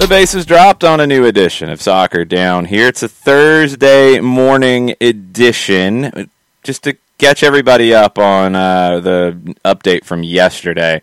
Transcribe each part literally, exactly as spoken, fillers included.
The base is dropped on a new edition of Soccer Down Here. It's a Thursday morning edition. Just to catch everybody up on uh, the update from yesterday,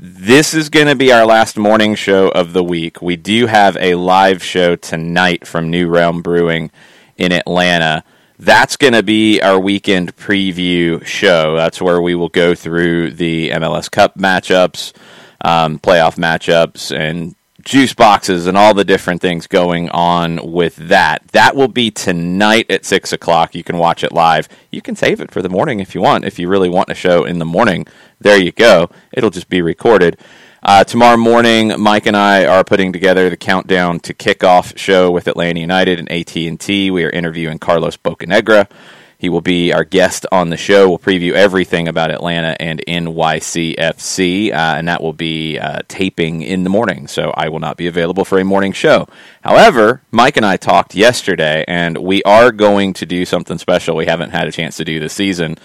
this is going to be our last morning show of the week. We do have a live show tonight from New Realm Brewing in Atlanta. That's going to be our weekend preview show. That's where we will go through the M L S Cup matchups, um, playoff matchups, and juice boxes and all the different things going on with that. That will be tonight at six o'clock. You can watch it live. You can save it for the morning if you want. If you really want a show in the morning, there you go. It'll just be recorded. Uh, tomorrow morning, Mike and I are putting together the Countdown to Kickoff show with Atlanta United and A T and T. We are interviewing Carlos Bocanegra. He will be our guest on the show. We'll preview everything about Atlanta and N Y C F C, uh, and that will be uh, taping in the morning, so I will not be available for a morning show. However, Mike and I talked yesterday, and we are going to do something special we haven't had a chance to do this season,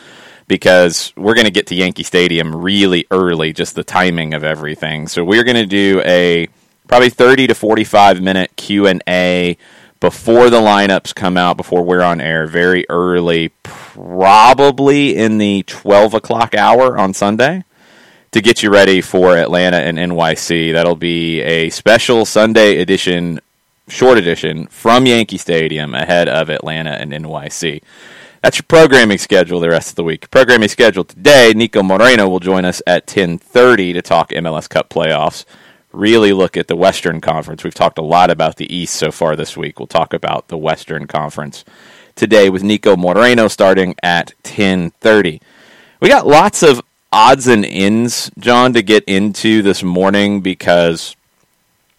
because we're going to get to Yankee Stadium really early, just the timing of everything. So we're going to do a probably thirty to forty-five minute Q and A before the lineups come out, before we're on air, very early, probably in the twelve o'clock hour on Sunday, to get you ready for Atlanta and N Y C. That'll be a special Sunday edition, short edition, from Yankee Stadium ahead of Atlanta and N Y C. That's your programming schedule the rest of the week. Programming schedule today, Nico Moreno will join us at ten thirty to talk M L S Cup playoffs. Really look at the Western Conference. We've talked a lot about the East so far this week. We'll talk about the Western Conference today with Nico Moreno starting at ten thirty. We got lots of odds and ends, John, to get into this morning, because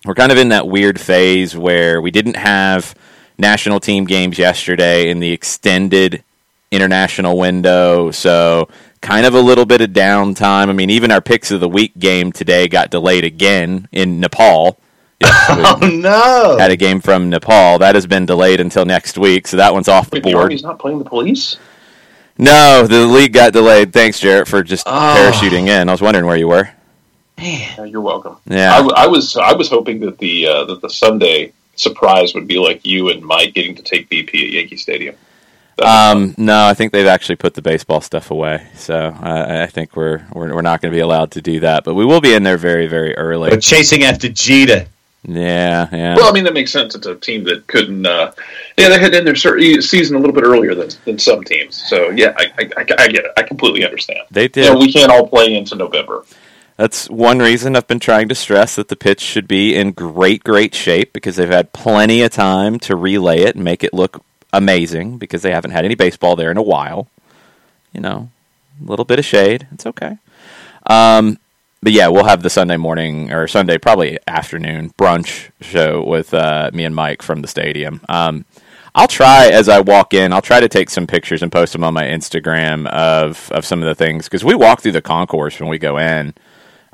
we're kind of in that weird phase where we didn't have national team games yesterday in the extended international window, so kind of a little bit of downtime. I mean, even our Picks of the Week game today got delayed again in Nepal. Yeah, oh, no! Had a game from Nepal. That has been delayed until next week, so that one's off the Wait, board. Jeremy's not playing the Police? No, the league got delayed. Thanks, Jarrett, for just oh. parachuting in. I was wondering where you were. Man, you're welcome. Yeah, I, w- I was. I was hoping that the uh, that the Sunday surprise would be like you and Mike getting to take B P at Yankee Stadium. Um, no, I think they've actually put the baseball stuff away, so uh, I think we're we're, we're not going to be allowed to do that. But we will be in there very, very early. We're chasing after Jeter. Yeah, yeah. Well, I mean, that makes sense. It's a team that couldn't. Uh, yeah, they had in their season a little bit earlier than, than some teams. So yeah, I, I, I, I get it. I completely understand. They did. You know, we can't all play into November. That's one reason I've been trying to stress that the pitch should be in great, great shape, because they've had plenty of time to relay it and make it look amazing, because they haven't had any baseball there in a while. You know, a little bit of shade. It's okay. Um, but yeah, we'll have the Sunday morning, or Sunday probably afternoon, brunch show with uh, me and Mike from the stadium. Um, I'll try, as I walk in, I'll try to take some pictures and post them on my Instagram of, of some of the things, because we walk through the concourse when we go in.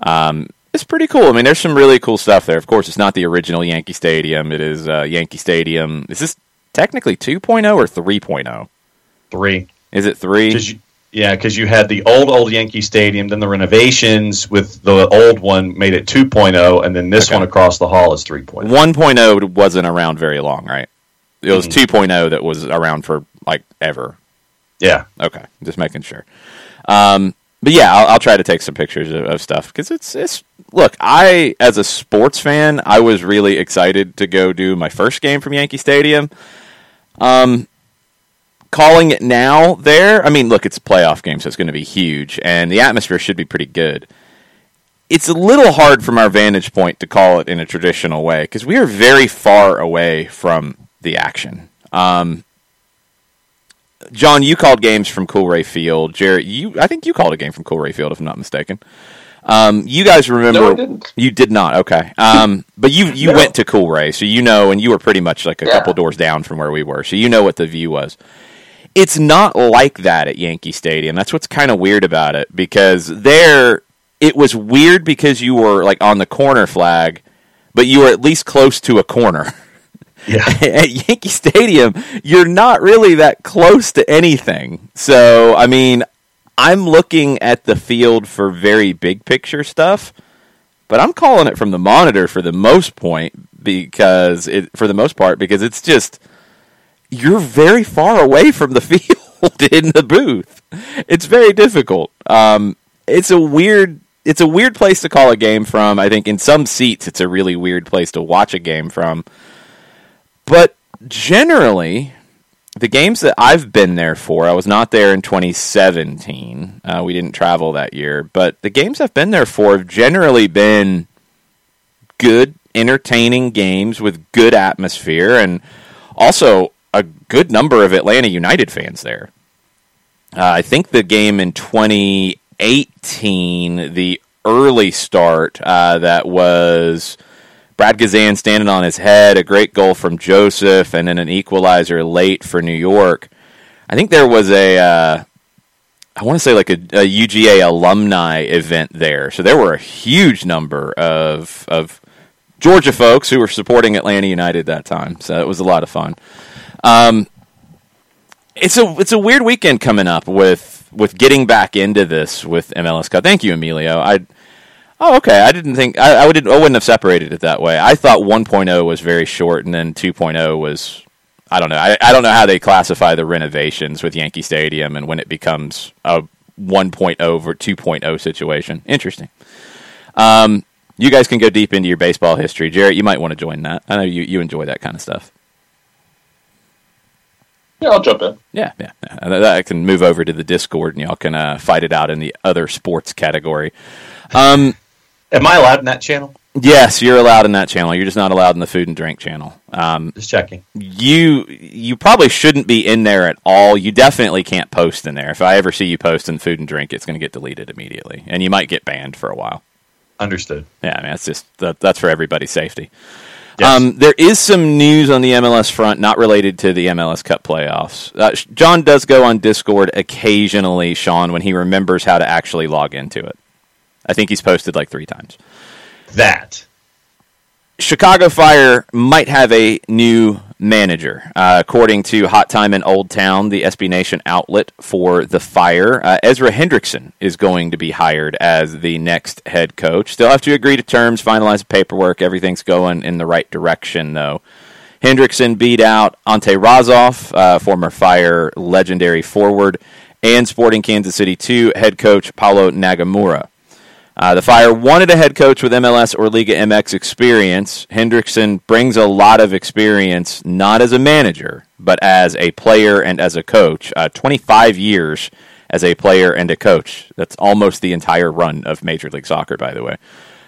Um, It's pretty cool. I mean, there's some really cool stuff there. Of course, it's not the original Yankee Stadium. It is uh, Yankee Stadium. Is this technically two point oh or three point oh? Three. Is it three? Cause you, yeah, because you had the old, old Yankee Stadium, then the renovations with the old one made it two point oh, and then this okay. one across the hall is three point oh. one point oh wasn't around very long, right? It was mm-hmm. two point oh that was around for, like, ever. Yeah. Okay, just making sure. Um But yeah, I'll, I'll try to take some pictures of, of stuff because it's it's. Look, I as a sports fan, I was really excited to go do my first game from Yankee Stadium. Um, calling it now there, I mean, look, it's a playoff game, so it's going to be huge, and the atmosphere should be pretty good. It's a little hard from our vantage point to call it in a traditional way because we are very far away from the action. Um, John, you called games from Coolray Field. Jarrett, you I think you called a game from Coolray Field, if I'm not mistaken. Um, you guys remember? No, I didn't. You did not. Okay, um, but you you no. went to Coolray, so you know, and you were pretty much like a yeah. couple doors down from where we were, so you know what the view was. It's not like that at Yankee Stadium. That's what's kind of weird about it, because there it was weird because you were like on the corner flag, but you were at least close to a corner. Yeah. At Yankee Stadium, you're not really that close to anything. So, I mean, I'm looking at the field for very big picture stuff, but I'm calling it from the monitor for the most point because it, for the most part, because it's just you're very far away from the field in the booth. It's very difficult. Um, it's a weird, it's a weird place to call a game from. I think in some seats, it's a really weird place to watch a game from. But generally, the games that I've been there for, I was not there in twenty seventeen. Uh, we didn't travel that year. But the games I've been there for have generally been good, entertaining games with good atmosphere and also a good number of Atlanta United fans there. Uh, I think the game in twenty eighteen, the early start, uh, that was Brad Gazan standing on his head, a great goal from Joseph, and then an equalizer late for New York. I think there was a, uh, I want to say like a, a U G A alumni event there. So there were a huge number of of Georgia folks who were supporting Atlanta United that time. So it was a lot of fun. Um, it's a it's a weird weekend coming up with, with getting back into this with M L S Cup. Thank you, Emilio. I. Oh, okay. I didn't think I, I wouldn't I wouldn't have separated it that way. I thought one point oh was very short, and then two point oh was I don't know. I, I don't know how they classify the renovations with Yankee Stadium and when it becomes a one point oh or two point oh situation. Interesting. Um, you guys can go deep into your baseball history, Jarrett. You might want to join that. I know you, you enjoy that kind of stuff. Yeah, I'll jump in. Yeah, yeah. I can move over to the Discord, and y'all can uh, fight it out in the other sports category. Um. Am I allowed in that channel? Yes, you're allowed in that channel. You're just not allowed in the food and drink channel. Um, just checking. You you probably shouldn't be in there at all. You definitely can't post in there. If I ever see you post in food and drink, it's going to get deleted immediately, and you might get banned for a while. Understood. Yeah, I mean, that's just that, that's for everybody's safety. Yes. Um, there is some news on the M L S front, not related to the M L S Cup playoffs. Uh, John does go on Discord occasionally, Sean, when he remembers how to actually log into it. I think he's posted like three times. That. Chicago Fire might have a new manager. Uh, according to Hot Time in Old Town, the S B Nation outlet for the Fire, uh, Ezra Hendrickson is going to be hired as the next head coach. Still have to agree to terms, finalize the paperwork. Everything's going in the right direction, though. Hendrickson beat out Ante Razov, uh, former Fire legendary forward, and Sporting Kansas City two head coach Paulo Nagamura. Uh, the Fire wanted a head coach with M L S or Liga M X experience. Hendrickson brings a lot of experience, not as a manager, but as a player and as a coach. Uh, twenty-five years as a player and a coach. That's almost the entire run of Major League Soccer, by the way.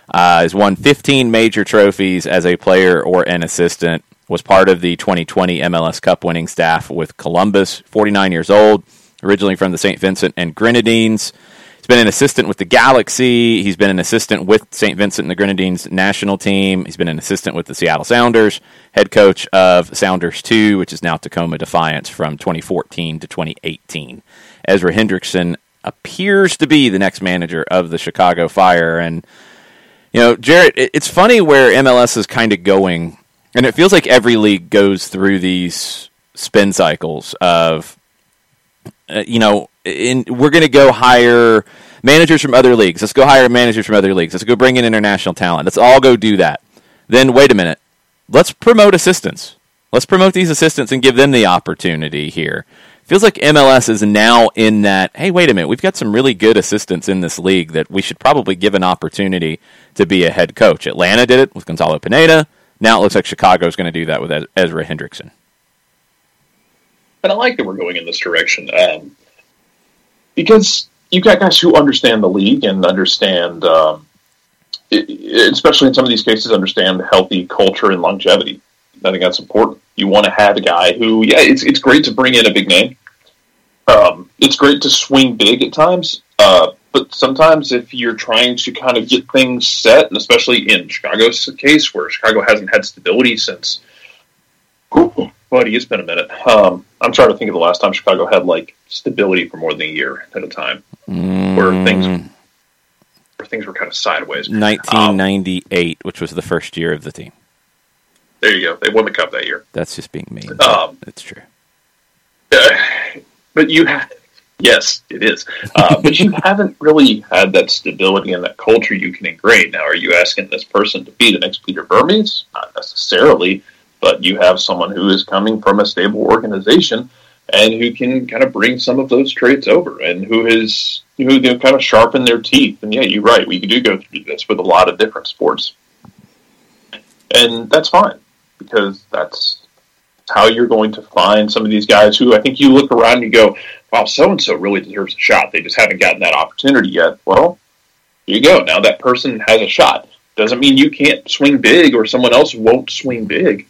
Uh, has won fifteen major trophies as a player or an assistant. Was part of the twenty twenty M L S Cup winning staff with Columbus. forty-nine years old, originally from the Saint Vincent and Grenadines. Been an assistant with the Galaxy. He's been an assistant with Saint Vincent and the Grenadines national team. He's been an assistant with the Seattle Sounders, head coach of Sounders two, which is now Tacoma Defiance, from twenty fourteen to twenty eighteen. Ezra Hendrickson appears to be the next manager of the Chicago Fire, and You know, Jarrett, it's funny where M L S is kind of going, and it feels like every league goes through these spin cycles of, uh, you know, in, we're going to go hire managers from other leagues. Let's go hire managers from other leagues. Let's go bring in international talent. Let's all go do that. Then, wait a minute. Let's promote assistants. Let's promote these assistants and give them the opportunity here. Feels like M L S is now in that, hey, wait a minute, we've got some really good assistants in this league that we should probably give an opportunity to be a head coach. Atlanta did it with Gonzalo Pineda. Now it looks like Chicago's going to do that with Ezra Hendrickson. And I like that we're going in this direction. Um, because you've got guys who understand the league and understand, um, it, especially in some of these cases, understand healthy culture and longevity. I think that's important. You want to have a guy who, yeah, it's it's great to bring in a big name. Um, it's great to swing big at times, uh, but sometimes if you're trying to kind of get things set, and especially in Chicago's case, where Chicago hasn't had stability since, ooh, buddy, it's been a minute. Um, I'm trying to think of the last time Chicago had like stability for more than a year at a time, mm. where things where things were kind of sideways. nineteen ninety-eight, um, which was the first year of the team. There you go. They won the cup that year. That's just being mean. Um, That's true. Uh, but you have... Yes, it is. Uh, but you haven't really had that stability and that culture you can ingrain. Now, are you asking this person to be the next Peter Vermes? Not necessarily, but you have someone who is coming from a stable organization and who can kind of bring some of those traits over and who has who can kind of sharpen their teeth. And yeah, you're right. We do go through this with a lot of different sports. And that's fine. Because that's how you're going to find some of these guys who I think you look around and you go, wow, so-and-so really deserves a shot. They just haven't gotten that opportunity yet. Well, here you go. Now that person has a shot. Doesn't mean you can't swing big or someone else won't swing big.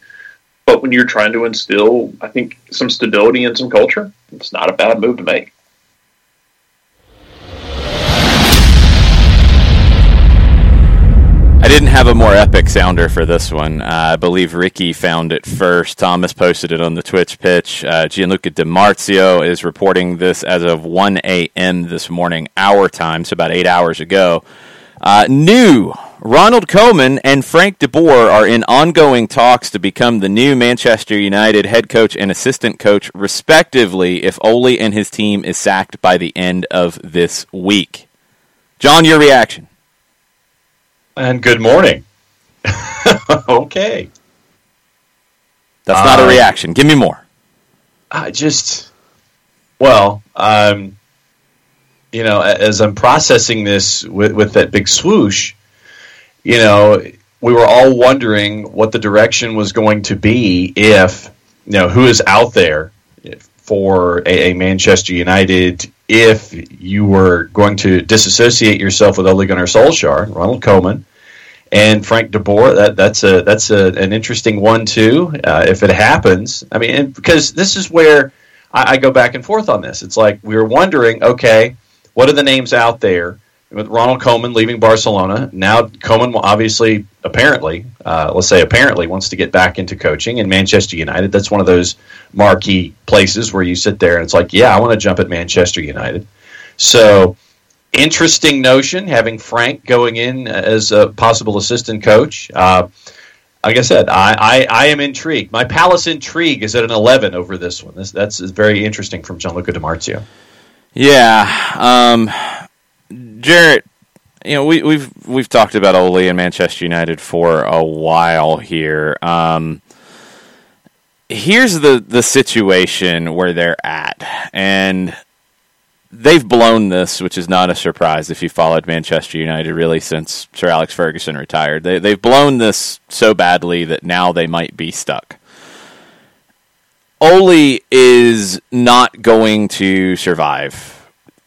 But when you're trying to instill, I think, some stability and some culture, it's not a bad move to make. I didn't have a more epic sounder for this one. Uh, I believe Ricky found it first. Thomas posted it on the Twitch pitch. Uh, Gianluca DiMarzio is reporting this as of one a.m. this morning, our time, so about eight hours ago. Uh, new Ronald Koeman and Frank DeBoer are in ongoing talks to become the new Manchester United head coach and assistant coach, respectively, if Ole and his team is sacked by the end of this week. John, your reaction? And good morning. Okay. That's not um, a reaction. Give me more. I just, well, um, you know, as I'm processing this with, with that big swoosh, you know, we were all wondering what the direction was going to be if, you know, who is out there for a, a Manchester United. If you were going to disassociate yourself with Ole Gunnar Solskjaer, Ronald Koeman, and Frank DeBoer, that, that's a that's a, an interesting one too. Uh, if it happens, I mean, and because this is where I, I go back and forth on this. It's like we were wondering, okay, what are the names out there? With Ronald Koeman leaving Barcelona, now Koeman will obviously, apparently, uh, let's say apparently, wants to get back into coaching. And Manchester United, that's one of those marquee places where you sit there and it's like, yeah, I want to jump at Manchester United. So, interesting notion, having Frank going in as a possible assistant coach. Uh, like I said, I, I, I am intrigued. My Palace intrigue is at an eleven over this one. This, that's very interesting from Gianluca DiMarzio. Yeah, um... Jarrett, you know, we, we've we've talked about Ole and Manchester United for a while here. Um, here's the, the situation where they're at, and they've blown this, which is not a surprise if you followed Manchester United really since Sir Alex Ferguson retired. They, they've blown this so badly that now they might be stuck. Ole is not going to survive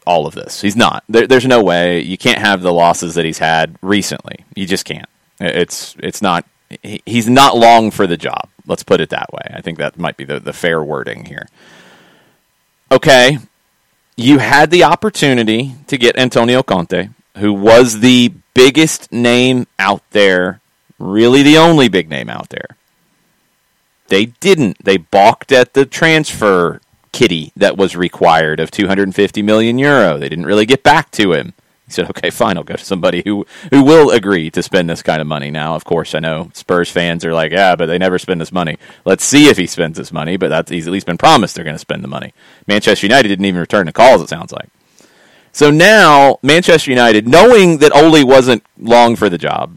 all of this. He's not. There, there's no way. You can't have the losses that he's had recently. You just can't. It's it's not. He, he's not long for the job. Let's put it that way. I think that might be the, the fair wording here. Okay, you had the opportunity to get Antonio Conte, who was the biggest name out there, really the only big name out there. They didn't. They balked at the transfer kitty that was required of two hundred fifty million euro. They didn't really get back to him. He said, okay, fine, I'll go to somebody who, who will agree to spend this kind of money. Now, of course, I know Spurs fans are like, yeah, but they never spend this money. Let's see if he spends this money, but that's, he's at least been promised they're going to spend the money. Manchester United didn't even return the calls, it sounds like. So now, Manchester United, knowing that Ole wasn't long for the job,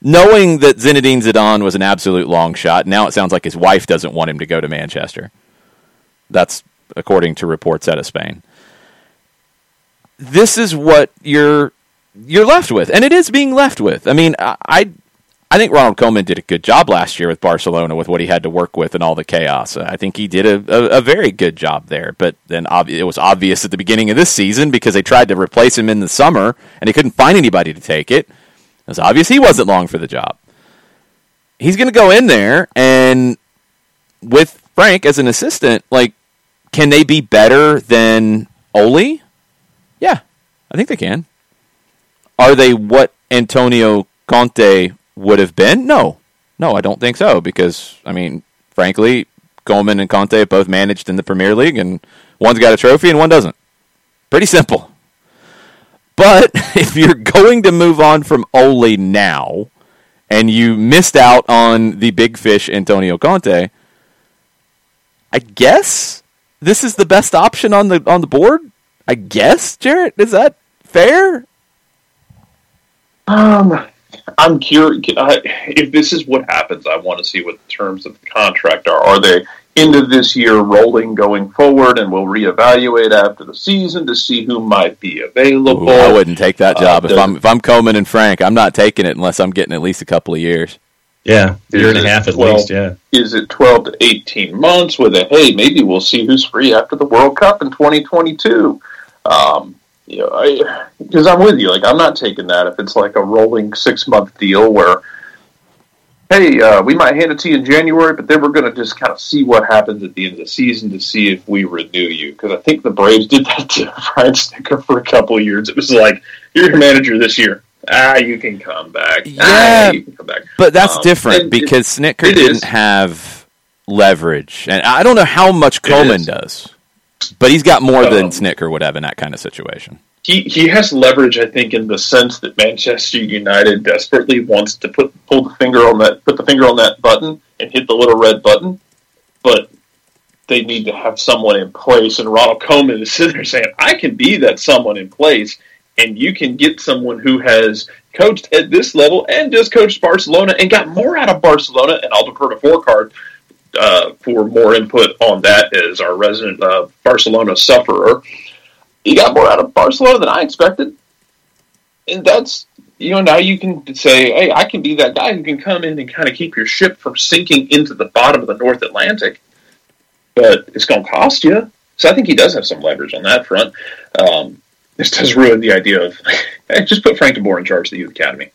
knowing that Zinedine Zidane was an absolute long shot, now it sounds like his wife doesn't want him to go to Manchester. That's according to reports out of Spain. This is what you're you're left with, and it is being left with. I mean, I I think Ronald Koeman did a good job last year with Barcelona with what he had to work with and all the chaos. I think he did a, a, a very good job there, but then ob- it was obvious at the beginning of this season because they tried to replace him in the summer, and they couldn't find anybody to take it. It was obvious he wasn't long for the job. He's going to go in there, and with Frank as an assistant, like, can they be better than Ole? Yeah, I think they can. Are they what Antonio Conte would have been? No. No, I don't think so because, I mean, frankly, Koeman and Conte both managed in the Premier League and one's got a trophy and one doesn't. Pretty simple. But if you're going to move on from Ole now and you missed out on the big fish Antonio Conte, I guess this is the best option on the on the board? I guess, Jarrett, is that fair? Um, I'm curious. I, if this is what happens, I want to see what the terms of the contract are. Are they end of this year rolling going forward, and we'll reevaluate after the season to see who might be available? Ooh, I wouldn't take that job. Uh, if I'm if I'm Koeman and Frank, I'm not taking it unless I'm getting at least a couple of years. Yeah, a year and a half at least, yeah. Is it twelve to eighteen months with a, hey, maybe we'll see who's free after the World Cup in twenty twenty-two? Um, you know, I, because I'm with you. Like, I'm not taking that if it's like a rolling six month deal where, hey, uh, we might hand it to you in January, but then we're going to just kind of see what happens at the end of the season to see if we renew you. Because I think the Braves did that to Ryan Snicker for a couple of years. It was like, you're your manager this year. Ah, you can come back. Yeah, ah, you can come back. But that's um, different because it, Snicker it didn't is. have leverage, and I don't know how much Koeman does. But he's got more um, than Snicker would have in that kind of situation. He he has leverage, I think, in the sense that Manchester United desperately wants to put pull the finger on that put the finger on that button and hit the little red button, but they need to have someone in place. And Ronald Koeman is sitting there saying, "I can be that someone in place, and you can get someone who has coached at this level and just coached Barcelona and got more out of Barcelona." And I'll defer to Fourcard Uh, for more input on that as our resident uh, Barcelona sufferer. He got more out of Barcelona than I expected. And that's, you know, now you can say, hey, I can be that guy who can come in and kind of keep your ship from sinking into the bottom of the North Atlantic. But it's going to cost you. So I think he does have some leverage on that front. Um, this does ruin the idea of, hey, just put Frank DeBoer in charge of the youth academy.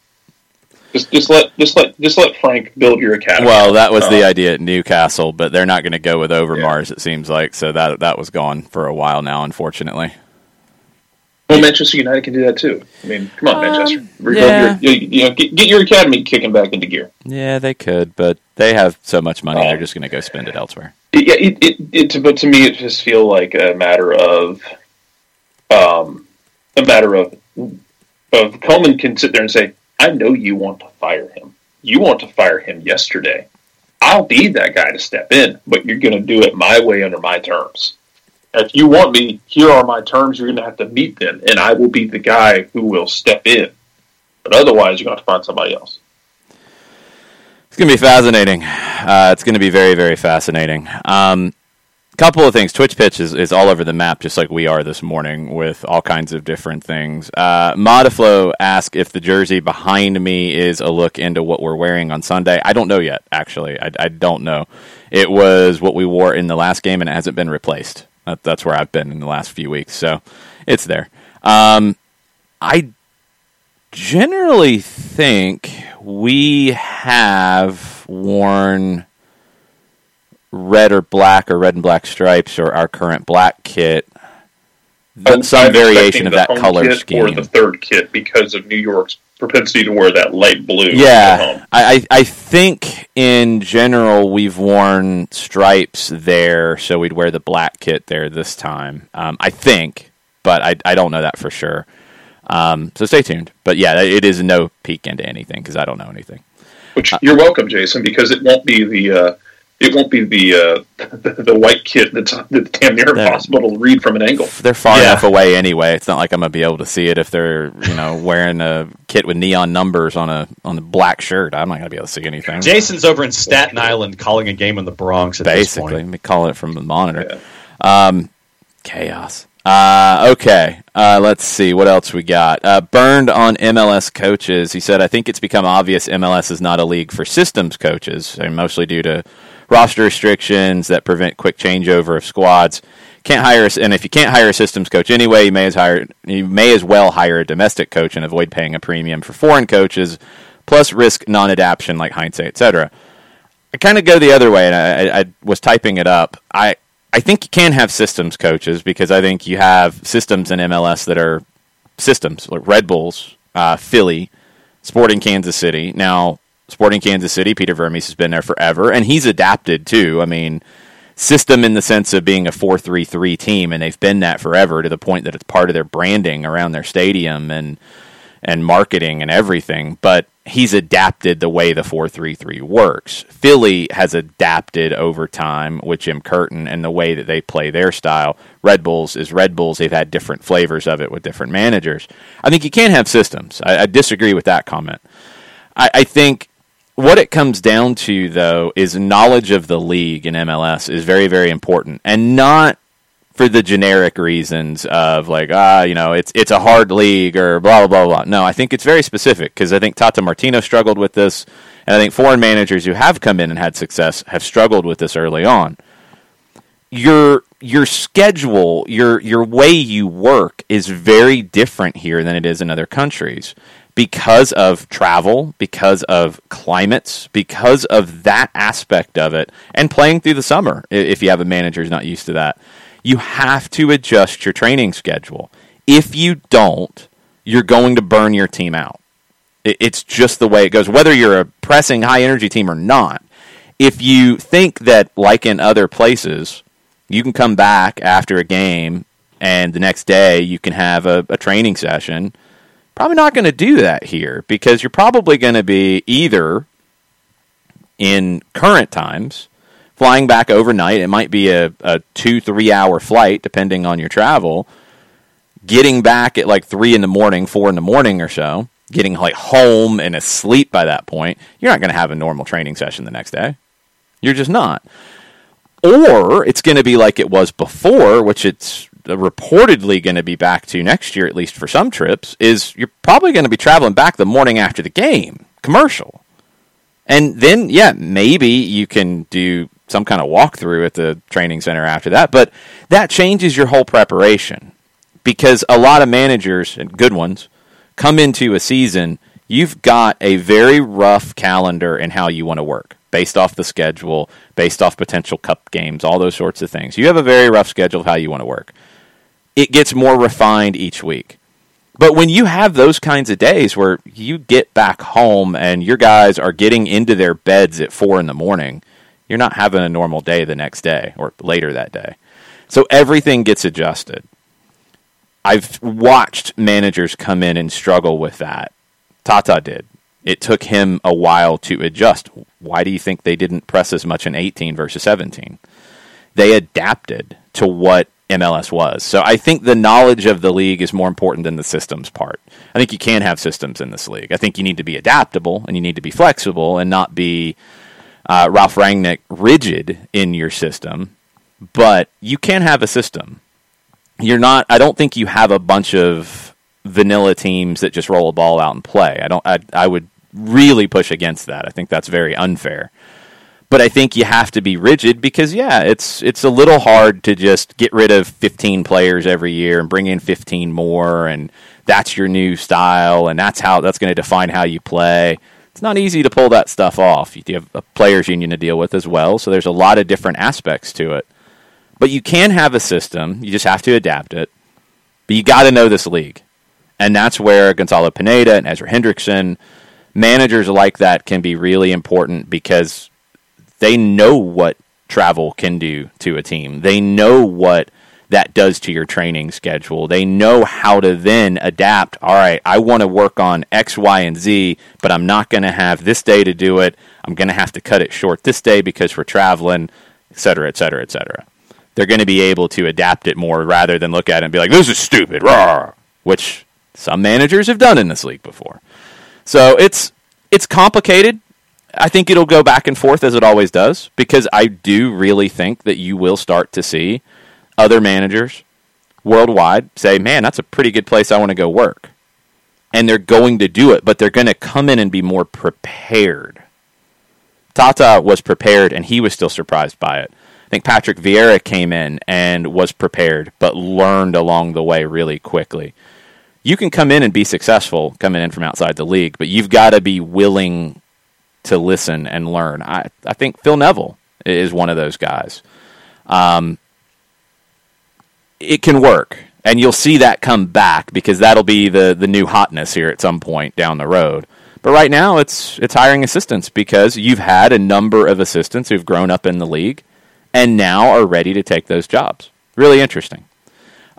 Just, just let, just let, just let Frank build your academy. Well, that was um, the idea at Newcastle, but they're not going to go with Overmars. Yeah. It seems like so that that was gone for a while now, unfortunately. Well, Manchester United can do that too. I mean, come on, um, Manchester, yeah. your, you, you know, get, get your academy kicking back into gear. Yeah, they could, but they have so much money, um, they're just going to go spend it elsewhere. Yeah, it, it, it, but to me, it just feels like a matter of, um, a matter of, of Koeman can sit there and say, I know you want to fire him. You want to fire him yesterday. I'll be that guy to step in, but you're going to do it my way under my terms. If you want me, here are my terms. You're going to have to meet them, and I will be the guy who will step in. But otherwise, you're going to have to find somebody else. It's going to be fascinating. Uh, it's going to be very, very fascinating. Um, couple of things. Twitch Pitch is, is all over the map, just like we are this morning, with all kinds of different things. Uh, Modaflow asks if the jersey behind me is a look into what we're wearing on Sunday. I don't know yet, actually. I, I don't know. It was what we wore in the last game, and it hasn't been replaced. That, that's where I've been in the last few weeks, so it's there. Um, I generally think we have worn red or black or red and black stripes or our current black kit, oh, some I'm variation of that color scheme. Or the third kit because of New York's propensity to wear that light blue. Yeah, I, I think in general we've worn stripes there, so we'd wear the black kit there this time. Um, I think, but I, I don't know that for sure. Um, so stay tuned. But yeah, it is no peek into anything because I don't know anything. Which you're welcome, Jason, because it won't be the uh, it won't be the uh, the, the white kid that's, that's damn near impossible to read from an angle. They're far yeah. enough away anyway. It's not like I'm gonna be able to see it if they're you know wearing a kit with neon numbers on a on a black shirt. I'm not gonna be able to see anything. Jason's over in Staten Island calling a game in the Bronx. At Basically, this point. Me calling it from the monitor. Yeah. Um, chaos. Uh, okay, uh, let's see what else we got. Uh, burned on M L S coaches. He said, I think it's become obvious M L S is not a league for systems coaches, mostly due to roster restrictions that prevent quick changeover of squads. Can't hire, and if you can't hire a systems coach anyway, you may as hire, you may as well hire a domestic coach and avoid paying a premium for foreign coaches, plus risk non-adaption like hindsight, et cetera. I kind of go the other way, and I, I was typing it up. I. I think you can have systems coaches because I think you have systems in M L S that are systems, like Red Bulls, uh, Philly, Sporting Kansas City. Now, Sporting Kansas City, Peter Vermes has been there forever, and he's adapted too. I mean, system in the sense of being a four three three team, and they've been that forever to the point that it's part of their branding around their stadium and and marketing and everything. But he's adapted the way the four three three works. Philly has adapted over time with Jim Curtin and the way that they play their style. Red Bulls is Red Bulls. They've had different flavors of it with different managers. I think you can have systems. I, I disagree with that comment. I, I think what it comes down to, though, is knowledge of the league in M L S is very, very important, and not for the generic reasons of like, ah, you know, it's it's a hard league or blah, blah, blah, blah. No, I think it's very specific because I think Tata Martino struggled with this, and I think foreign managers who have come in and had success have struggled with this early on. Your your schedule, your your way you work is very different here than it is in other countries because of travel, because of climates, because of that aspect of it, and playing through the summer if you have a manager who's not used to that. You have to adjust your training schedule. If you don't, you're going to burn your team out. It's just the way it goes, whether you're a pressing high-energy team or not. If you think that, like in other places, you can come back after a game and the next day you can have a, a training session, probably not going to do that here because you're probably going to be either in current times flying back overnight, it might be a, a two, three-hour flight, depending on your travel, getting back at like three in the morning, four in the morning or so, getting like home and asleep by that point. You're not going to have a normal training session the next day. You're just not. Or it's going to be like it was before, which it's reportedly going to be back to next year, at least for some trips, is you're probably going to be traveling back the morning after the game, commercial. And then, yeah, maybe you can do some kind of walkthrough at the training center after that, but that changes your whole preparation because a lot of managers, and good ones, come into a season, you've got a very rough calendar in how you want to work based off the schedule, based off potential cup games, all those sorts of things. You have a very rough schedule of how you want to work. It gets more refined each week. But when you have those kinds of days where you get back home and your guys are getting into their beds at four in the morning, you're not having a normal day the next day or later that day. So everything gets adjusted. I've watched managers come in and struggle with that. Tata did. It took him a while to adjust. Why do you think they didn't press as much in eighteen versus seventeen? They adapted to what M L S was. So I think the knowledge of the league is more important than the systems part. I think you can have systems in this league. I think you need to be adaptable and you need to be flexible and not be Uh, Ralph Rangnick rigid in your system, but you can have a system. You're not. I don't think you have a bunch of vanilla teams that just roll a ball out and play. I don't. I, I would really push against that. I think that's very unfair. But I think you have to be rigid because yeah, it's it's a little hard to just get rid of fifteen players every year and bring in fifteen more, and that's your new style, and that's how that's going to define how you play. It's not easy to pull that stuff off. You have a players' union to deal with as well, so there's a lot of different aspects to it. But you can have a system. You just have to adapt it. But you got to know this league. And that's where Gonzalo Pineda and Ezra Hendrickson, managers like that can be really important because they know what travel can do to a team. They know what that does to your training schedule. They know how to then adapt. All right, I want to work on X, Y, and Z, but I'm not going to have this day to do it. I'm going to have to cut it short this day because we're traveling, et cetera, et cetera, et cetera. They're going to be able to adapt it more rather than look at it and be like, this is stupid, rah, which some managers have done in this league before. So it's it's complicated. I think it'll go back and forth as it always does, because I do really think that you will start to see other managers worldwide say, man, that's a pretty good place I want to go work. And they're going to do it, but they're going to come in and be more prepared. Tata was prepared, and he was still surprised by it. I think Patrick Vieira came in and was prepared, but learned along the way really quickly. You can come in and be successful coming in from outside the league, but you've got to be willing to listen and learn. I, I think Phil Neville is one of those guys. Um, it can work, and you'll see that come back because that'll be the, the new hotness here at some point down the road. But right now, it's it's hiring assistants because you've had a number of assistants who've grown up in the league and now are ready to take those jobs. Really interesting.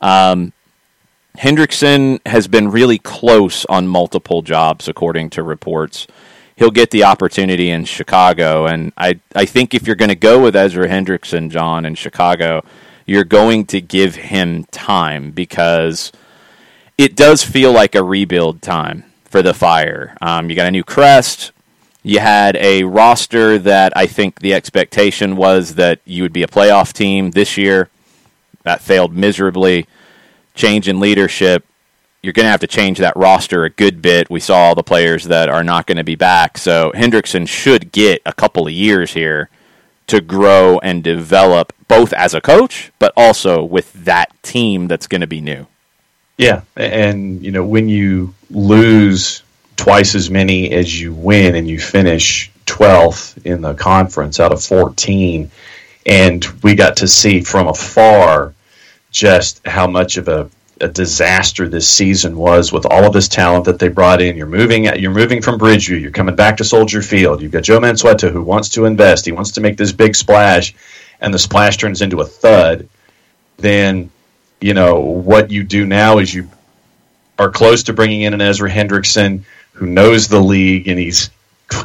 Um, Hendrickson has been really close on multiple jobs, according to reports. He'll get the opportunity in Chicago, and I, I think if you're going to go with Ezra Hendrickson, John, in Chicago, you're going to give him time because it does feel like a rebuild time for the Fire. Um, you got a new crest. You had a roster that I think the expectation was that you would be a playoff team this year. That failed miserably. Change in leadership. You're going to have to change that roster a good bit. We saw all the players that are not going to be back. So Hendrickson should get a couple of years here to grow and develop both as a coach, but also with that team that's going to be new. Yeah, and you know, when you lose twice as many as you win and you finish twelfth in the conference out of fourteen, and we got to see from afar just how much of a a disaster this season was with all of this talent that they brought in. You're moving you're moving from Bridgeview. You're coming back to Soldier Field. You've got Joe Mansueto who wants to invest. He wants to make this big splash, and the splash turns into a thud. Then, you know, what you do now is you are close to bringing in an Ezra Hendrickson who knows the league, and he's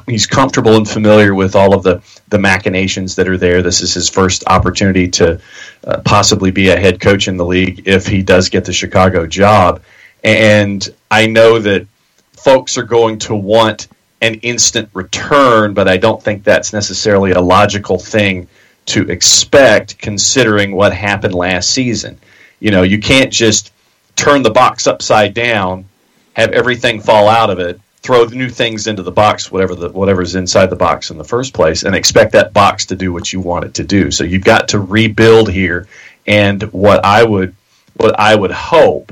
he's comfortable and familiar with all of the, the machinations that are there. This is his first opportunity to uh, possibly be a head coach in the league if he does get the Chicago job. And I know that folks are going to want an instant return, but I don't think that's necessarily a logical thing to expect considering what happened last season. You know, you can't just turn the box upside down, have everything fall out of it, throw the new things into the box, whatever the whatever's inside the box in the first place, and expect that box to do what you want it to do. So you've got to rebuild here, and what I would what I would hope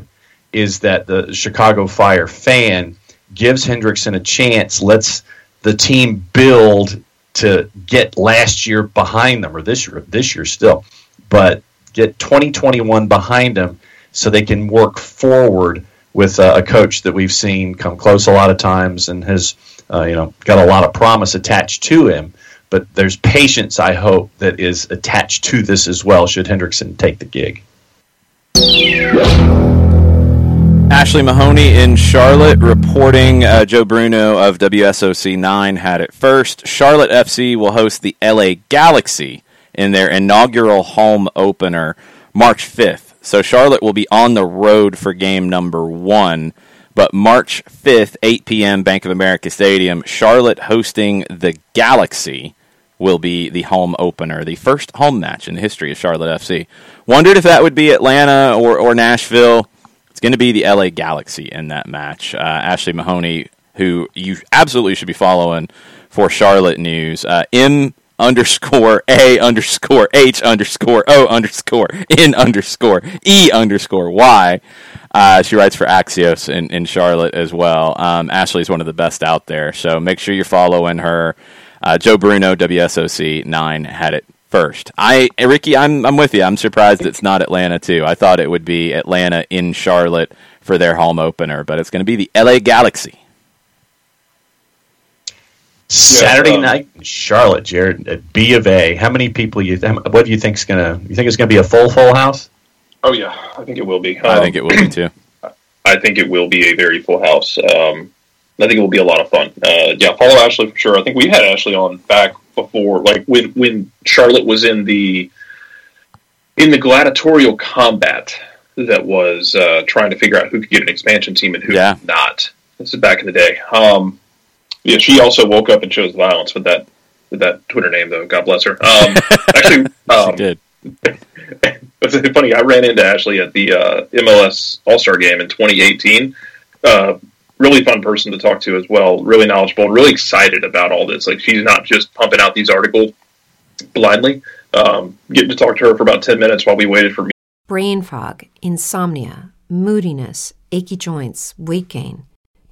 is that the Chicago Fire fan gives Hendrickson a chance, lets the team build to get last year behind them, or this year this year still, but get twenty twenty-one behind them so they can work forward with a coach that we've seen come close a lot of times and has, uh, you know, got a lot of promise attached to him. But there's patience, I hope, that is attached to this as well, should Hendrickson take the gig. Ashley Mahoney in Charlotte reporting. Uh, Joe Bruno of W S O C nine had it first. Charlotte F C will host the L A Galaxy in their inaugural home opener March fifth. So Charlotte will be on the road for game number one. But March fifth, eight p.m., Bank of America Stadium, Charlotte hosting the Galaxy will be the home opener, the first home match in the history of Charlotte F C. Wondered if that would be Atlanta or, or Nashville. It's going to be the L A Galaxy in that match. Uh, Ashley Mahoney, who you absolutely should be following for Charlotte news, uh, M underscore A underscore H underscore O underscore N underscore E underscore Y. Uh, she writes for Axios in, in Charlotte as well. Um, Ashley's one of the best out there, so make sure you're following her. Uh, Joe Bruno, W S O C nine, had it first. I Ricky, I'm I'm with you. I'm surprised it's not Atlanta too. I thought it would be Atlanta in Charlotte for their home opener, but it's going to be the L A Galaxy. Saturday yeah, um, night in Charlotte, Jared, at B of A. How many people you? Th- what do you think's gonna? You think it's gonna be a full full house? Oh, yeah. I think it will be. Um, I think it will be, too. I think it will be a very full house. Um, I think it will be a lot of fun. Uh, yeah, follow Ashley for sure. I think we had Ashley on back before, like when when Charlotte was in the in the gladiatorial combat that was uh, trying to figure out who could get an expansion team and who yeah. could not. This is back in the day. Um, yeah, she also woke up and chose violence with that with that Twitter name, though. God bless her. Um, actually, um, she did. It's funny. I ran into Ashley at the uh, M L S All-Star Game in twenty eighteen. Uh, really fun person to talk to as well. Really knowledgeable. Really excited about all this. Like, she's not just pumping out these articles blindly. Um, getting to talk to her for about ten minutes while we waited for me. Brain fog, insomnia, moodiness, achy joints, weight gain.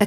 A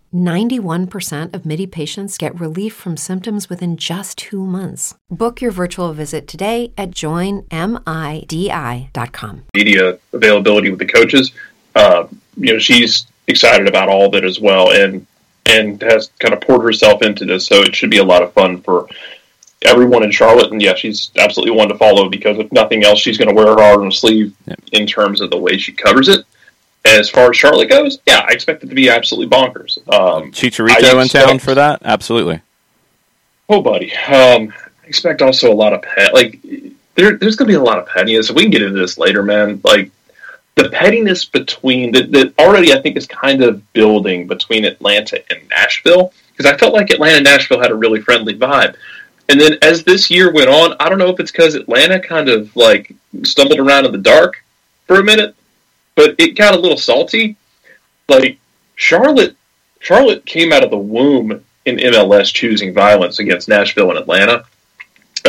ninety-one percent of Midi patients get relief from symptoms within just two months. Book your virtual visit today at join midi dot com. Media availability with the coaches. Uh, you know, she's excited about all of it as well, and and has kind of poured herself into this, so it should be a lot of fun for everyone in Charlotte. And yeah, she's absolutely one to follow because if nothing else, she's going to wear her heart on her sleeve yeah. in terms of the way she covers it. As far as Charlotte goes, yeah, I expect it to be absolutely bonkers. Um, Chicharito in town for that? Absolutely. Oh, buddy. Um, I expect also a lot of pet. Like, there, there's going to be a lot of pettiness. We can get into this later, man. Like, the pettiness between, that that already I think is kind of building between Atlanta and Nashville, because I felt like Atlanta and Nashville had a really friendly vibe. And then as this year went on, I don't know if it's because Atlanta kind of, like, stumbled around in the dark for a minute, but it got a little salty. Like, Charlotte Charlotte came out of the womb in M L S choosing violence against Nashville and Atlanta.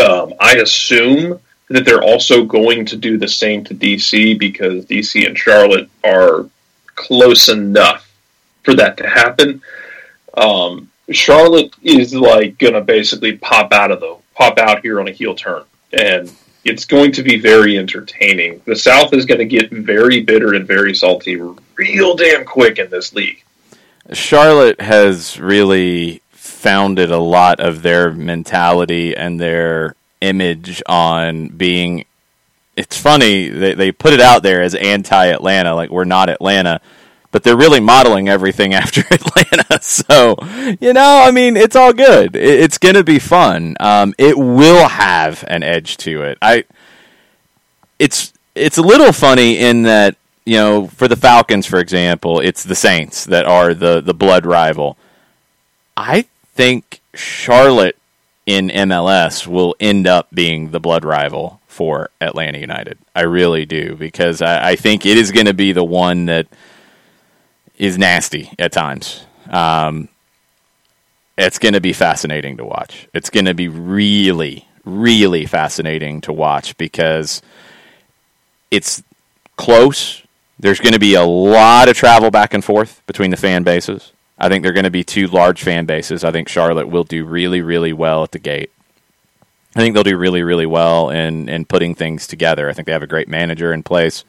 Um, I assume that they're also going to do the same to D C because D C and Charlotte are close enough for that to happen. Um, Charlotte is, like, going to basically pop out of the, pop out here on a heel turn, and it's going to be very entertaining. The South is going to get very bitter and very salty real damn quick in this league. Charlotte has really founded a lot of their mentality and their image on being... It's funny, they, they put it out there as anti-Atlanta, like we're not Atlanta, but they're really modeling everything after Atlanta. So, you know, I mean, it's all good. It's going to be fun. Um, it will have an edge to it. I, it's, it's a little funny in that, you know, for the Falcons, for example, it's the Saints that are the, the blood rival. I think Charlotte in M L S will end up being the blood rival for Atlanta United. I really do, because I, I think it is going to be the one that is nasty at times. Um, it's going to be fascinating to watch. It's going to be really, really fascinating to watch because it's close. There's going to be a lot of travel back and forth between the fan bases. I think they're going to be two large fan bases. I think Charlotte will do really, really well at the gate. I think they'll do really, really well in, in putting things together. I think they have a great manager in place.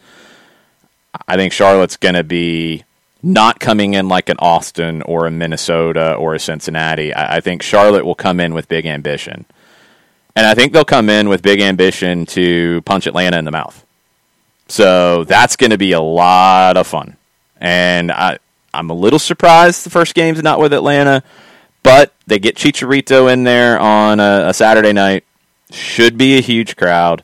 I think Charlotte's going to be not coming in like an Austin or a Minnesota or a Cincinnati. I, I think Charlotte will come in with big ambition. And I think they'll come in with big ambition to punch Atlanta in the mouth. So that's going to be a lot of fun. And I, I'm a little surprised the first game's not with Atlanta, but they get Chicharito in there on a, a Saturday night. Should be a huge crowd.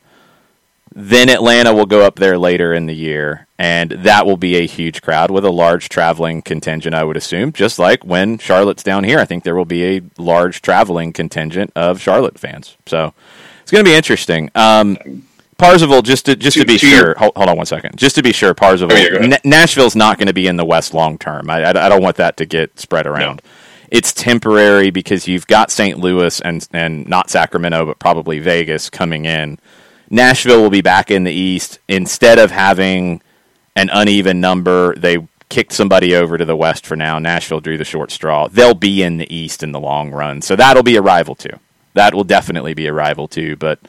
Then Atlanta will go up there later in the year, and that will be a huge crowd with a large traveling contingent, I would assume, just like when Charlotte's down here. I think there will be a large traveling contingent of Charlotte fans. So it's going to be interesting. Um, Parzival, just to, just to be sure, hold, hold on one second. Just to be sure, Parzival, oh, Na- Nashville's not going to be in the West long term. I, I, I don't want that to get spread around. No. It's temporary because you've got Saint Louis and and not Sacramento, but probably Vegas coming in. Nashville will be back in the East. Instead of having an uneven number, they kicked somebody over to the West for now. Nashville drew the short straw. They'll be in the East in the long run. So that'll be a rival, too. That will definitely be a rival, too. But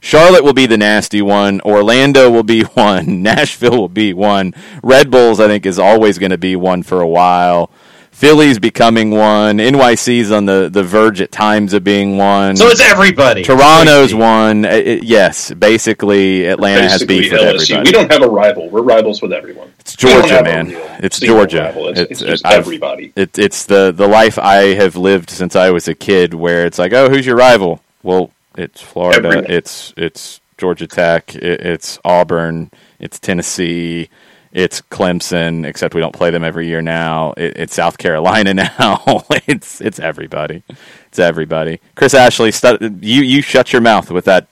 Charlotte will be the nasty one. Orlando will be one. Nashville will be one. Red Bulls, I think, is always going to be one for a while. Philly's becoming one. N Y C's on the, the verge at times of being one. So it's everybody. Toronto's one. It, yes, basically Atlanta basically has beef with everybody. We don't have a rival. We're rivals with everyone. It's Georgia, man. It's Georgia. It's, it's, it's just I've, everybody. It, it's the, the life I have lived since I was a kid where it's like, oh, who's your rival? Well, it's Florida. Everyone. It's it's Georgia Tech. It, it's Auburn. It's Tennessee. It's Clemson, except we don't play them every year now. It, it's South Carolina now. it's it's everybody. It's everybody. Chris Ashley, stu- you you shut your mouth with that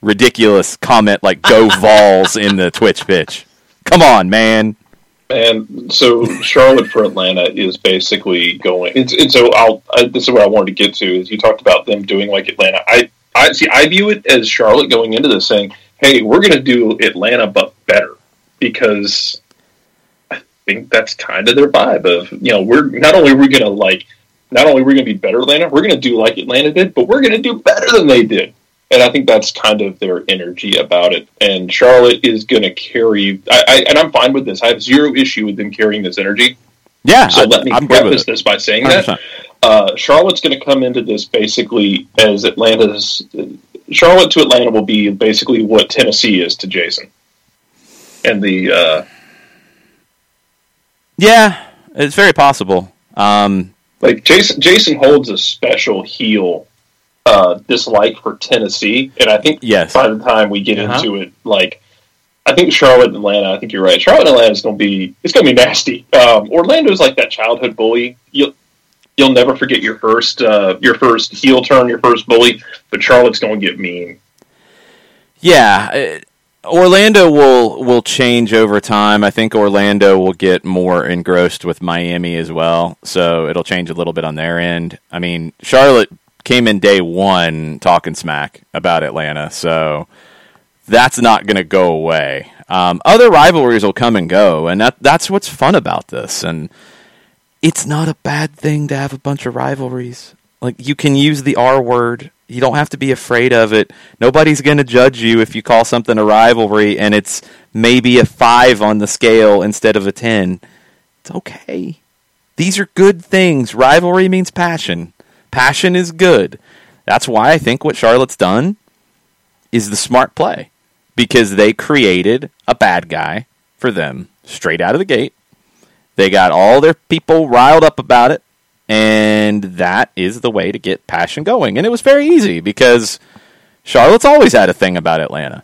ridiculous comment like "Go Vols" in the Twitch pitch. Come on, man. And so Charlotte for Atlanta is basically going. And, and so I'll. I, this is what I wanted to get to. Is you talked about them doing like Atlanta. I I see. I view it as Charlotte going into this saying, "Hey, we're going to do Atlanta, but better," because I think that's kind of their vibe of, you know, we're not only we're gonna like not only we're gonna be better Atlanta, we're gonna do like Atlanta did, but we're gonna do better than they did. And I think that's kind of their energy about it. And Charlotte is gonna carry I, I and I'm fine with this. I have zero issue with them carrying this energy. Yeah. So I, let me I'm preface this by saying one hundred percent that. Uh, Charlotte's gonna come into this basically as Atlanta's Charlotte to Atlanta will be basically what Tennessee is to Jason. And the uh yeah, it's very possible. Um, like Jason, Jason holds a special heel uh, dislike for Tennessee, and I think yes. by the time we get uh-huh. into it, like I think Charlotte and Atlanta. I think you're right. Charlotte and Atlanta is going to be it's going to be nasty. Um, Orlando's like that childhood bully. You'll you'll never forget your first uh, your first heel turn, your first bully. But Charlotte's going to get mean. Yeah. It- Orlando will will change over time. I think Orlando will get more engrossed with Miami as well, so it'll change a little bit on their end. I mean, Charlotte came in day one talking smack about Atlanta, so that's not going to go away. Um, other rivalries will come and go, and that that's what's fun about this. And it's not a bad thing to have a bunch of rivalries. Like, you can use the R word. You don't have to be afraid of it. Nobody's going to judge you if you call something a rivalry and it's maybe a five on the scale instead of a ten. It's okay. These are good things. Rivalry means passion. Passion is good. That's why I think what Charlotte's done is the smart play, because they created a bad guy for them straight out of the gate. They got all their people riled up about it. And that is the way to get passion going. And it was very easy because Charlotte's always had a thing about Atlanta.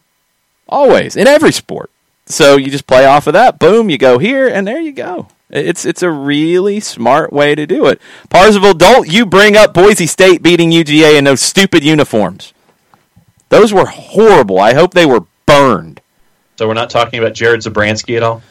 Always. In every sport. So you just play off of that. Boom, you go here, and there you go. It's it's a really smart way to do it. Parzival, don't you bring up Boise State beating U G A in those stupid uniforms. Those were horrible. I hope they were burned. So we're not talking about Jared Zabransky at all?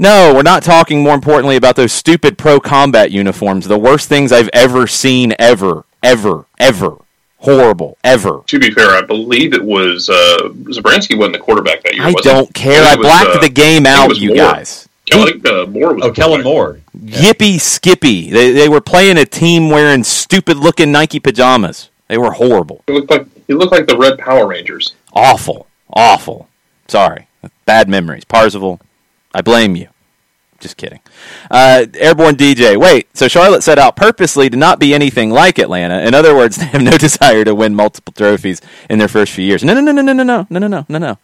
No, we're not talking, more importantly, about those stupid pro combat uniforms. The worst things I've ever seen, ever, ever, ever. Horrible, ever. To be fair, I believe it was, uh, Zabransky wasn't the quarterback that year, I was don't it? care. I, I was, blacked uh, the game out, you Moore. guys. Kel- he, uh, Moore was oh, Kellen Moore. Yeah. Yippee Skippy. They they were playing a team wearing stupid-looking Nike pajamas. They were horrible. It looked like, it looked like the Red Power Rangers. Awful. Awful. Sorry. Bad memories. Parzival. I blame you. Just kidding. Uh, Airborne D J. Wait, so Charlotte set out purposely to not be anything like Atlanta. In other words, they have no desire to win multiple trophies in their first few years. No, no, no, no, no, no, no, no, no, no, no.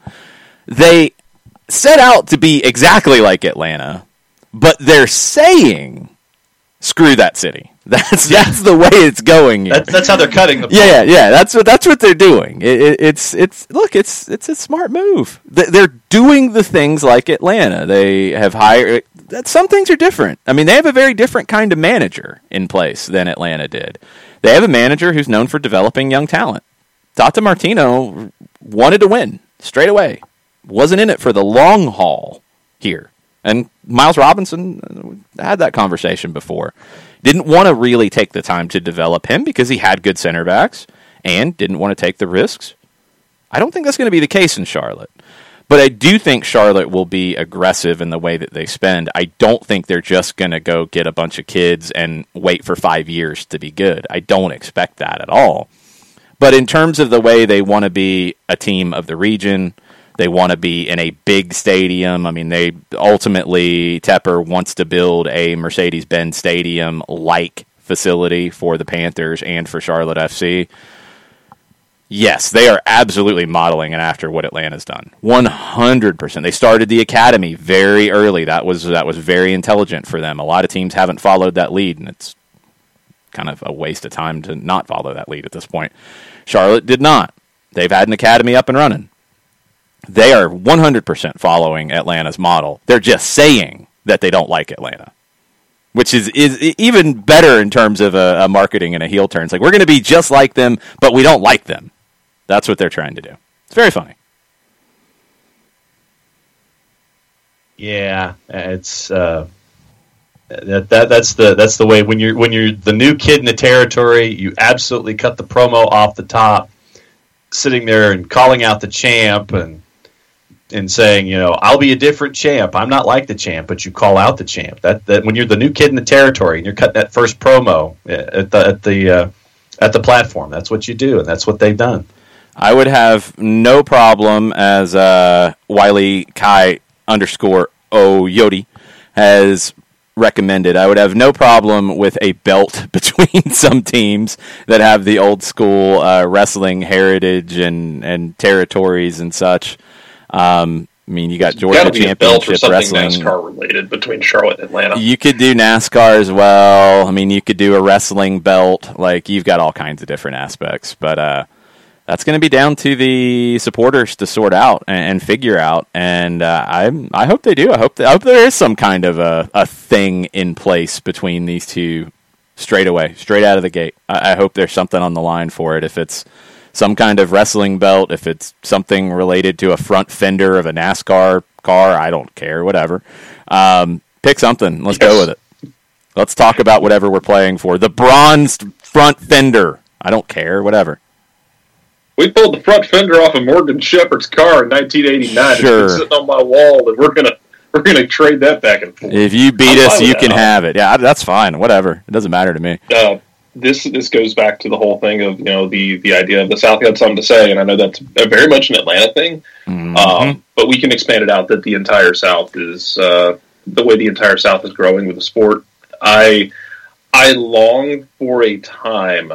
They set out to be exactly like Atlanta, but they're saying, screw that city. That's yeah. that's the way it's going. That's, that's how they're cutting the. Yeah, yeah, yeah. That's what that's what they're doing. It, it, it's it's look, it's it's a smart move. They're doing the things like Atlanta. They have hired. That some things are different. I mean, they have a very different kind of manager in place than Atlanta did. They have a manager who's known for developing young talent. Tata Martino wanted to win straight away. Wasn't in it for the long haul here. And Miles Robinson had that conversation before. Didn't want to really take the time to develop him because he had good center backs and didn't want to take the risks. I don't think that's going to be the case in Charlotte. But I do think Charlotte will be aggressive in the way that they spend. I don't think they're just going to go get a bunch of kids and wait for five years to be good. I don't expect that at all. But in terms of the way they want to be a team of the region, they want to be in a big stadium. I mean, they ultimately, Tepper wants to build a Mercedes-Benz Stadium-like facility for the Panthers and for Charlotte F C. Yes, they are absolutely modeling it after what Atlanta's done. one hundred percent. They started the academy very early. That was that was very intelligent for them. A lot of teams haven't followed that lead, and it's kind of a waste of time to not follow that lead at this point. Charlotte did not. They've had an academy up and running. They are one hundred percent following Atlanta's model. They're just saying that they don't like Atlanta, which is, is even better in terms of a, a marketing and a heel turn. It's like, we're going to be just like them, but we don't like them. That's what they're trying to do. It's very funny. Yeah, it's uh, that, that that's the that's the way when you're when you're the new kid in the territory, you absolutely cut the promo off the top, sitting there and calling out the champ and. And saying, you know, I'll be a different champ. I'm not like the champ, but you call out the champ. That that when you're the new kid in the territory and you're cutting that first promo at the at the uh, at the platform, that's what you do, and that's what they've done. I would have no problem as uh, Wiley Kai underscore Oyodi has recommended. I would have no problem with a belt between some teams that have the old school uh, wrestling heritage and and territories and such. Um, I mean, you got Georgia Championship Wrestling. NASCAR related between Charlotte and Atlanta. You could do NASCAR as well. I mean, you could do a wrestling belt. Like, you've got all kinds of different aspects. But uh, that's going to be down to the supporters to sort out and, and figure out. And uh, I I hope they do. I hope, they, I hope there is some kind of a, a thing in place between these two straight away, straight out of the gate. I, I hope there's something on the line for it if it's some kind of wrestling belt, if it's something related to a front fender of a NASCAR car, I don't care, whatever. Um, pick something. Let's yes. go with it. Let's talk about whatever we're playing for. The bronze front fender. I don't care, whatever. We pulled the front fender off of Morgan Shepherd's car in nineteen eighty-nine. Sure. It's sitting on my wall, and we're gonna we're gonna trade that back and forth. If you beat I'm us, you can have it. Yeah, that's fine. Whatever. It doesn't matter to me. Um, This this goes back to the whole thing of, you know, the, the idea of the South had something to say, and I know that's very much an Atlanta thing, mm-hmm. um, but we can expand it out that the entire South is, uh, the way the entire South is growing with the sport. I I long for a time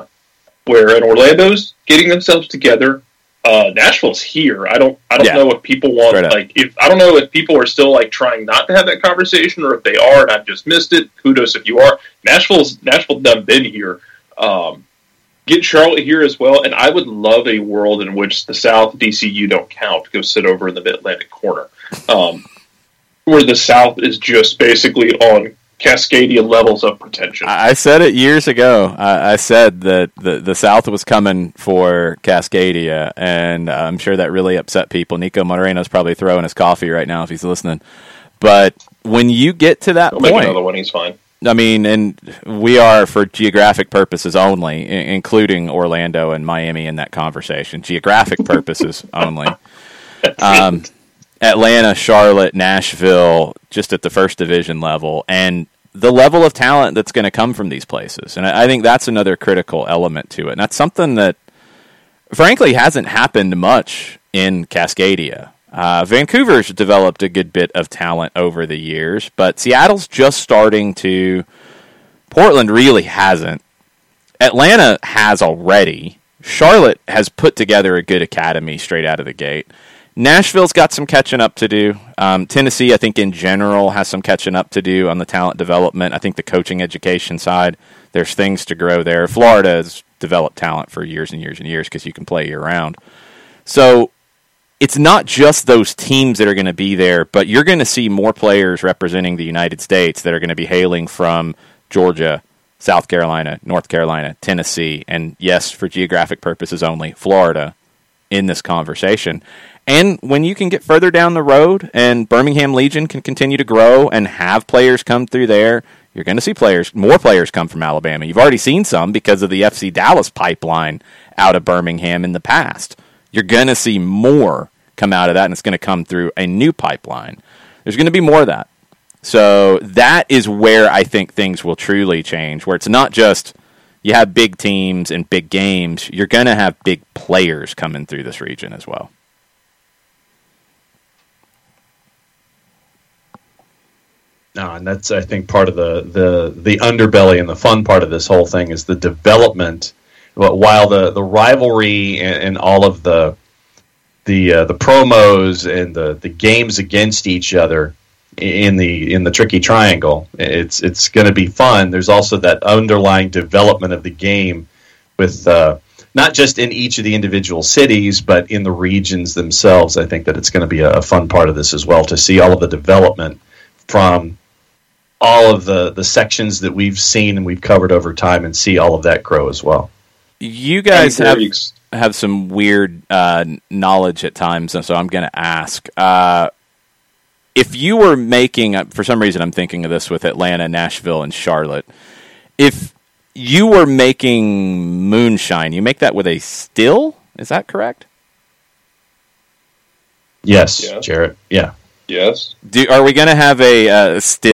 where in Orlando's getting themselves together, uh, Nashville's here. I don't I don't yeah. know if people want, Straight like, if I don't know if people are still, like, trying not to have that conversation, or if they are, and I've just missed it. Kudos if you are. Nashville's Nashville done been here. Um, get Charlotte here as well, and I would love a world in which the South, D C U don't count, go sit over in the mid-Atlantic corner, um, where the South is just basically on Cascadia levels of pretension. I said it years ago. I, I said that the, the South was coming for Cascadia, and I'm sure that really upset people. Nico Moreno's probably throwing his coffee right now if he's listening. But when you get to that I'll point... make another one, he's fine. I mean, and we are, for geographic purposes only, I- including Orlando and Miami in that conversation. Geographic purposes only. Um, Atlanta, Charlotte, Nashville, just at the first division level, and the level of talent that's going to come from these places. And I-, I think that's another critical element to it. And that's something that, frankly, hasn't happened much in Cascadia. Uh, Vancouver's developed a good bit of talent over the years, but Seattle's just starting to. Portland really hasn't. Atlanta has already, Charlotte has put together a good academy straight out of the gate. Nashville's got some catching up to do. Um, Tennessee, I think, in general, has some catching up to do on the talent development. I think the coaching education side, there's things to grow there. Florida has developed talent for years and years and years because you can play year-round. So it's not just those teams that are going to be there, but you're going to see more players representing the United States that are going to be hailing from Georgia, South Carolina, North Carolina, Tennessee, and yes, for geographic purposes only, Florida in this conversation. And when you can get further down the road and Birmingham Legion can continue to grow and have players come through there, you're going to see players, more players come from Alabama. You've already seen some because of the F C Dallas pipeline out of Birmingham in the past. You're going to see more come out of that, and it's going to come through a new pipeline. There's going to be more of that. So that is where I think things will truly change, where it's not just you have big teams and big games. You're going to have big players coming through this region as well. No, and that's, I think, part of the, the, the underbelly and the fun part of this whole thing is the development. But while the, the rivalry and, and all of the the uh, the promos and the, the games against each other in the in the tricky triangle, it's it's going to be fun. There's also that underlying development of the game with uh, not just in each of the individual cities, but in the regions themselves. I think that it's going to be a, a fun part of this as well to see all of the development from all of the, the sections that we've seen and we've covered over time and see all of that grow as well. You guys have have some weird uh, knowledge at times, and so I'm going to ask. Uh, if you were making, uh, for some reason I'm thinking of this with Atlanta, Nashville, and Charlotte. If you were making moonshine, you make that with a still? Is that correct? Yes, yes. Jarrett. Yeah. Yes. Do, are we going to have a uh, still?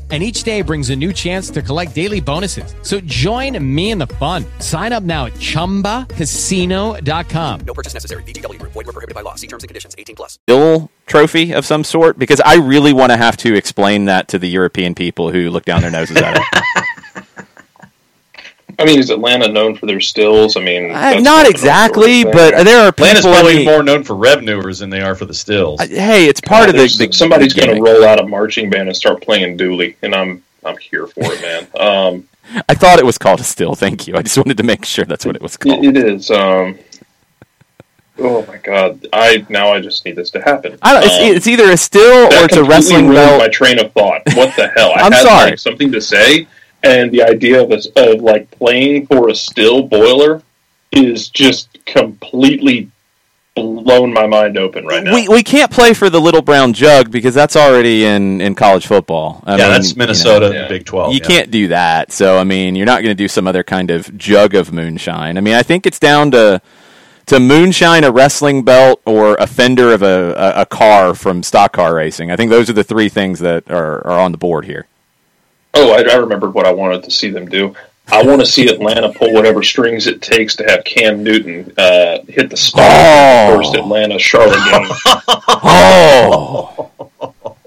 And each day brings a new chance to collect daily bonuses. So join me in the fun. Sign up now at chumba casino dot com. No purchase necessary. V G W. Void where prohibited by law. See terms and conditions. eighteen plus. Still trophy of some sort? Because I really want to have to explain that to the European people who look down their noses at it. I mean, is Atlanta known for their stills? I mean, uh, not exactly, but there are people. Atlanta's probably the, more known for revenuers than they are for the stills. Uh, hey, it's part yeah, of the, the somebody's going to roll out a marching band and start playing Dooley, and I'm I'm here for it, man. Um, I thought it was called a still. Thank you. I just wanted to make sure that's what it was called. It, it is. Um, oh my God! I now I just need this to happen. I don't, um, it's, it's either a still or it's a wrestling belt. My train of thought. What the hell? I I'm had, sorry. Like, something to say. And the idea of, a, of like playing for a still boiler is just completely blown my mind open right now. We we can't play for the little brown jug because that's already in, in college football. I yeah, mean, that's Minnesota, you know, yeah. Big twelve. You yeah. can't do that. So, I mean, you're not going to do some other kind of jug of moonshine. I mean, I think it's down to to moonshine, a wrestling belt, or a fender of a, a, a car from stock car racing. I think those are the three things that are, are on the board here. Oh, I, I remembered what I wanted to see them do. I want to see Atlanta pull whatever strings it takes to have Cam Newton uh, hit the spot oh. first Atlanta-Charlotte game. Oh,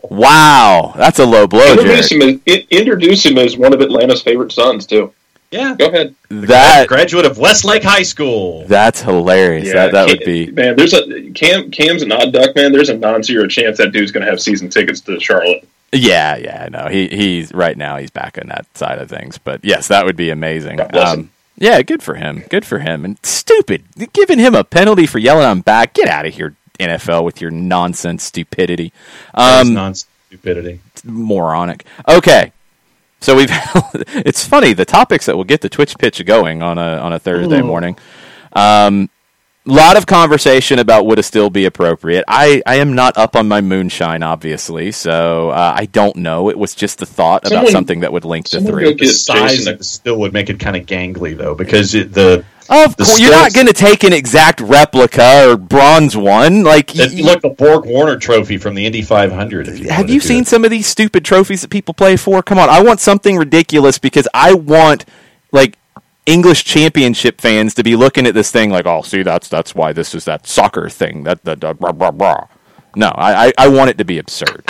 wow. That's a low blow, introduce him, as, it, introduce him as one of Atlanta's favorite sons, too. Yeah. Go ahead. That graduate of Westlake High School. That's hilarious. Yeah, that that Cam, would be man, there's a Cam Cam's an odd duck, man. There's a non-zero chance that dude's gonna have season tickets to Charlotte. Yeah, yeah, no. He he's right now he's back on that side of things. But yes, that would be amazing. Um, yeah, good for him. Good for him. And stupid. Giving him a penalty for yelling on back. Get out of here, N F L, with your nonsense stupidity. Um nonsense stupidity. Moronic. Okay. So we've it's funny, the topics that will get the Twitch pitch going on a on a Thursday Ooh. morning. Um, lot of conversation about would it still be appropriate. I, I am not up on my moonshine, obviously, so uh, I don't know. It was just the thought someone, about something that would link the three. The size that still would make it kind of gangly, though, because it, the... Of course, you're not going to take an exact replica or bronze one. Like you, like the Borg Warner Trophy from the Indy five hundred. If you have you seen it. Some of these stupid trophies that people play for? Come on, I want something ridiculous because I want like English Championship fans to be looking at this thing like, oh, see, that's that's why this is that soccer thing. That that, that blah, blah, blah. No, I, I want it to be absurd.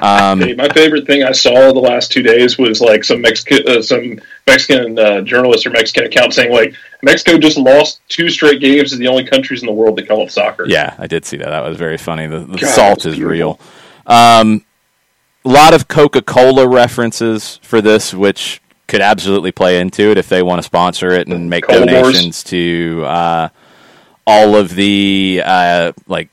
Um, hey, my favorite thing I saw the last two days was like some Mexican, uh, some Mexican uh, journalist or Mexican account saying like Mexico just lost two straight games to the only countries in the world that call it soccer. Yeah, I did see that. That was very funny. The, the God, salt is real. Um, a lot of Coca-Cola references for this, which could absolutely play into it if they want to sponsor it and make Cold donations Wars. to uh, all of the uh, like.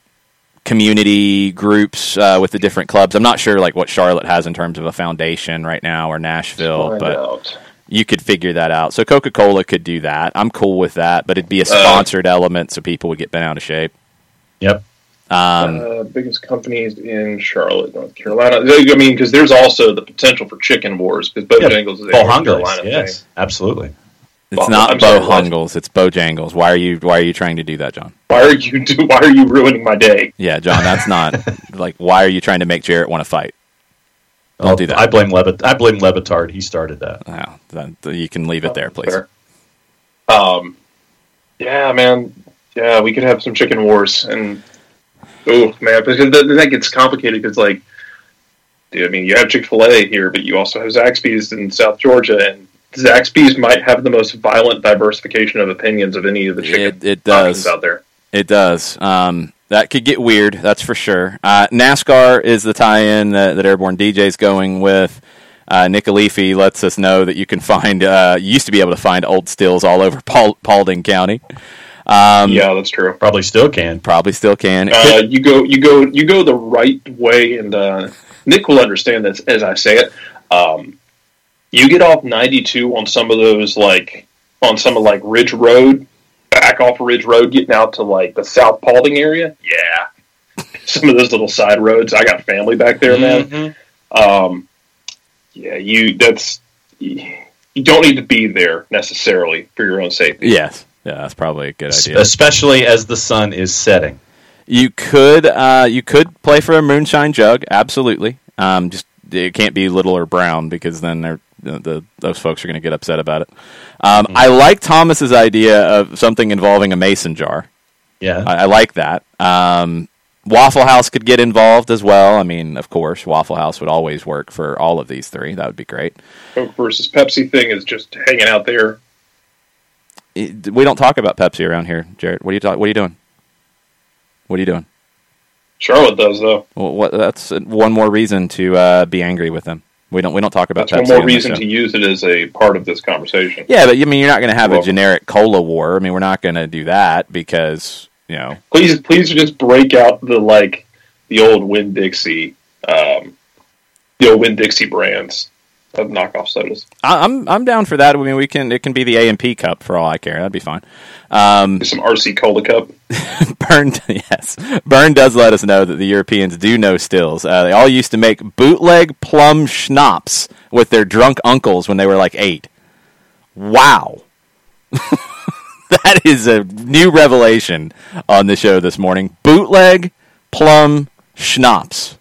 community groups uh, with the different clubs. I'm not sure like what Charlotte has in terms of a foundation right now or Nashville, but out. you could figure that out. So Coca-Cola could do that. I'm cool with that, but it'd be a sponsored uh, element so people would get bent out of shape. Yep. Um, uh, biggest companies in Charlotte, North Carolina. I mean, because there's also the potential for chicken wars because Bojangles yeah, is a North Carolina yes, thing. Absolutely. It's not Bojangles, it's Bojangles. Why are you why are you trying to do that, John? Why are you do, why are you ruining my day? Yeah, John, that's not like why are you trying to make Jarrett want to fight? Don't oh, do that. I blame Lebit I blame Lebitard. He started that. Wow. Oh, you can leave it there, please. Fair. Um Yeah, man. Yeah, we could have some chicken wars and oh man, because that gets complicated because like dude, I mean you have Chick-fil-A here, but you also have Zaxby's in South Georgia and Zaxby's might have the most violent diversification of opinions of any of the chicken it, it does. out there. It does. Um, that could get weird, that's for sure. Uh, NASCAR is the tie-in that, that Airborne D J's going with. Uh, Nick Alifi lets us know that you can find, uh, you used to be able to find old stills all over Paul, Paulding County. Um, yeah, that's true. Probably still can. Probably still can. Uh, you go, you go, you go the right way, and uh, Nick will understand this as I say it. Um, You get off ninety-two on some of those, like, on some of, like, Ridge Road, back off Ridge Road, getting out to, like, the South Paulding area. Yeah. Some of those little side roads. I got family back there, man. Mm-hmm. Um, yeah, you, that's, you don't need to be there, necessarily, for your own safety. Yes. Yeah, that's probably a good idea. Especially as the sun is setting. You could, uh, you could play for a moonshine jug, absolutely. Um, just, it can't be little or brown, because then they're, The, the, those folks are going to get upset about it. Um, mm-hmm. I like Thomas's idea of something involving a mason jar. Yeah, I, I like that. Um, Waffle House could get involved as well. I mean, of course, Waffle House would always work for all of these three. That would be great. Coke versus Pepsi thing is just hanging out there. It, we don't talk about Pepsi around here, Jared. What are you talking? What are you doing? What are you doing? Charlotte does though. Well, what, that's one more reason to uh, be angry with them. We don't. We don't talk about Pepsi. That's one more reason to use it as a part of this conversation. Yeah, but I mean, you're not going to have well, a generic cola war. I mean, we're not going to do that because you know. Please, please just break out the like the old Winn-Dixie, um, the old Winn-Dixie brands of knockoff sodas. I, I'm I'm down for that. I mean, we can. It can be the A and P cup for all I care. That'd be fine. Um, some R C Cola Cup. Byrne, yes. Byrne does let us know that the Europeans do know stills. Uh, they all used to make bootleg plum schnapps with their drunk uncles when they were like eight. Wow. That is a new revelation on the show this morning. Bootleg plum schnapps.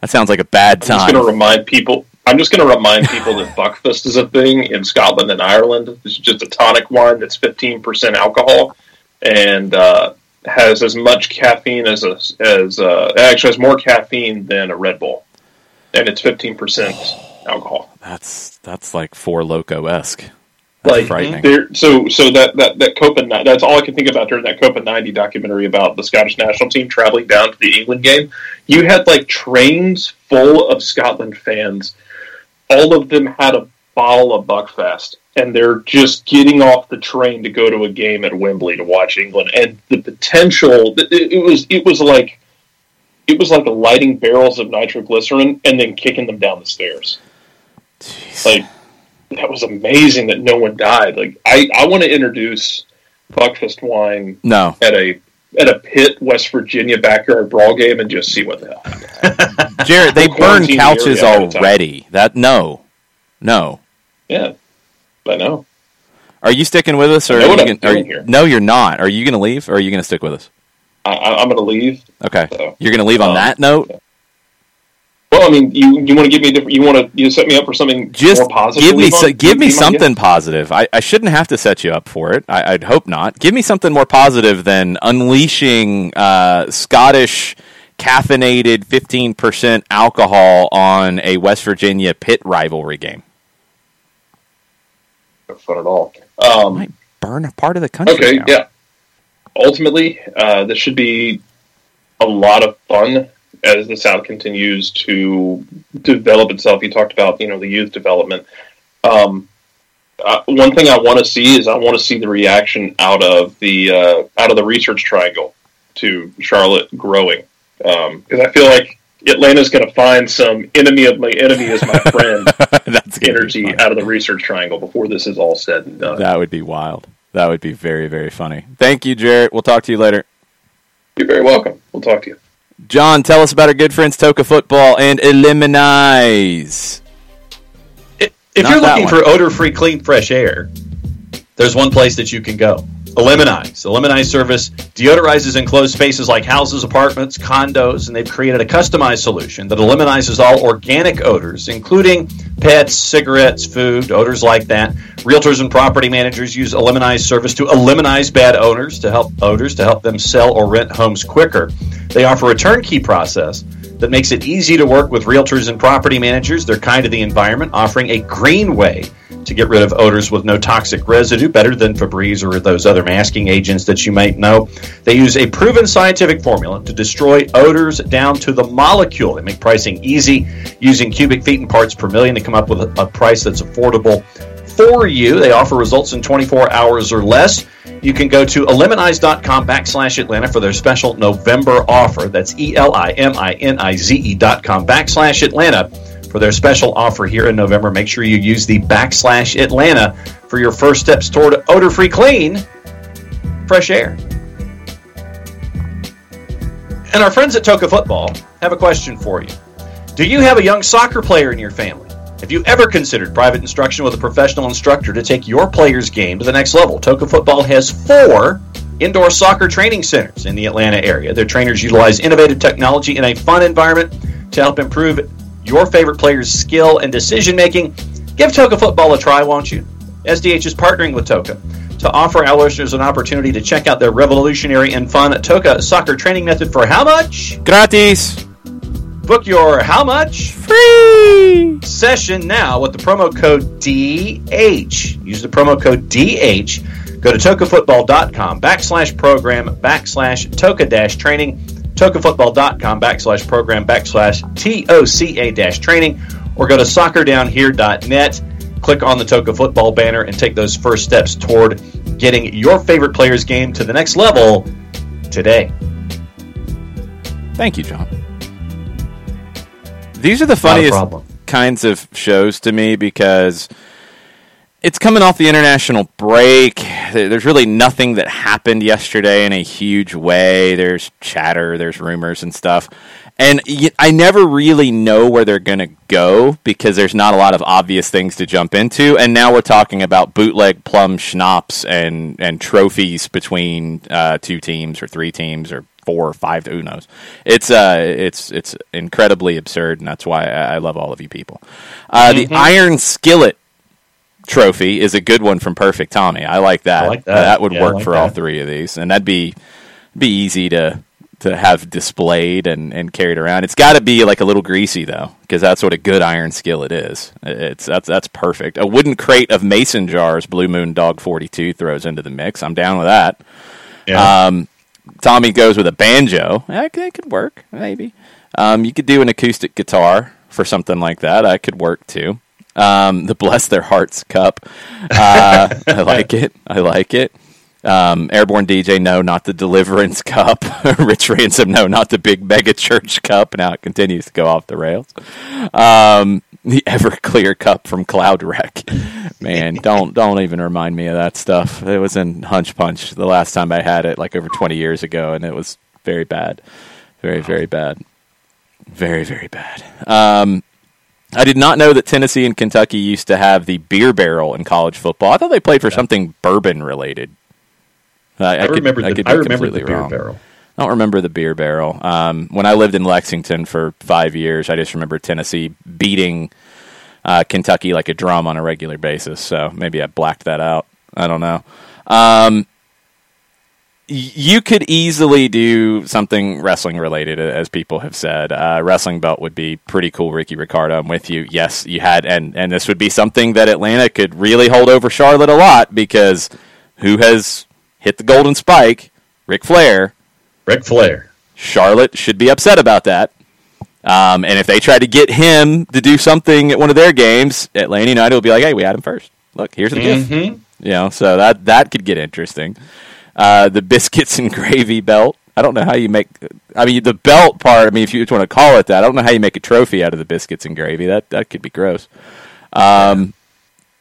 That sounds like a bad time. I'm just going to remind people... I'm just going to remind people that Buckfast is a thing in Scotland and Ireland. It's just a tonic wine that's fifteen percent alcohol and uh, has as much caffeine as a, as a, actually has more caffeine than a Red Bull, and it's fifteen percent alcohol. That's that's like Four Loko-esque. That's like, frightening. So so that that that Copa, that's all I can think about during that Copa ninety documentary about the Scottish national team traveling down to the England game. You had like trains full of Scotland fans. All of them had a bottle of Buckfast, and they're just getting off the train to go to a game at Wembley to watch England. And the potential, it was it was like it was like lighting barrels of nitroglycerin and then kicking them down the stairs. Jeez. Like, that was amazing that no one died. Like, I, I want to introduce Buckfast wine no. at a at a Pitt, West Virginia backyard brawl game and just see what the hell. Jared, they burn couches already. That no, no. Yeah, I know. Are you sticking with us, or are you gonna, are you, no? You're not. Are you going to leave, or are you going to stick with us? I, I'm going to leave. Okay, so, you're going to leave on um, that note. Yeah. Well, I mean, you you want to give me a different, you want to you set me up for something just more positive. Give me so, give me something positive. I, I shouldn't have to set you up for it. I, I'd hope not. Give me something more positive than unleashing uh, Scottish caffeinated fifteen percent alcohol on a West Virginia Pitt rivalry game. No fun at all. Um, it might burn a part of the country. Okay, now. yeah. Ultimately, uh, this should be a lot of fun as the South continues to develop itself. You talked about, you know, the youth development. Um, uh, one thing I want to see is I want to see the reaction out of the uh, out of the research triangle to Charlotte growing, because um, I feel like Atlanta's going to find some enemy of my enemy is my friend That's energy out of the research triangle before this is all said and done. That would be wild. That would be very, very funny. Thank you, Jarrett. We'll talk to you later. You're very welcome. We'll talk to you. John, tell us about our good friends Toca Football and Eliminize. If, if you're looking for odor-free, clean, fresh air, there's one place that you can go. Eliminize. Eliminize service deodorizes enclosed spaces like houses, apartments, condos, and they've created a customized solution that eliminizes all organic odors, including pets, cigarettes, food, odors like that. Realtors and property managers use Eliminize service to eliminize bad odors to help odors to help them sell or rent homes quicker. They offer a turnkey process that makes it easy to work with realtors and property managers. They're kind to the environment, offering a green way to get rid of odors with no toxic residue, better than Febreze or those other masking agents that you might know. They use a proven scientific formula to destroy odors down to the molecule. They make pricing easy, using cubic feet and parts per million to come up with a, a price that's affordable for you. They offer results in twenty-four hours or less. You can go to eliminize.com backslash Atlanta for their special November offer. That's E-L-I-M-I-N-I-Z-E dot com backslash Atlanta for their special offer here in November. Make sure you use the backslash Atlanta for your first steps toward odor-free, clean, fresh air. And our friends at Toca Football have a question for you. Do you have a young soccer player in your family? Have you ever considered private instruction with a professional instructor to take your player's game to the next level? Toca Football has four indoor soccer training centers in the Atlanta area. Their trainers utilize innovative technology in a fun environment to help improve your favorite player's skill and decision-making. Give Toca Football a try, won't you? S D H is partnering with Toca to offer our listeners an opportunity to check out their revolutionary and fun Toca soccer training method for how much? Gratis. Book your how much? Free session now with the promo code D H. Use the promo code D H. Go to tocafootball.com backslash program backslash toca-training. tocafootball.com backslash program backslash T O C A-training, or go to soccer down here dot net, click on the Toca Football banner, and take those first steps toward getting your favorite player's game to the next level today. Thank you, John. These are the funniest kinds of shows to me because it's coming off the international break. There's really nothing that happened yesterday in a huge way. There's chatter, there's rumors and stuff. And I never really know where they're going to go because there's not a lot of obvious things to jump into. And now we're talking about bootleg plum schnapps and, and trophies between uh, two teams or three teams or four or five, who knows. It's uh, it's it's incredibly absurd, and that's why I love all of you people. Uh, mm-hmm. The Iron Skillet trophy is a good one from Perfect Tommy. I like that. I like that. that would yeah, work like for that. All three of these, and that'd be be easy to to have displayed and, and carried around. It's got to be like a little greasy though, because that's what a good iron skillet is. It's that's that's perfect. A wooden crate of mason jars, Blue Moon Dog forty-two throws into the mix. I'm down with that. Yeah. Um, Tommy goes with a banjo. That could work, maybe. Um, you could do an acoustic guitar for something like that. That could work too. Um, the Bless Their Hearts Cup. Uh, I like it. I like it. Um, Airborne D J, no, not the Deliverance Cup. Rich Ransom, no, not the Big Mega Church Cup. Now it continues to go off the rails. Um, the Everclear Cup from Cloud Wreck. Man, don't don't even remind me of that stuff. It was in Hunch Punch the last time I had it, like over twenty years ago, and it was very bad. Very, very bad. Very, very bad. Um, I did not know that Tennessee and Kentucky used to have the beer barrel in college football. I thought they played for yeah. something bourbon-related. I, I, I remember could, the, I could I remember the beer wrong. barrel. I don't remember the beer barrel. Um, when I lived in Lexington for five years, I just remember Tennessee beating uh, Kentucky like a drum on a regular basis. So maybe I blacked that out. I don't know. Um, you could easily do something wrestling related, as people have said. Uh, wrestling belt would be pretty cool. Ricky Ricardo, I'm with you. Yes, you had, and, and this would be something that Atlanta could really hold over Charlotte a lot, because who has hit the golden spike? Ric Flair. Ric Flair. Charlotte should be upset about that. Um, and if they try to get him to do something at one of their games, Atlanta United will be like, hey, we had him first. Look, here's the mm-hmm. gift. You know, so that, that could get interesting. Uh, the biscuits and gravy belt. I don't know how you make. I mean, the belt part. I mean, if you just want to call it that, I don't know how you make a trophy out of the biscuits and gravy. That that could be gross. Um,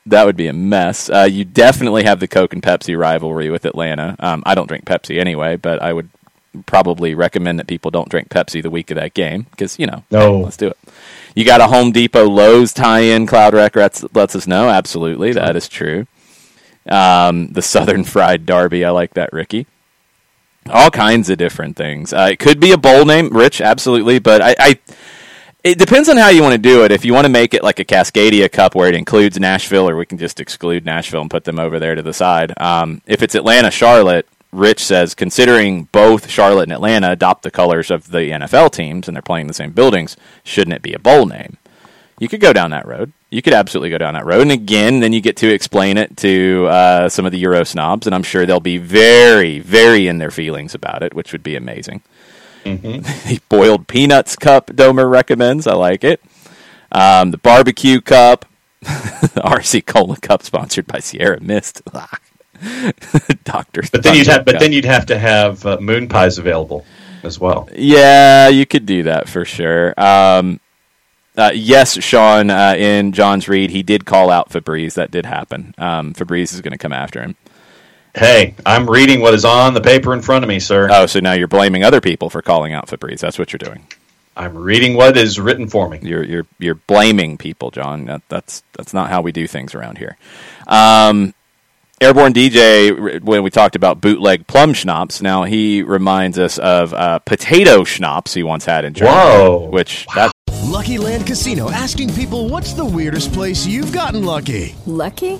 that would be a mess. Uh, you definitely have the Coke and Pepsi rivalry with Atlanta. Um, I don't drink Pepsi anyway, but I would probably recommend that people don't drink Pepsi the week of that game because you know. No, let's do it. You got a Home Depot Lowe's tie-in. Cloud Rec lets, lets us know. Absolutely, that is true. Um, the Southern Fried Derby. I like that, Ricky. All kinds of different things. Uh, it could be a bowl name, Rich, absolutely, but I, I it depends on how you want to do it. If you want to make it like a Cascadia Cup where it includes Nashville, or we can just exclude Nashville and put them over there to the side. Um, if it's Atlanta-Charlotte, Rich says, considering both Charlotte and Atlanta adopt the colors of the N F L teams and they're playing the same buildings, shouldn't it be a bowl name? You could go down that road. You could absolutely go down that road. And again, then you get to explain it to uh, some of the Euro snobs, and I'm sure they'll be very, very in their feelings about it, which would be amazing. Mm-hmm. The Boiled Peanuts Cup, Domer recommends. I like it. Um, the Barbecue Cup. The R C Cola Cup, sponsored by Sierra Mist. Doctor. But then you'd have, but then you'd have to have uh, moon pies available as well. Yeah, you could do that for sure. Um, Uh, yes, Sean, uh, in John's read, he did call out Febreze. That did happen. Um, Febreze is going to come after him. Hey, I'm reading what is on the paper in front of me, sir. Oh, so now you're blaming other people for calling out Febreze. That's what you're doing. I'm reading what is written for me. You're you're you're blaming people, John. That, that's that's not how we do things around here. Um, Airborne D J, when we talked about bootleg plum schnapps, now he reminds us of uh, potato schnapps he once had in Germany. Whoa. Which, wow. That Lucky Land Casino, asking people, what's the weirdest place you've gotten lucky? Lucky?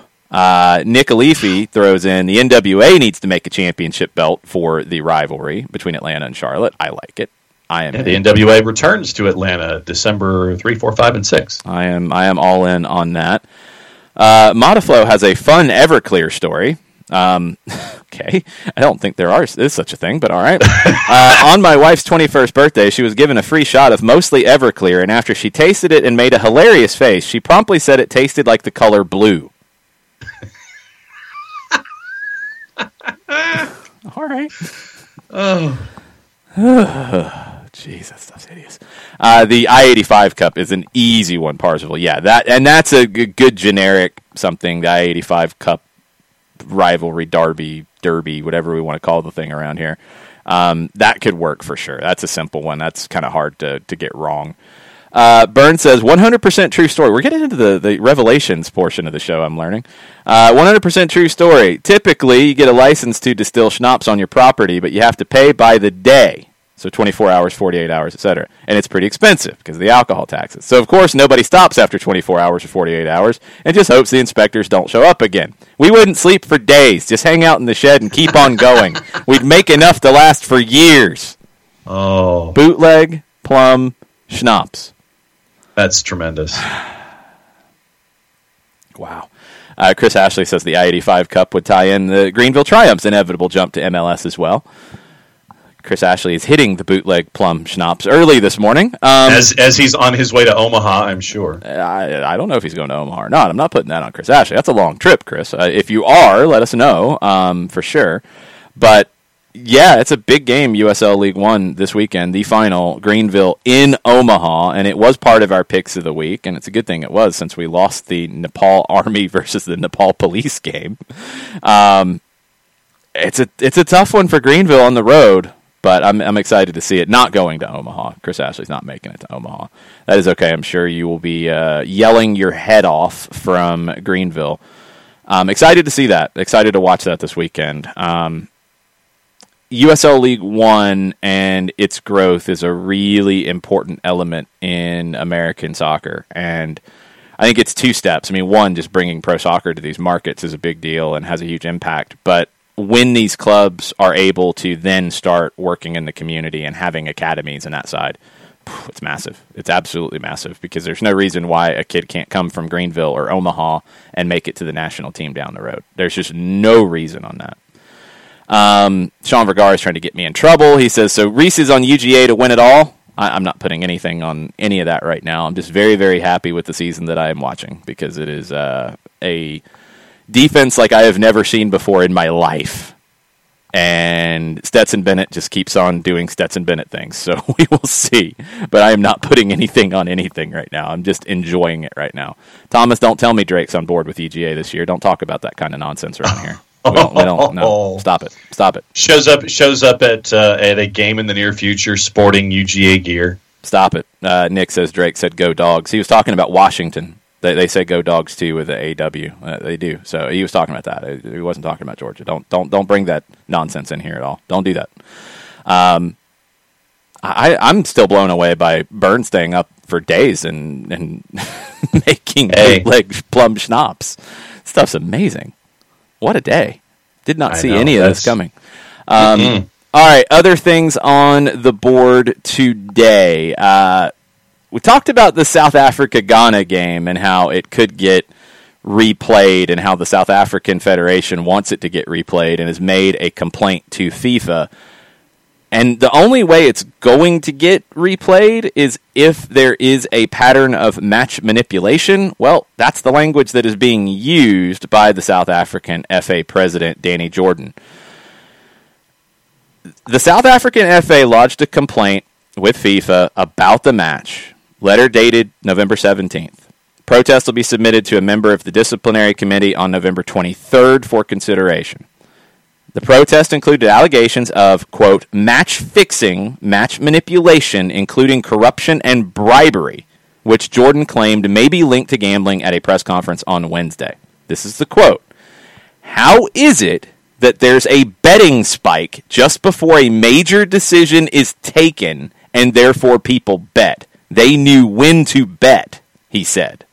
uh, Nick Alifi throws in, the N W A needs to make a championship belt for the rivalry between Atlanta and Charlotte. I like it. I am yeah, the N W A returns to Atlanta December three, four, five, and six. I am I am all in on that. Uh, Modaflow has a fun Everclear story. Um, okay, I don't think there are, is such a thing, but all right. Uh, on my wife's twenty-first birthday, she was given a free shot of mostly Everclear, and after she tasted it and made a hilarious face, she promptly said it tasted like the color blue. All right. Oh. Jeez, that stuff's hideous. Uh, the I eighty-five Cup is an easy one, Parzival. Yeah, that and that's a g- good generic something, the I eighty-five Cup rivalry derby derby, whatever we want to call the thing around here. Um, that could work for sure. That's a simple one. That's kind of hard to, to get wrong. Uh, Byrne says, one hundred percent true story. We're getting into the, the revelations portion of the show, I'm learning. Uh, one hundred percent true story. Typically, you get a license to distill schnapps on your property, but you have to pay by the day. So twenty-four hours, forty-eight hours, et cetera. And it's pretty expensive because of the alcohol taxes. So, of course, nobody stops after twenty-four hours or forty-eight hours and just hopes the inspectors don't show up again. We wouldn't sleep for days. Just hang out in the shed and keep on going. We'd make enough to last for years. Oh. Bootleg, plum, schnapps. That's tremendous. Wow. Uh, Chris Ashley says the I eighty-five Cup would tie in the Greenville Triumph's inevitable jump to M L S as well. Chris Ashley is hitting the bootleg plum schnapps early this morning. Um, as as he's on his way to Omaha, I'm sure. I, I don't know if he's going to Omaha or not. I'm not putting that on Chris Ashley. That's a long trip, Chris. Uh, if you are, let us know um, for sure. But, yeah, it's a big game, U S L League One this weekend, the final, Greenville in Omaha, and it was part of our picks of the week, and it's a good thing it was since we lost the Nepal Army versus the Nepal Police game. Um, it's a it's a tough one for Greenville on the road. But I'm I'm excited to see it not going to Omaha. Chris Ashley's not making it to Omaha. That is okay. I'm sure you will be uh, yelling your head off from Greenville. Um, excited to see that. Excited to watch that this weekend. Um, U S L League One and its growth is a really important element in American soccer. And I think it's two steps. I mean, one, just bringing pro soccer to these markets is a big deal and has a huge impact. But when these clubs are able to then start working in the community and having academies on that side, it's massive. It's absolutely massive because there's no reason why a kid can't come from Greenville or Omaha and make it to the national team down the road. There's just no reason on that. Um, Sean Vergara is trying to get me in trouble. He says, so Reese is on U G A to win it all. I- I'm not putting anything on any of that right now. I'm just very, very happy with the season that I am watching because it is uh, a... defense like I have never seen before in my life. And Stetson Bennett just keeps on doing Stetson Bennett things. So we will see. But I am not putting anything on anything right now. I'm just enjoying it right now. Thomas, don't tell me Drake's on board with E G A this year. Don't talk about that kind of nonsense around here. We don't, we don't, no, stop it. Stop it. Shows up shows up at uh, at a game in the near future sporting U G A gear. Stop it. Uh, Nick says Drake said go dogs. He was talking about Washington. They they say go dogs too with the A W. Uh, they do. So he was talking about that. He wasn't talking about Georgia. Don't don't don't bring that nonsense in here at all. Don't do that. Um, I I'm still blown away by Byrne staying up for days and and making hey. bootleg plum schnapps. Stuff's amazing. What a day! Did not I see know, any of this coming. Um, mm-hmm. All right, other things on the board today. Uh, We talked about the South Africa-Ghana game and how it could get replayed and how the South African Federation wants it to get replayed and has made a complaint to FIFA. And the only way it's going to get replayed is if there is a pattern of match manipulation. Well, that's the language that is being used by the South African F A president, Danny Jordan. The South African F A lodged a complaint with FIFA about the match. Letter dated November seventeenth. Protest will be submitted to a member of the disciplinary committee on November twenty-third for consideration. The protest included allegations of, quote, match fixing, match manipulation, including corruption and bribery, which Jordan claimed may be linked to gambling at a press conference on Wednesday. This is the quote. How is it that there's a betting spike just before a major decision is taken and therefore people bet? They knew when to bet, he said.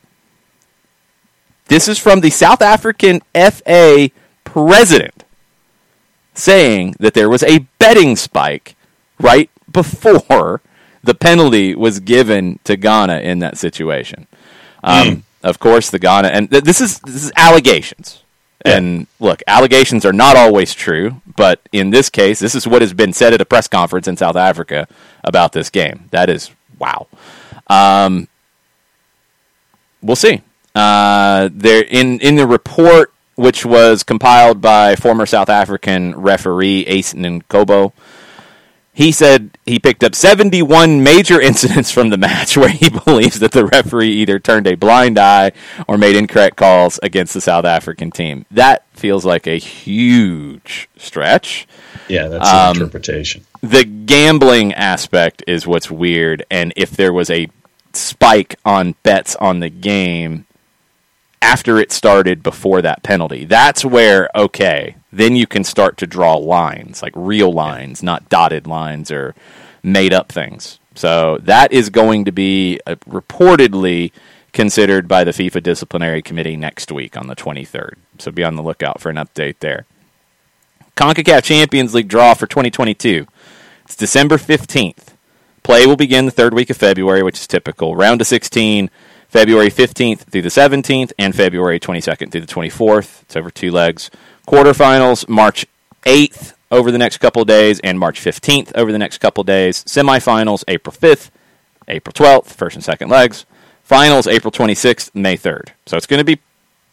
This is from the South African F A president saying that there was a betting spike right before the penalty was given to Ghana in that situation. Um, mm. Of course, the Ghana... And th- this is this is allegations. Yeah. And look, allegations are not always true, but in this case, this is what has been said at a press conference in South Africa about this game. That is... Wow. Um, we'll see. Uh, there in, in the report, which was compiled by former South African referee Ace Nkobo, He said he picked up seventy-one major incidents from the match where he believes that the referee either turned a blind eye or made incorrect calls against the South African team. That feels like a huge stretch. Yeah, that's um, an interpretation. The gambling aspect is what's weird, and if there was a spike on bets on the game after it started before that penalty, that's where, okay, then you can start to draw lines, like real lines, not dotted lines or made-up things. So that is going to be uh, reportedly considered by the FIFA Disciplinary Committee next week on the twenty-third. So be on the lookout for an update there. CONCACAF Champions League draw for twenty twenty-two. It's December fifteenth. Play will begin the third week of February, which is typical. Round of sixteen, February fifteenth through the seventeenth, and February twenty-second through the twenty-fourth. It's over two legs. Quarterfinals, March eighth over the next couple of days, and March fifteenth over the next couple of days. Semifinals, April fifth, April twelfth, first and second legs. Finals, April twenty-sixth, May third. So it's going to be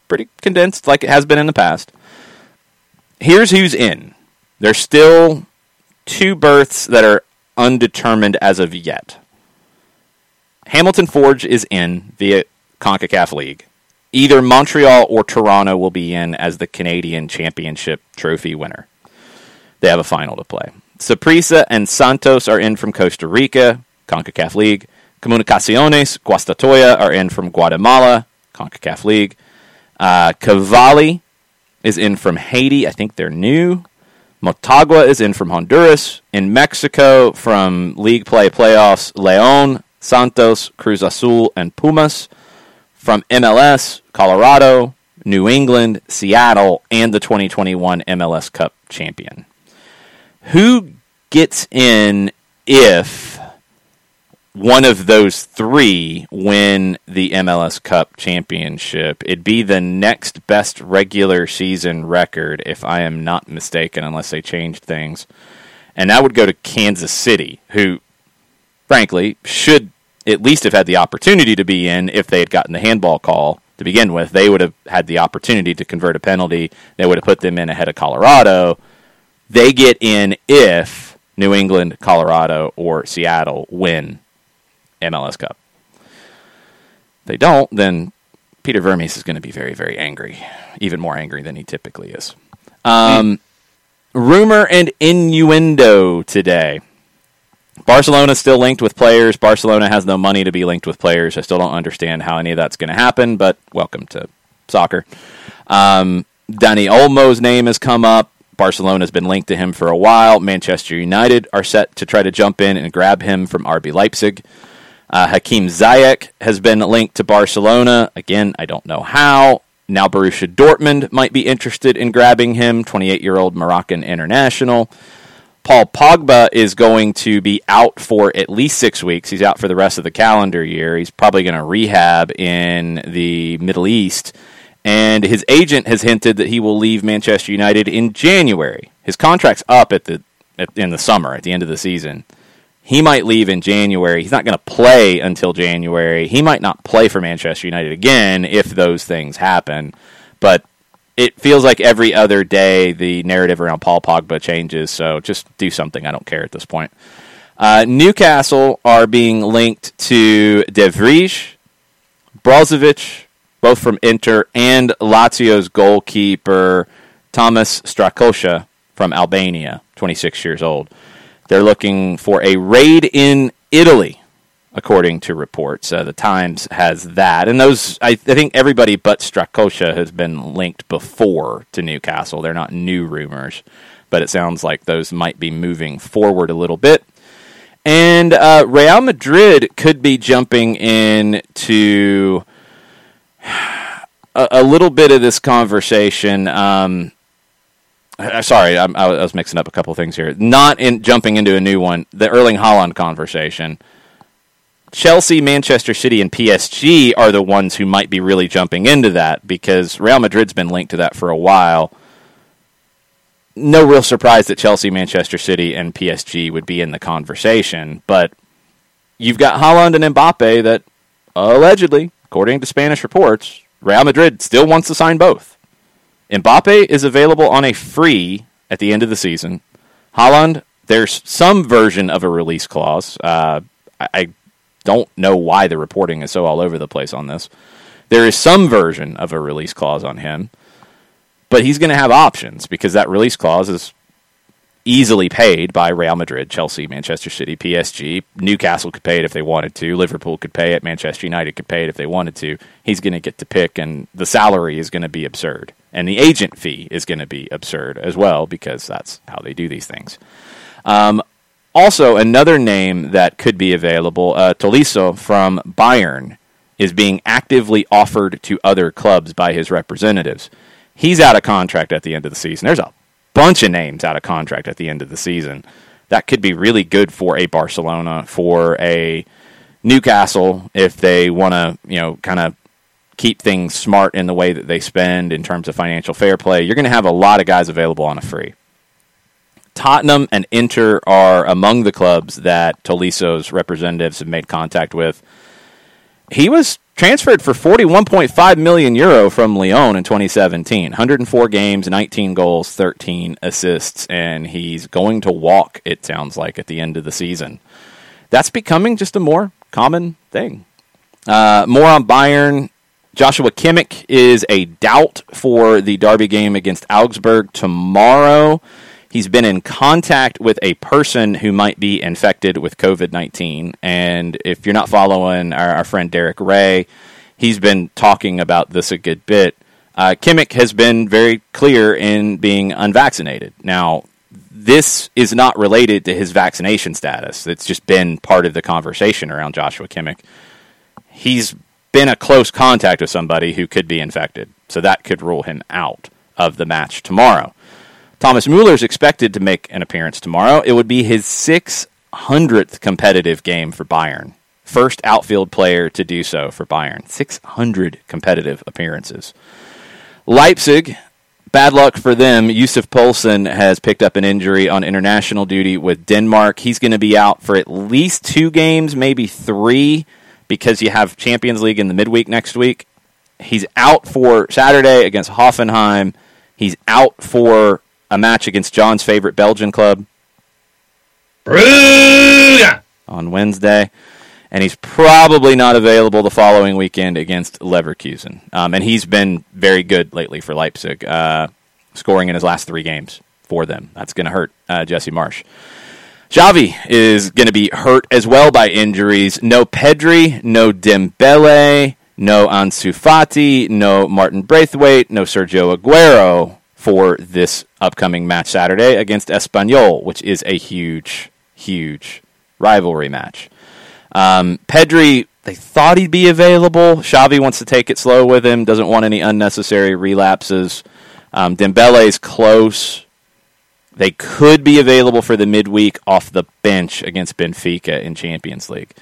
pretty condensed like it has been in the past. Here's who's in. There's still two berths that are undetermined as of yet. Hamilton Forge is in via CONCACAF League. Either Montreal or Toronto will be in as the Canadian Championship Trophy winner. They have a final to play. Saprissa and Santos are in from Costa Rica, CONCACAF League. Comunicaciones, Guastatoya are in from Guatemala, CONCACAF League. Uh, Cavalli is in from Haiti. I think they're new. Motagua is in from Honduras. In Mexico, from League Play Playoffs, León, Santos, Cruz Azul, and Pumas. From M L S, Colorado, New England, Seattle, and the twenty twenty-one M L S Cup champion. Who gets in if one of those three win the M L S Cup championship? It'd be the next best regular season record, if I am not mistaken, unless they changed things. And that would go to Kansas City, who, frankly, should at least have had the opportunity to be in if they had gotten the handball call to begin with. They would have had the opportunity to convert a penalty. They would have put them in ahead of Colorado. They get in if New England, Colorado, or Seattle win M L S Cup. If they don't, then Peter Vermes is going to be very, very angry, even more angry than he typically is. Um, mm. Rumor and innuendo today. Barcelona still linked with players. Barcelona has no money to be linked with players. I still don't understand how any of that's going to happen, but welcome to soccer. Um, Dani Olmo's name has come up. Barcelona's been linked to him for a while. Manchester United are set to try to jump in and grab him from R B Leipzig. Uh, Hakim Ziyech has been linked to Barcelona. Again, I don't know how. Now Borussia Dortmund might be interested in grabbing him, twenty-eight-year-old Moroccan international. Paul Pogba is going to be out for at least six weeks. He's out for the rest of the calendar year. He's probably going to rehab in the Middle East. And his agent has hinted that he will leave Manchester United in January. His contract's up at the at, in the summer, at the end of the season. He might leave in January. He's not going to play until January. He might not play for Manchester United again if those things happen. But it feels like every other day the narrative around Paul Pogba changes, so just do something. I don't care at this point. Uh, Newcastle are being linked to De Vrij, Brozovic, both from Inter, and Lazio's goalkeeper, Thomas Strakosha from Albania, twenty-six years old. They're looking for a raid in Italy, according to reports. Uh, the Times has that. And those, I, I think everybody but Strakosha has been linked before to Newcastle. They're not new rumors, but it sounds like those might be moving forward a little bit. And uh, Real Madrid could be jumping in to a, a little bit of this conversation. Um, sorry, I, I was mixing up a couple things here. Not in jumping into a new one, the Erling Haaland conversation. Chelsea, Manchester City, and P S G are the ones who might be really jumping into that because Real Madrid's been linked to that for a while. No real surprise that Chelsea, Manchester City, and P S G would be in the conversation, but you've got Haaland and Mbappe that allegedly, according to Spanish reports, Real Madrid still wants to sign both. Mbappe is available on a free at the end of the season. Haaland there's some version of a release clause. Uh, I, I don't know why the reporting is so all over the place on this. There is some version of a release clause on him, but he's going to have options because that release clause is easily paid by Real Madrid, Chelsea, Manchester City, P S G. Newcastle could pay it if they wanted to. Liverpool could pay it. Manchester United could pay it if they wanted to. He's going to get to pick, and the salary is going to be absurd. And the agent fee is going to be absurd as well because that's how they do these things. Um, also, another name that could be available, uh, Tolisso from Bayern, is being actively offered to other clubs by his representatives. He's out of contract at the end of the season. There's a bunch of names out of contract at the end of the season. That could be really good for a Barcelona, for a Newcastle, if they want to, you know, kind of keep things smart in the way that they spend in terms of financial fair play. You're going to have a lot of guys available on a free. Tottenham and Inter are among the clubs that Tolisso's representatives have made contact with. He was transferred for forty-one point five million euro from Lyon in twenty seventeen. one hundred four games, nineteen goals, thirteen assists, and he's going to walk, it sounds like, at the end of the season. That's becoming just a more common thing. Uh, more on Bayern. Joshua Kimmich is a doubt for the derby game against Augsburg tomorrow. He's been in contact with a person who might be infected with covid nineteen. And if you're not following our, our friend Derek Ray, he's been talking about this a good bit. Uh, Kimmich has been very clear in being unvaccinated. Now, this is not related to his vaccination status. It's just been part of the conversation around Joshua Kimmich. He's been a close contact with somebody who could be infected, so that could rule him out of the match tomorrow. Thomas Muller is expected to make an appearance tomorrow. It would be his six hundredth competitive game for Bayern. First outfield player to do so for Bayern. six hundred competitive appearances. Leipzig, bad luck for them. Yusuf Poulsen has picked up an injury on international duty with Denmark. He's going to be out for at least two games, maybe three, because you have Champions League in the midweek next week. He's out for Saturday against Hoffenheim. He's out for a match against John's favorite Belgian club, Brugge, on Wednesday. And he's probably not available the following weekend against Leverkusen. Um, and he's been very good lately for Leipzig, uh, scoring in his last three games for them. That's going to hurt uh, Jesse Marsch. Xavi is going to be hurt as well by injuries. No Pedri, no Dembele, no Ansu Fati, no Martin Braithwaite, no Sergio Aguero for this upcoming match Saturday against Espanyol, which is a huge, huge rivalry match. Um, Pedri, they thought he'd be available. Xavi wants to take it slow with him, doesn't want any unnecessary relapses. Um, Dembele's close. They could be available for the midweek off the bench against Benfica in Champions League.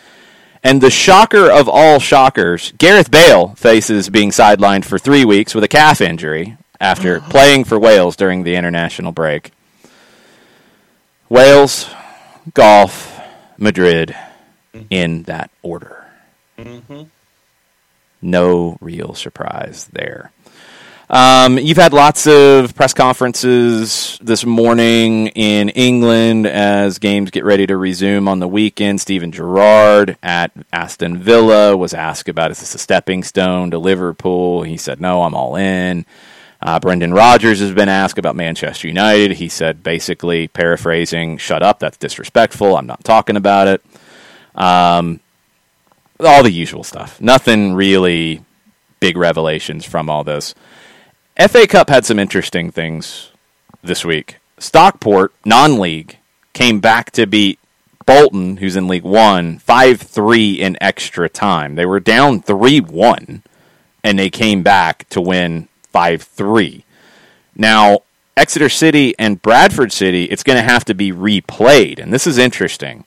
And the shocker of all shockers, Gareth Bale faces being sidelined for three weeks with a calf injury after playing for Wales during the international break. Wales, golf, Madrid, in that order. Mm-hmm. No real surprise there. Um, you've had lots of press conferences this morning in England as games get ready to resume on the weekend. Steven Gerrard at Aston Villa was asked about, is this a stepping stone to Liverpool? He said, no, I'm all in. Uh, Brendan Rodgers has been asked about Manchester United. He said, basically, paraphrasing, shut up, that's disrespectful, I'm not talking about it. Um, all the usual stuff. Nothing really big revelations from all this. F A Cup had some interesting things this week. Stockport, non-league, came back to beat Bolton, who's in League One, five three in extra time. They were down three one, and they came back to win five three. Now, Exeter City and Bradford City, it's going to have to be replayed, and this is interesting.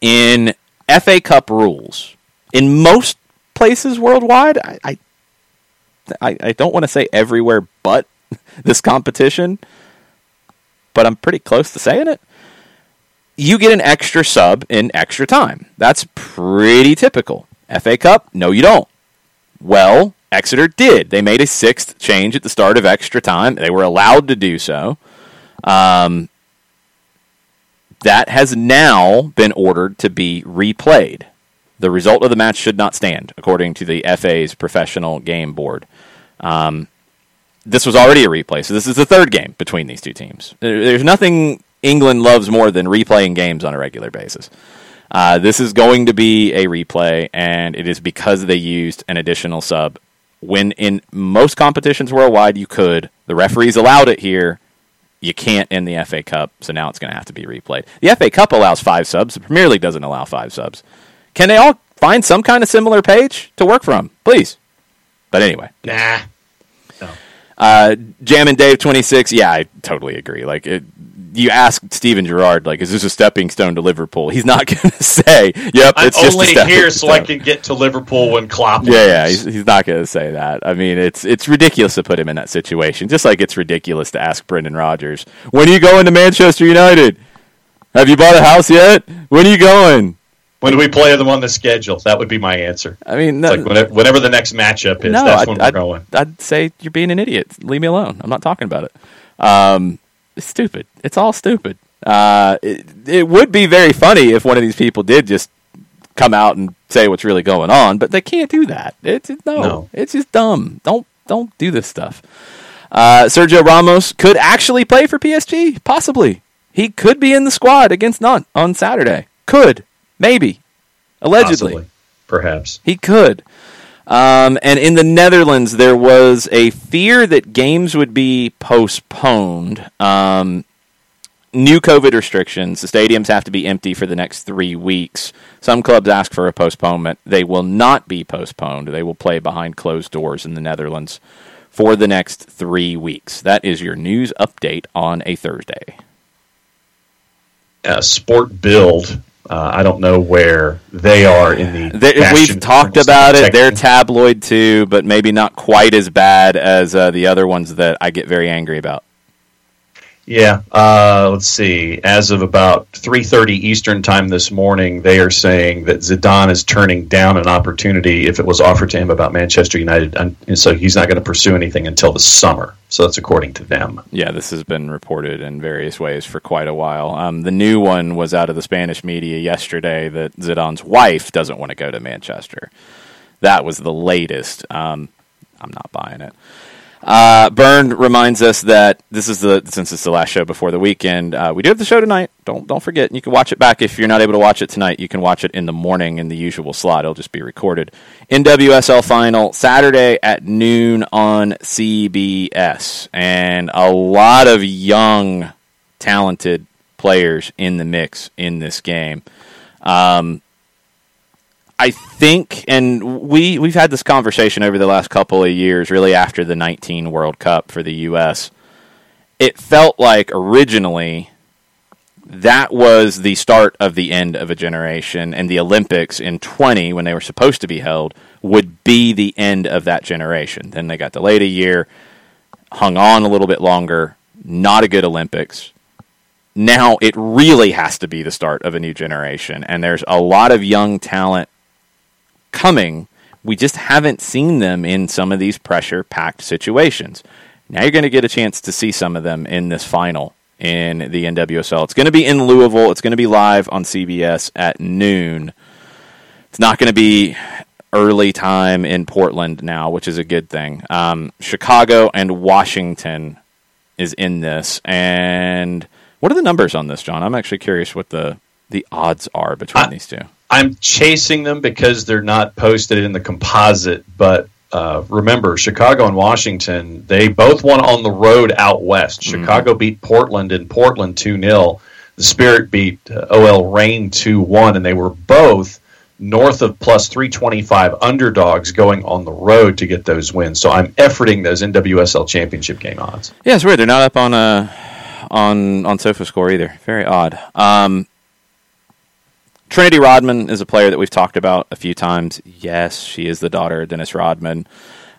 In F A Cup rules, in most places worldwide, I I, I don't want to say everywhere but this competition, but I'm pretty close to saying it, you get an extra sub in extra time. That's pretty typical. F A Cup, no you don't. Well, Exeter did. They made a sixth change at the start of extra time. They were allowed to do so. Um, That has now been ordered to be replayed. The result of the match should not stand, according to the F A's Professional Game Board. Um, this was already a replay, so this is the third game between these two teams. There's nothing England loves more than replaying games on a regular basis. Uh, this is going to be a replay, and it is because they used an additional sub. When in most competitions worldwide, you could. The referees allowed it here. You can't in the F A Cup, so now it's going to have to be replayed. The F A Cup allows five subs. The Premier League doesn't allow five subs. Can they all find some kind of similar page to work from? Please. But anyway. Nah. No. Uh, Jam and Dave twenty-six, yeah, I totally agree. Like, it, you ask Steven Gerrard, like, is this a stepping stone to Liverpool? He's not going to say, yep, it's I'm just a stepping stone. I'm only here so I can get to Liverpool when Klopp wins. Yeah, yeah, he's, he's not going to say that. I mean, it's it's ridiculous to put him in that situation, just like it's ridiculous to ask Brendan Rodgers, when are you going to Manchester United? Have you bought a house yet? When are you going? When do we play them on the schedule? That would be my answer. I mean, no, like whatever, whatever the next matchup is, no, that's when I'd, we're I'd, going. I'd say you're being an idiot. Leave me alone. I'm not talking about it. Um, it's stupid. It's all stupid. Uh, it, it would be very funny if one of these people did just come out and say what's really going on, but they can't do that. It's no, no. It's just dumb. Don't don't do this stuff. Uh, Sergio Ramos could actually play for P S G. Possibly, he could be in the squad against Nantes on Saturday. Could. Maybe. Allegedly. Possibly. Perhaps. He could. Um, and in the Netherlands, there was a fear that games would be postponed. Um, new COVID restrictions. The stadiums have to be empty for the next three weeks. Some clubs ask for a postponement. They will not be postponed. They will play behind closed doors in the Netherlands for the next three weeks. That is your news update on a Thursday. Uh, Sport Build. Uh, I don't know where they are in the... They, we've talked about it. They're tabloid too, but maybe not quite as bad as uh, the other ones that I get very angry about. Yeah. Uh, let's see. As of about three thirty Eastern time this morning, they are saying that Zidane is turning down an opportunity if it was offered to him about Manchester United, and so he's not going to pursue anything until the summer. So that's according to them. Yeah, this has been reported in various ways for quite a while. Um, the new one was out of the Spanish media yesterday that Zidane's wife doesn't want to go to Manchester. That was the latest. Um, I'm not buying it. Uh, Byrne reminds us that this is the since it's the last show before the weekend. Uh, we do have the show tonight. Don't don't forget. And you can watch it back if you're not able to watch it tonight. You can watch it in the morning in the usual slot. It'll just be recorded. N W S L final Saturday at noon on C B S, and a lot of young, talented players in the mix in this game. Um, I think, and we, we've had this conversation over the last couple of years, really after the nineteen World Cup for the U S, it felt like originally that was the start of the end of a generation, and the Olympics in twenty, when they were supposed to be held, would be the end of that generation. Then they got delayed a year, hung on a little bit longer, not a good Olympics. Now it really has to be the start of a new generation, and there's a lot of young talent coming. We just haven't seen them in some of these pressure-packed situations. Now you're going to get a chance to see some of them in this final in the N W S L. It's going to be in Louisville. It's going to be live on C B S at noon. It's not going to be early time in Portland now, which is a good thing. Um, Chicago and Washington is in this, and what are the numbers on this, John? I'm actually curious what the, the odds are between I- these two. I'm chasing them because they're not posted in the composite, but uh, remember, Chicago and Washington, they both won on the road out west. Mm-hmm. Chicago beat Portland in Portland two nil. The Spirit beat uh, O L Reign two one, and they were both north of plus three twenty-five underdogs going on the road to get those wins. So I'm efforting those N W S L championship game odds. Yeah, it's weird. They're not up on uh, on, on SofaScore either. Very odd. Um Trinity Rodman is a player that we've talked about a few times. Yes, she is the daughter of Dennis Rodman.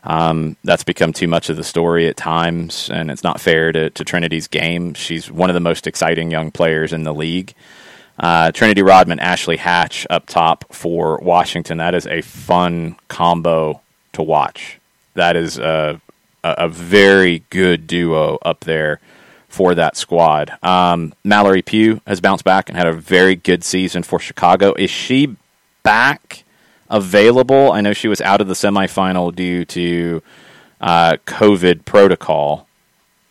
Um, that's become too much of the story at times, and it's not fair to, to Trinity's game. She's one of the most exciting young players in the league. Uh, Trinity Rodman, Ashley Hatch up top for Washington. That is a fun combo to watch. That is a, a very good duo up there for that squad. Um, Mallory Pugh has bounced back and had a very good season for Chicago. Is she back available? I know she was out of the semifinal due to uh, COVID protocol.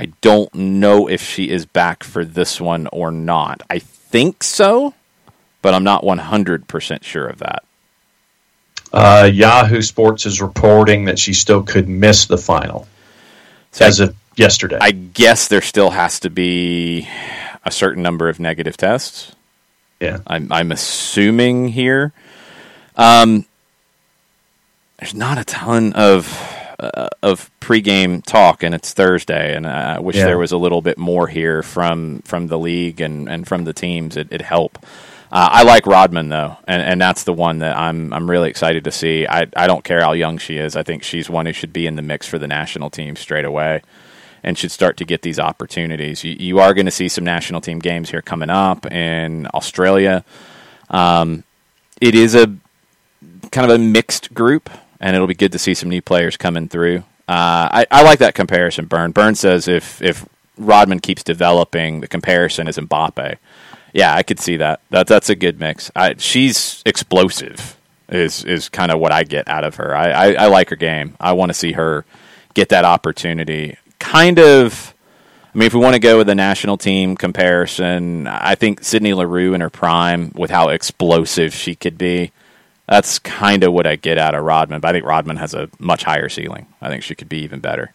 I don't know if she is back for this one or not. I think so, but I'm not one hundred percent sure of that. Uh, Yahoo Sports is reporting that she still could miss the final so as I, of yesterday. I guess there still has to be a certain number of negative tests. Yeah. I'm, I'm assuming here. Um, there's not a ton of uh, of pregame talk, and it's Thursday, and I wish yeah. there was a little bit more here from from the league and, and from the teams. It, it'd help. Uh, I like Rodman, though, and, and that's the one that I'm I'm really excited to see. I, I don't care how young she is. I think she's one who should be in the mix for the national team straight away and should start to get these opportunities. You, you are going to see some national team games here coming up in Australia. Um, it is a kind of a mixed group, and it'll be good to see some new players coming through. Uh, I, I like that comparison, Byrne. Byrne says if, if Rodman keeps developing, the comparison is Mbappe. Yeah, I could see that. That that's a good mix. I, she's explosive is is kind of what I get out of her. I, I, I like her game. I want to see her get that opportunity. Kind of, I mean, if we want to go with a national team comparison, I think Sydney LaRue in her prime with how explosive she could be, that's kind of what I get out of Rodman. But I think Rodman has a much higher ceiling. I think she could be even better.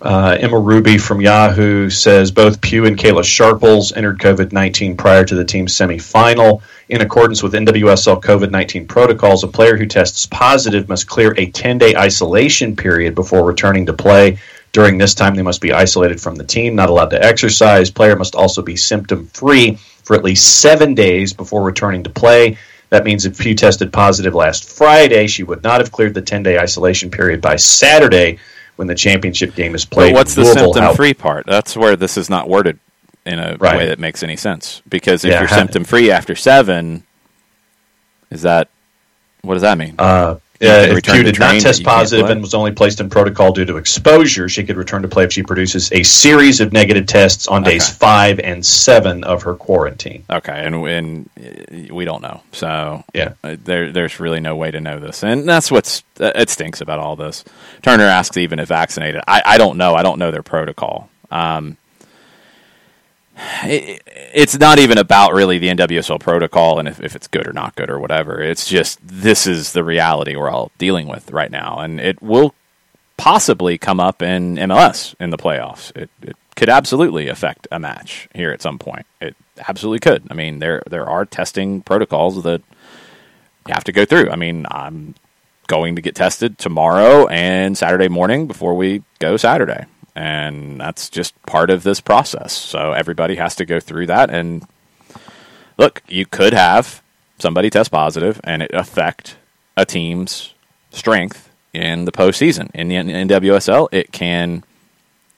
Uh, Emma Ruby from Yahoo says both Pugh and Kayla Sharples entered COVID nineteen prior to the team's semifinal. In accordance with N W S L COVID nineteen protocols, a player who tests positive must clear a ten-day isolation period before returning to play. During this time, they must be isolated from the team, not allowed to exercise. Player must also be symptom-free for at least seven days before returning to play. That means if Pugh tested positive last Friday, she would not have cleared the ten-day isolation period by Saturday, when the championship game is played. But what's the symptom-free part? That's where this is not worded in a right. way that makes any sense. Because if yeah. you're symptom-free after seven, is that what does that mean? Uh, uh, if Pugh did not test positive and was only placed in protocol due to exposure, she could return to play if she produces a series of negative tests on days okay. five and seven of her quarantine. Okay, and, and we don't know. So yeah. there, there's really no way to know this. And that's what's... It stinks about all this. Turner asks even if vaccinated. I, I don't know. I don't know their protocol. Um, it, it's not even about really the N W S L protocol and if, if it's good or not good or whatever. It's just this is the reality we're all dealing with right now. And it will possibly come up in M L S in the playoffs. It, it could absolutely affect a match here at some point. It absolutely could. I mean, there, there are testing protocols that you have to go through. I mean, I'm... going to get tested tomorrow and Saturday morning before we go Saturday. And that's just part of this process. So everybody has to go through that. And look, you could have somebody test positive and it affect a team's strength in the postseason. In the N W S L, it can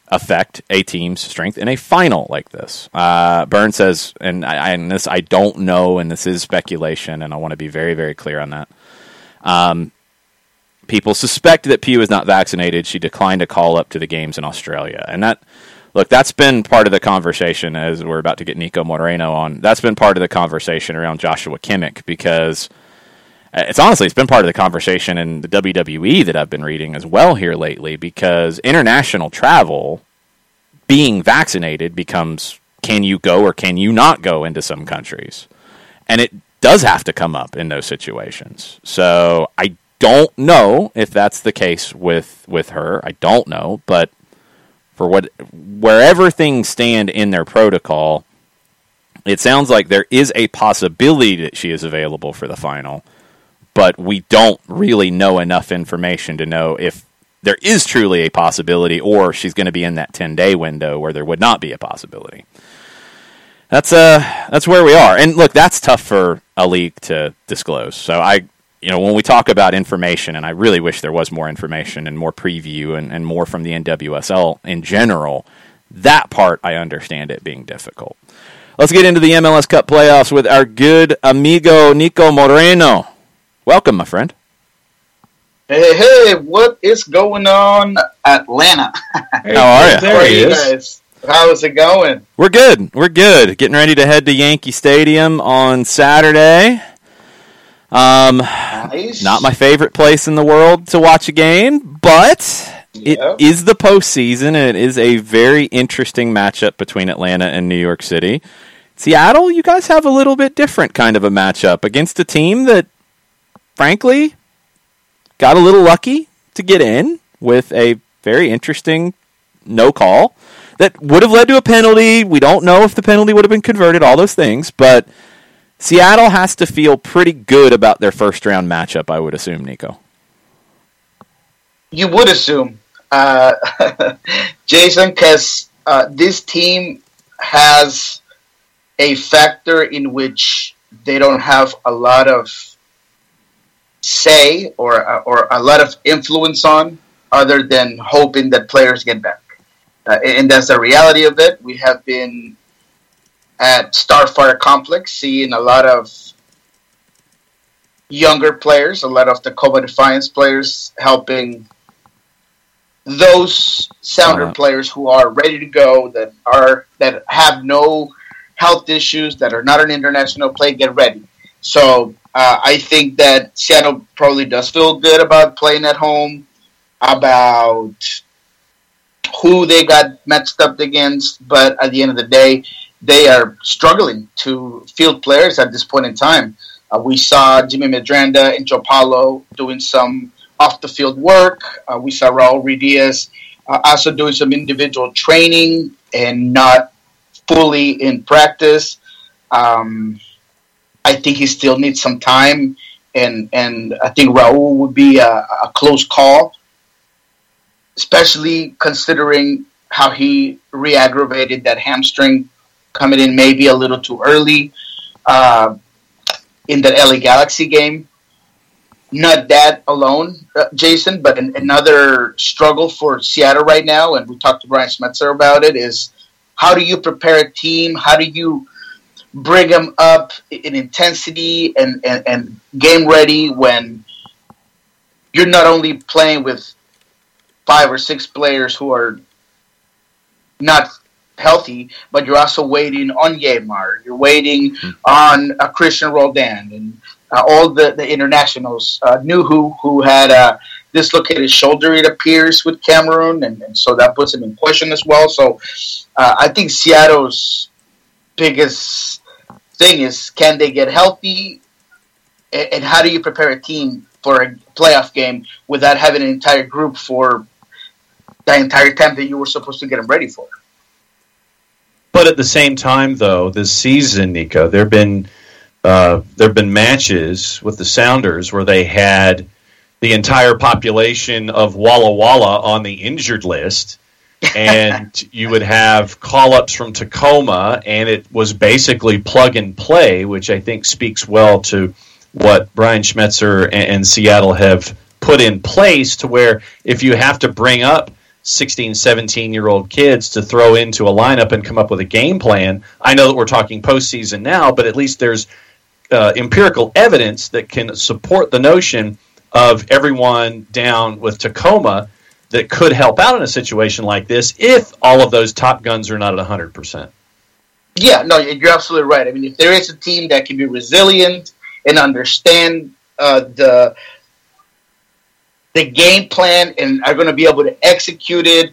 affect a team's strength in a final like this. Uh, Byrne says, and, I, and this I don't know, and this is speculation, and I want to be very, very clear on that. Um, People suspect that Pugh is not vaccinated. She declined a call up to the games in Australia. And that, look, that's been part of the conversation as we're about to get Nico Moreno on. That's been part of the conversation around Joshua Kimmich because it's honestly, it's been part of the conversation in the W W E that I've been reading as well here lately because international travel, being vaccinated becomes can you go or can you not go into some countries? And it does have to come up in those situations. So I don't know if that's the case with, with her. I don't know, but for what wherever things stand in their protocol, it sounds like there is a possibility that she is available for the final, but we don't really know enough information to know if there is truly a possibility or she's going to be in that ten-day window where there would not be a possibility. That's uh that's where we are. And look, that's tough for a league to disclose. So I You know, when we talk about information, and I really wish there was more information and more preview and, and more from the N W S L in general, that part I understand it being difficult. Let's get into the M L S Cup playoffs with our good amigo Nico Moreno. Welcome, my friend. Hey, hey, what is going on, Atlanta? How are you? There, there he is. Guys. How's it going? We're good. We're good. Getting ready to head to Yankee Stadium on Saturday. Um, nice. Not my favorite place in the world to watch a game, but yeah. It is the postseason, and it is a very interesting matchup between Atlanta and New York City. Seattle, you guys have a little bit different kind of a matchup against a team that, frankly, got a little lucky to get in with a very interesting no call that would have led to a penalty. We don't know if the penalty would have been converted, all those things, but Seattle has to feel pretty good about their first-round matchup, I would assume, Nico. You would assume, uh, Jason, because uh, this team has a factor in which they don't have a lot of say or or a lot of influence on, other than hoping that players get back. Uh, and that's the reality of it. We have been at Starfire Complex seeing a lot of younger players, a lot of the Coba Defiance players helping those Sounder right. players who are ready to go, that are that have no health issues, that are not an international play, get ready. So uh, I think that Seattle probably does feel good about playing at home, about who they got matched up against, but at the end of the day, they are struggling to field players at this point in time. Uh, we saw Jimmy Medranda and Joe Paulo doing some off-the-field work. Uh, we saw Raul Ruiz Diaz uh, also doing some individual training and not fully in practice. Um, I think he still needs some time, and, and I think Raul would be a, a close call, especially considering how he re-aggravated that hamstring coming in maybe a little too early uh, in that L A Galaxy game. Not that alone, uh, Jason, but an, another struggle for Seattle right now, and we talked to Brian Schmetzer about it, is how do you prepare a team? How do you bring them up in intensity and, and, and game ready when you're not only playing with five or six players who are not healthy, but you're also waiting on Yamar, you're waiting mm-hmm. on uh, Christian Roldan, and uh, all the, the internationals, uh, Nuhu, who had a dislocated shoulder, it appears, with Cameroon, and, and so that puts him in question as well. So uh, I think Seattle's biggest thing is, can they get healthy, and, and how do you prepare a team for a playoff game without having an entire group for the entire time that you were supposed to get them ready for? But at the same time, though, this season, Nico, there have been uh, there have been matches with the Sounders where they had the entire population of Walla Walla on the injured list, and you would have call-ups from Tacoma, and it was basically plug and play, which I think speaks well to what Brian Schmetzer and Seattle have put in place, to where if you have to bring up sixteen, seventeen-year-old kids to throw into a lineup and come up with a game plan, I know that we're talking postseason now, but at least there's uh, empirical evidence that can support the notion of everyone down with Tacoma that could help out in a situation like this if all of those top guns are not at one hundred percent. Yeah, no, you're absolutely right. I mean, if there is a team that can be resilient and understand uh, the the game plan and are going to be able to execute it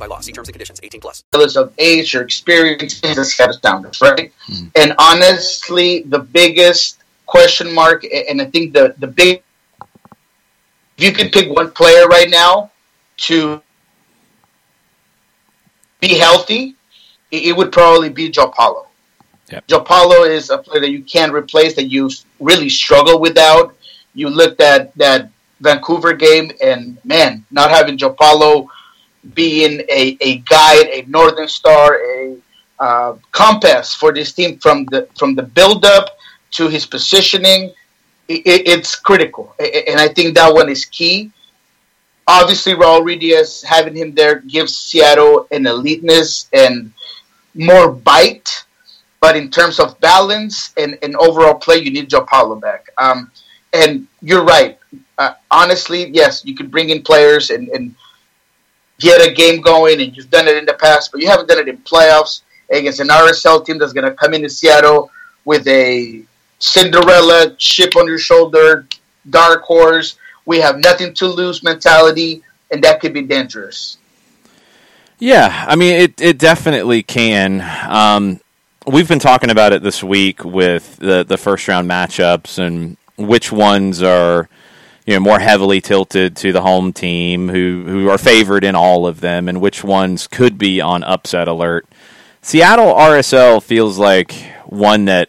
by law. See terms and conditions. eighteen plus. Of age, your experience is steps down, right? Mm-hmm. And honestly, the biggest question mark, and I think the, the big, if you could pick one player right now to be healthy, it would probably be Joe Paulo. Yep. Joe Paulo is a player that you can't replace, that you really struggle without. You looked at that Vancouver game, and man, not having Joe Paulo being a, a guide, a Northern Star, a uh, compass for this team from the from the build-up to his positioning, it, it's critical. And I think that one is key. Obviously, Raul Ruidíaz, having him there gives Seattle an eliteness and more bite. But in terms of balance and, and overall play, you need Joe Paulo back. Um, and you're right. Uh, honestly, yes, you could bring in players and, and get a game going, and you've done it in the past, but you haven't done it in playoffs against an R S L team that's going to come into Seattle with a Cinderella chip on your shoulder, dark horse, we have nothing to lose mentality, and that could be dangerous. Yeah, I mean, it, it definitely can. Um, we've been talking about it this week with the, the first-round matchups and which ones are, you know, more heavily tilted to the home team, who, who are favored in all of them, and which ones could be on upset alert. Seattle R S L feels like one that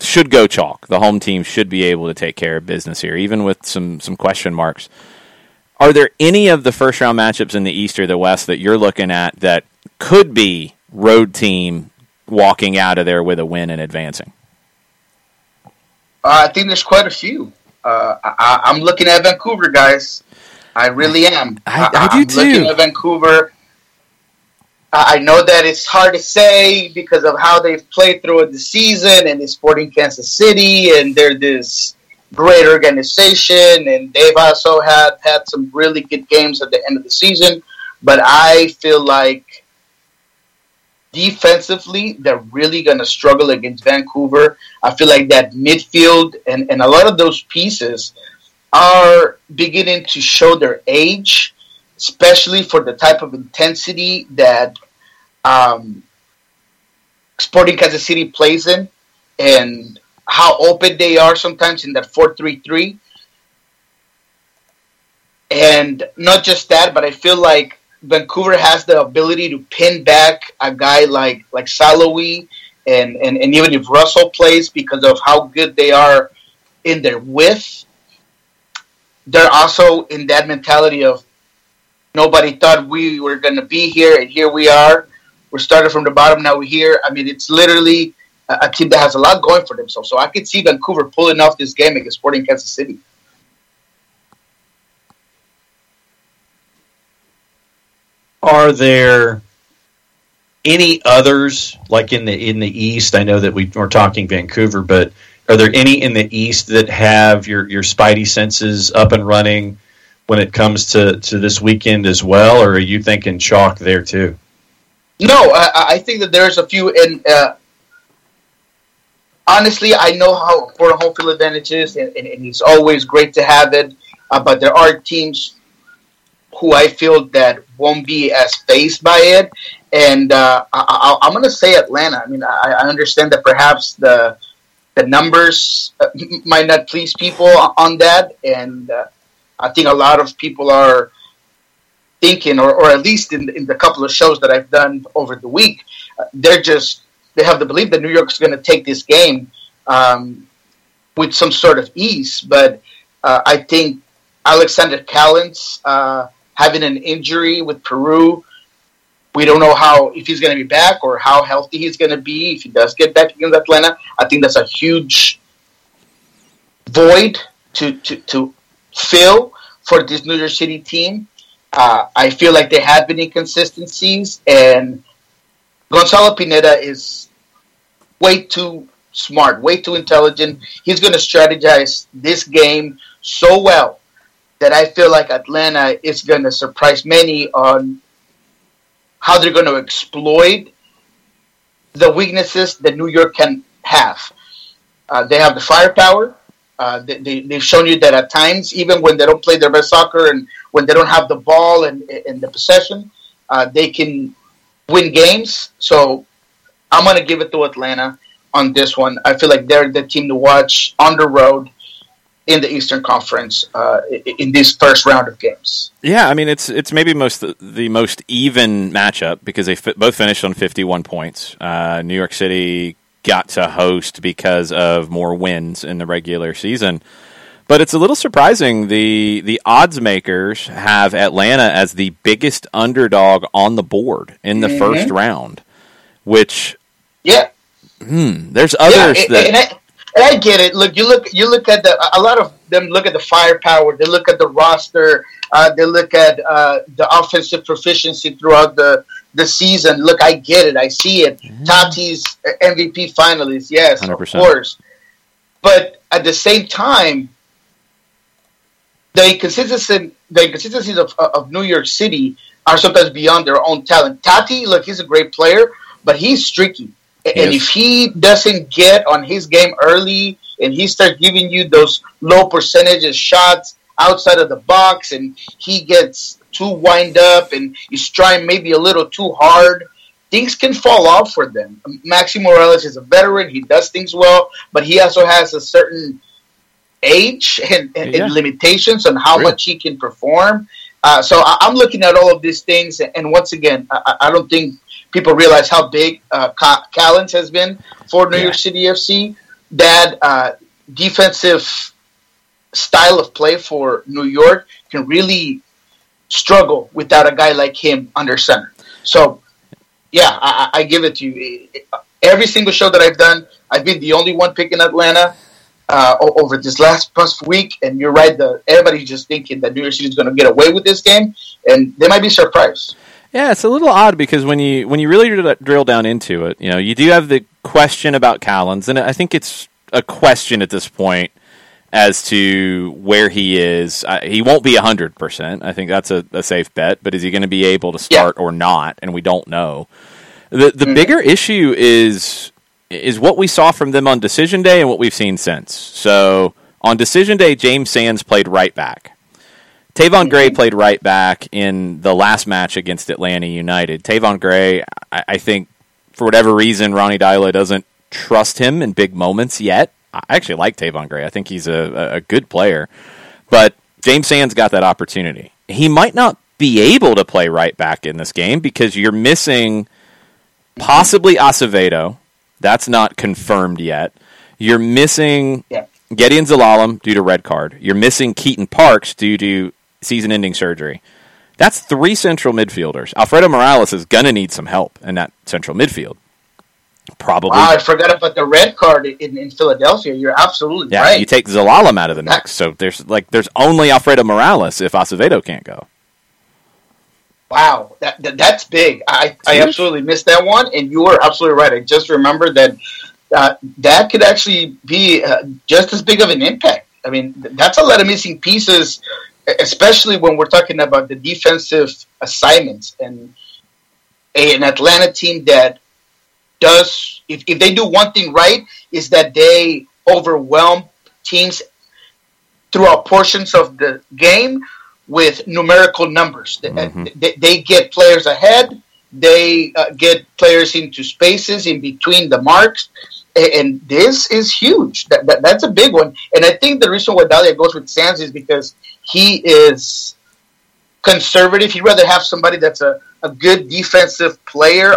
should go chalk. The home team should be able to take care of business here, even with some, some question marks. Are there any of the first-round matchups in the East or the West that you're looking at that could be road team walking out of there with a win and advancing? Uh, I think there's quite a few. Uh, I, I'm looking at Vancouver, guys. I really am. I, I, I do I'm too. I'm looking at Vancouver. I know that it's hard to say because of how they've played throughout the season, and it's Sporting Kansas City, and they're this great organization, and they've also had, had some really good games at the end of the season. But I feel like defensively, they're really going to struggle against Vancouver. I feel like that midfield and, and a lot of those pieces are beginning to show their age, especially for the type of intensity that um, Sporting Kansas City plays in, and how open they are sometimes in that four three three. And not just that, but I feel like Vancouver has the ability to pin back a guy like, like Saloui, and, and, and even if Russell plays, because of how good they are in their width. They're also in that mentality of, nobody thought we were going to be here, and here we are. We're started from the bottom, now we're here. I mean, it's literally a, a team that has a lot going for themselves. So I could see Vancouver pulling off this game against Sporting Kansas City. Are there any others, like in the in the East? I know that we were talking Vancouver, but are there any in the East that have your, your spidey senses up and running when it comes to, to this weekend as well, or are you thinking chalk there too? No, I, I think that there's a few, and uh, honestly, I know how important home field advantage is, and, and, and it's always great to have it, uh, but there are teams who I feel that won't be as phased by it, and uh, I, I, I'm going to say Atlanta. I mean, I, I understand that perhaps the, the numbers might not please people on that, and uh, I think a lot of people are thinking, or, or at least in, in the couple of shows that I've done over the week, they're just, they have the belief that New York's going to take this game um, with some sort of ease. But uh, I think Alexander Callens uh, having an injury with Peru, we don't know how, if he's going to be back or how healthy he's going to be if he does get back against Atlanta. I think that's a huge void to to, to fill for this New York City team. Uh, I feel like there have been inconsistencies, and Gonzalo Pineda is way too smart, way too intelligent. He's going to strategize this game so well that I feel like Atlanta is going to surprise many on how they're going to exploit the weaknesses that New York can have. Uh, they have the firepower. Uh, they, they, they've shown you that at times, even when they don't play their best soccer and when they don't have the ball and, and the possession, uh, they can win games. So I'm going to give it to Atlanta on this one. I feel like they're the team to watch on the road in the Eastern Conference uh, in this first round of games. Yeah, I mean, it's it's maybe most the most even matchup because they f- both finished on fifty-one points. Uh, New York City got to host because of more wins in the regular season. But it's a little surprising. The the odds makers have Atlanta as the biggest underdog on the board in the mm-hmm. first round, which... Yeah. Hmm, there's others yeah, it, that... And I, and I get it. Look, you look you look at the... A lot of them look at the firepower. They look at the roster. Uh, they look at uh, the offensive proficiency throughout the... The season, look, I get it. I see it. Mm-hmm. Tati's M V P finalist, yes, one hundred percent. Of course. But at the same time, the inconsistency, the inconsistencies of, of New York City are sometimes beyond their own talent. Tati, look, he's a great player, but he's streaky. Yes. And if he doesn't get on his game early and he starts giving you those low percentages shots outside of the box and he gets... too wind up and he's trying maybe a little too hard, things can fall off for them. Maxi Morales is a veteran. He does things well, but he also has a certain age and, and, yeah. and limitations on how really? much he can perform. Uh, so I, I'm looking at all of these things. And, and once again, I, I don't think people realize how big uh, Callens has been for New yeah. York City F C. That uh, defensive style of play for New York can really struggle without a guy like him under center. So, yeah, I, I give it to you. Every single show that I've done, I've been the only one picking Atlanta uh, over this last past week. And you're right, the, everybody's just thinking that New York City is going to get away with this game, and they might be surprised. Yeah, it's a little odd because when you when you really d- drill down into it, you know, you do have the question about Callens, and I think it's a question at this point as to where he is. I, he won't be one hundred percent. I think that's a, a safe bet, but is he going to be able to start yeah. or not? And we don't know. The the mm-hmm. bigger issue is is what we saw from them on Decision Day and what we've seen since. So on Decision Day, James Sands played right back. Tavon mm-hmm. Gray played right back in the last match against Atlanta United. Tavon Gray, I, I think for whatever reason, Ronnie Dyla doesn't trust him in big moments yet. I actually like Tavon Gray. I think he's a, a good player. But James Sands got that opportunity. He might not be able to play right back in this game because you're missing possibly Acevedo. That's not confirmed yet. You're missing yeah. Gideon Zalalem due to red card. You're missing Keaton Parks due to season-ending surgery. That's three central midfielders. Alfredo Morales is going to need some help in that central midfield. Probably. Wow, I forgot about the red card in, in Philadelphia. You're absolutely yeah, right. Yeah, you take Zalalem out of the mix, so there's like there's only Alfredo Morales if Acevedo can't go. Wow, that, that that's big. I, I absolutely missed that one, and you were absolutely right. I just remembered that uh, that could actually be uh, just as big of an impact. I mean, that's a lot of missing pieces, especially when we're talking about the defensive assignments and a, an Atlanta team that. Does if, if they do one thing right is that they overwhelm teams throughout portions of the game with numerical numbers. Mm-hmm. They, they get players ahead. They uh, get players into spaces in between the marks. And, and this is huge. That, that That's a big one. And I think the reason why Dalia goes with Sands is because he is conservative. He'd rather have somebody that's a, a good defensive player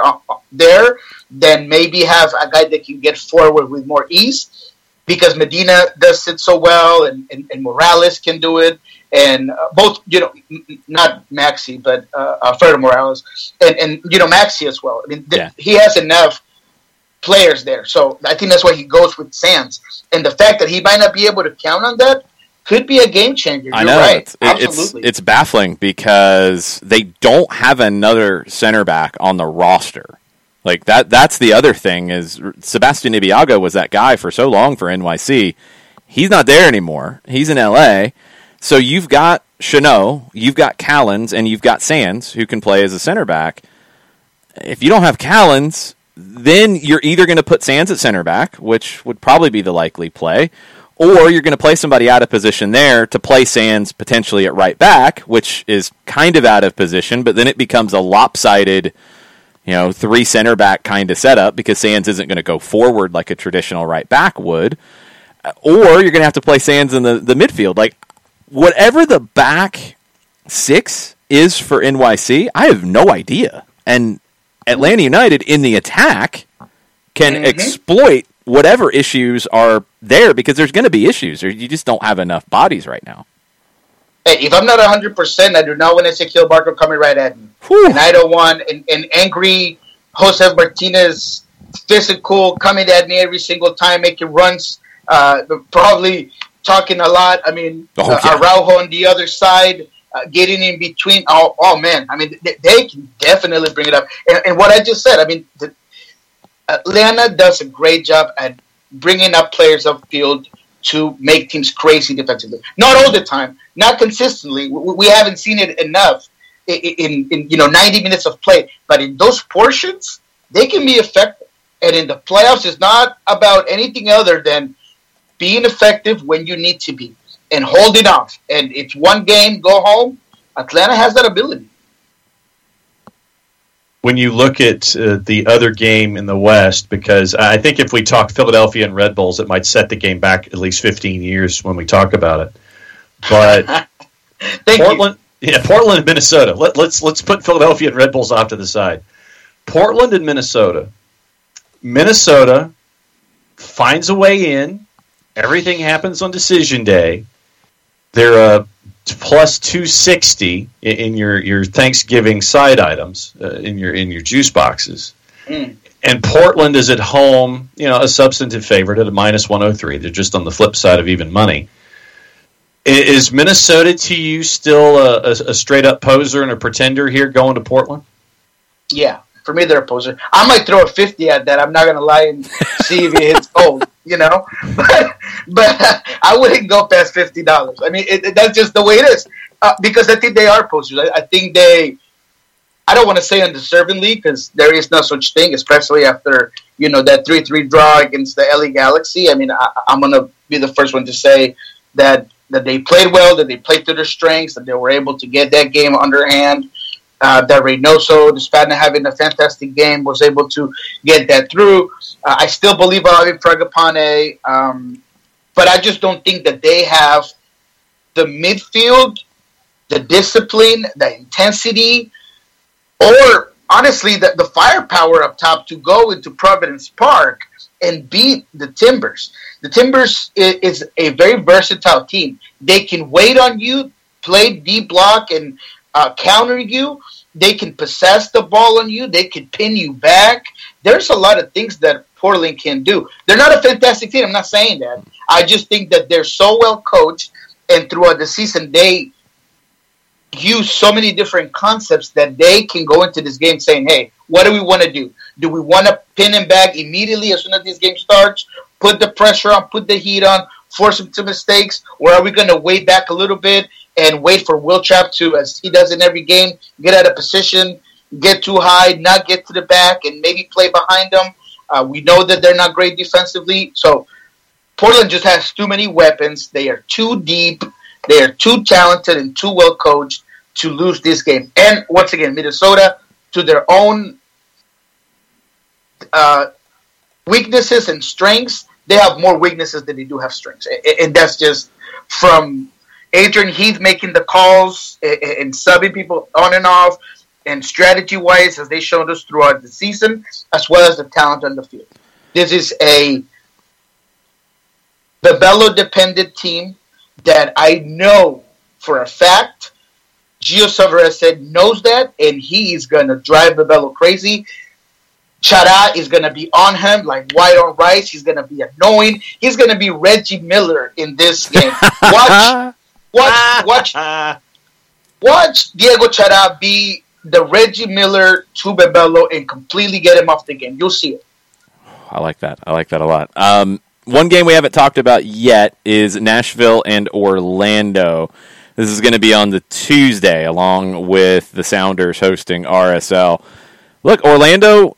there than maybe have a guy that can get forward with more ease because Medina does it so well and, and, and Morales can do it. And uh, both, you know, m- not Maxi, but uh, Alfredo Morales and, and, you know, Maxi as well. I mean, th- yeah. he has enough players there. So I think that's why he goes with Sands. And the fact that he might not be able to count on that could be a game changer. You're I know. Right. It's, Absolutely. It's, it's baffling because they don't have another center back on the roster. Like that. That's the other thing is Sebastian Ibiaga was that guy for so long for N Y C. He's not there anymore. He's in L A. So you've got Chenot, you've got Callens, and you've got Sands, who can play as a center back. If you don't have Callens, then you're either going to put Sands at center back, which would probably be the likely play, or you're going to play somebody out of position there to play Sands potentially at right back, which is kind of out of position, but then it becomes a lopsided, you know, three center back kind of setup because Sands isn't going to go forward like a traditional right back would, or you're going to have to play Sands in the, the midfield. Like, whatever the back six is for N Y C, I have no idea. And Atlanta United in the attack can mm-hmm. exploit whatever issues are there because there's going to be issues. Or you just don't have enough bodies right now. Hey, if I'm not one hundred percent, I do not want Ezequiel Barco coming right at me. Whew. And I don't want an, an angry Jose Martinez physical coming at me every single time, making runs, uh, probably... talking a lot. I mean, oh, uh, yeah. Araujo on the other side, uh, getting in between. Oh, oh man. I mean, they, they can definitely bring it up. And, and what I just said, I mean, the, Atlanta does a great job at bringing up players upfield to make teams crazy defensively. Not all the time, not consistently. We, we haven't seen it enough in, in, in, you know, ninety minutes of play. But in those portions, they can be effective. And in the playoffs, it's not about anything other than being effective when you need to be and holding off. And it's one game, go home. Atlanta has that ability. When you look at uh, the other game in the West, because I think if we talk Philadelphia and Red Bulls, it might set the game back at least fifteen years when we talk about it. But Portland, yeah, Portland and Minnesota. Let, let's let's put Philadelphia and Red Bulls off to the side. Portland and Minnesota. Minnesota finds a way in. Everything happens on decision day. They're a plus two sixty in your, your Thanksgiving side items, uh, in your in your juice boxes. Mm. And Portland is at home, you know, a substantive favorite at a minus one oh three. They're just on the flip side of even money. Is Minnesota to you still a, a, a straight-up poser and a pretender here going to Portland? Yeah, for me they're a poser. I might throw a fifty at that. I'm not going to lie and see if it hits gold. You know, but, but I wouldn't go past fifty dollars. I mean, it, it, that's just the way it is uh, because I think they are posters. I, I think they, I don't want to say undeservingly because there is no such thing, especially after, you know, that three three draw against the L A Galaxy. I mean, I, I'm going to be the first one to say that, that they played well, that they played to their strengths, that they were able to get that game underhand. Uh, that Reynoso, despite not having a fantastic game, was able to get that through. Uh, I still believe I'll be Fragapane, um, but I just don't think that they have the midfield, the discipline, the intensity, or honestly the, the firepower up top to go into Providence Park and beat the Timbers. The Timbers is, is a very versatile team. They can wait on you, play D block, and uh, counter you. They can possess the ball on you. They can pin you back. There's a lot of things that Portland can do. They're not a fantastic team. I'm not saying that. I just think that they're so well coached, and throughout the season, they use so many different concepts that they can go into this game saying, hey, what do we want to do? Do we want to pin him back immediately as soon as this game starts, put the pressure on, put the heat on, force him to mistakes, or are we going to wait back a little bit and wait for Will Trapp to, as he does in every game, get out of position, get too high, not get to the back, and maybe play behind them. Uh, we know that they're not great defensively. So Portland just has too many weapons. They are too deep. They are too talented and too well coached to lose this game. And once again, Minnesota, to their own uh, weaknesses and strengths, they have more weaknesses than they do have strengths. And that's just from Adrian Heath making the calls and subbing people on and off, and strategy-wise, as they showed us throughout the season, as well as the talent on the field. This is a Bebello-dependent team that I know for a fact, Gio Sovereseid knows that, and he is going to drive Bebello crazy. Chara is going to be on him like white on rice. He's going to be annoying. He's going to be Reggie Miller in this game. Watch... Watch, watch, watch Diego Chará be the Reggie Miller to Bebello and completely get him off the game. You'll see it. I like that. I like that a lot. Um, one game we haven't talked about yet is Nashville and Orlando. This is going to be on the Tuesday, along with the Sounders hosting R S L. Look, Orlando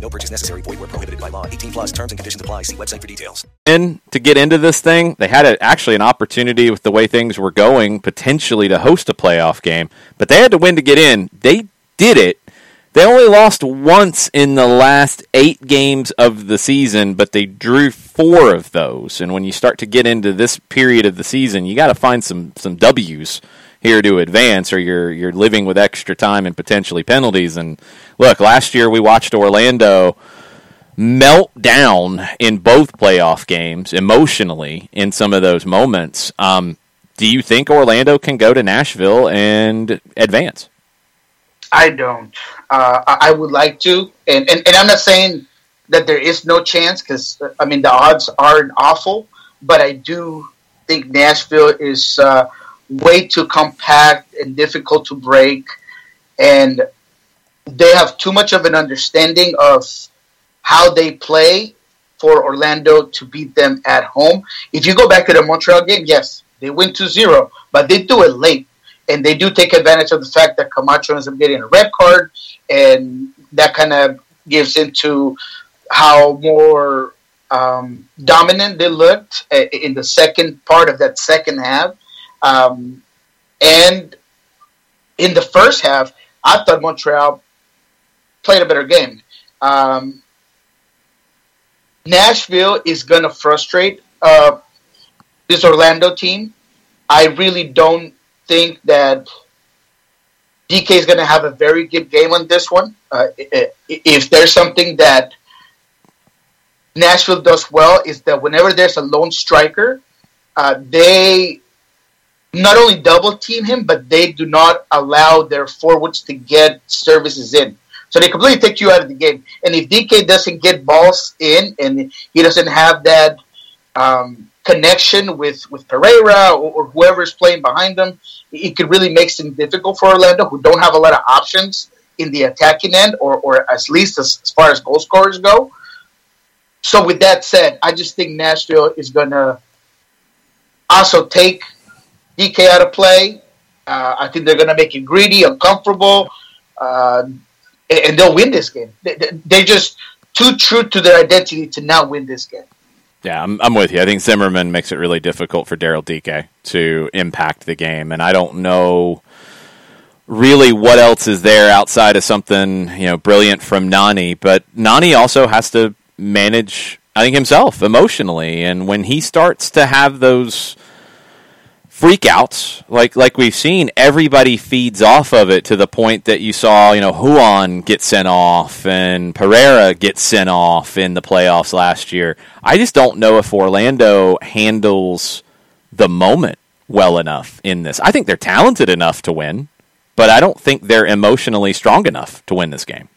No purchase necessary. Void where prohibited by law. eighteen plus terms and conditions apply. See website for details. And to get into this thing, they had a, actually an opportunity with the way things were going, potentially to host a playoff game. But they had to win to get in. They did it. They only lost once in the last eight games of the season, but they drew four of those. And when you start to get into this period of the season, you got to find some some W's here to advance, or you're you're living with extra time and potentially penalties. And look, last year we watched Orlando melt down in both playoff games emotionally in some of those moments. Um, do you think Orlando can go to Nashville and advance? I don't. Uh, I would like to. And, and, and I'm not saying that there is no chance because, I mean, the odds aren't awful. But I do think Nashville is uh, way too compact and difficult to break. And they have too much of an understanding of how they play for Orlando to beat them at home. If you go back to the Montreal game, yes, they win two zero, but they do it late. And they do take advantage of the fact that Camacho ends up getting a red card, and that kind of gives into how more um, dominant they looked in the second part of that second half. Um, and in the first half, I thought Montreal played a better game. Um, Nashville is going to frustrate uh, this Orlando team. I really don't think that D K is going to have a very good game on this one. Uh, if there's something that Nashville does well, is that whenever there's a lone striker, uh, they not only double team him, but they do not allow their forwards to get services in. So they completely take you out of the game. And if D K doesn't get balls in and he doesn't have that um, connection with, with Pereira or, or whoever's playing behind them, it could really make things difficult for Orlando, who don't have a lot of options in the attacking end, or, or at least as, as far as goal scorers go. So with that said, I just think Nashville is going to also take D K out of play. Uh, I think they're going to make him greedy, uncomfortable, uh, and, and they'll win this game. They, they're just too true to their identity to not win this game. Yeah, I'm, I'm with you. I think Zimmerman makes it really difficult for Daryl D K to impact the game, and I don't know really what else is there outside of something, you know, brilliant from Nani. But Nani also has to manage, I think, himself emotionally, and when he starts to have those freakouts, like like we've seen, everybody feeds off of it, to the point that you saw, you know, Juan get sent off and Pereira get sent off in the playoffs last year. I just don't know if Orlando handles the moment well enough in this. I think they're talented enough to win, but I don't think they're emotionally strong enough to win this game.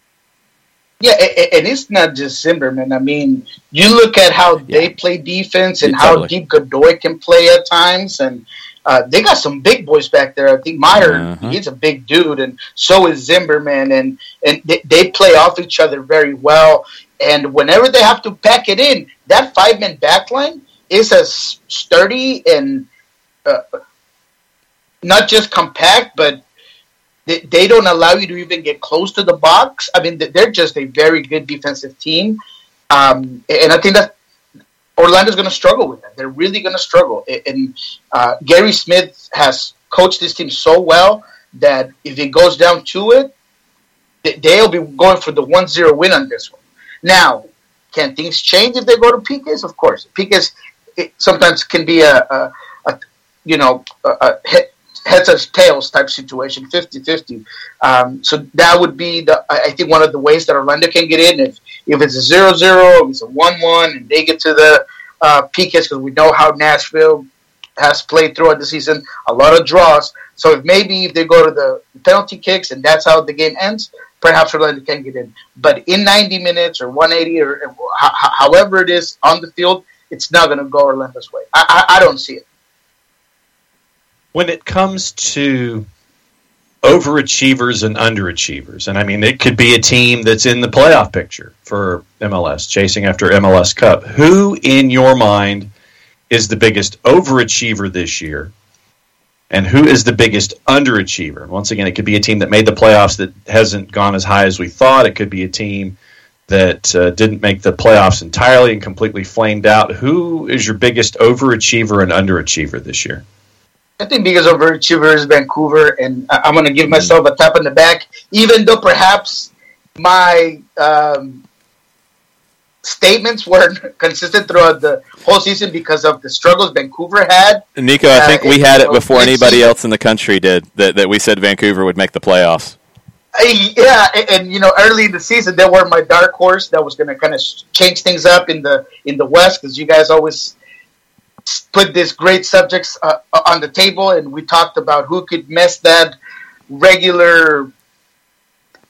Yeah, and it's not just Zimmerman. I mean, you look at how yeah. they play defense and yeah, totally. how deep Godoy can play at times, and uh, they got some big boys back there. I think Meyer, uh-huh. he's a big dude, and so is Zimmerman, and, and they, they play off each other very well. And whenever they have to pack it in, that five-man back line is as sturdy and uh, not just compact, but they don't allow you to even get close to the box. I mean, they're just a very good defensive team. Um, and I think that Orlando's going to struggle with that. They're really going to struggle. And uh, Gary Smith has coached this team so well that if it goes down to it, they'll be going for the one zero win on this one. Now, can things change if they go to P Ks? Of course. P Ks it sometimes can be a, a, a you know, a, a heads or tails type situation, fifty-fifty. Um, so that would be, the I think, one of the ways that Orlando can get in. If if it's a zero zero, if it's a one one, and they get to the uh, P Ks, because we know how Nashville has played throughout the season, a lot of draws. So if maybe if they go to the penalty kicks and that's how the game ends, perhaps Orlando can get in. But in ninety minutes or one eighty or, or h- however it is on the field, it's not going to go Orlando's way. I, I, I don't see it. When it comes to overachievers and underachievers, and I mean, it could be a team that's in the playoff picture for M L S, chasing after M L S Cup. Who, in your mind, is the biggest overachiever this year? And who is the biggest underachiever? Once again, it could be a team that made the playoffs that hasn't gone as high as we thought. It could be a team that uh, didn't make the playoffs entirely and completely flamed out. Who is your biggest overachiever and underachiever this year? I think biggest overachiever is Vancouver, and I'm going to give myself a tap on the back, even though perhaps my um, statements weren't consistent throughout the whole season because of the struggles Vancouver had. Nico, I think uh, we had it before anybody else in the country did, that, that we said Vancouver would make the playoffs. I, yeah, and, and you know, early in the season, they were my dark horse that was going to kind of change things up in the in the West, because you guys always put these great subjects uh, on the table, and we talked about who could mess that regular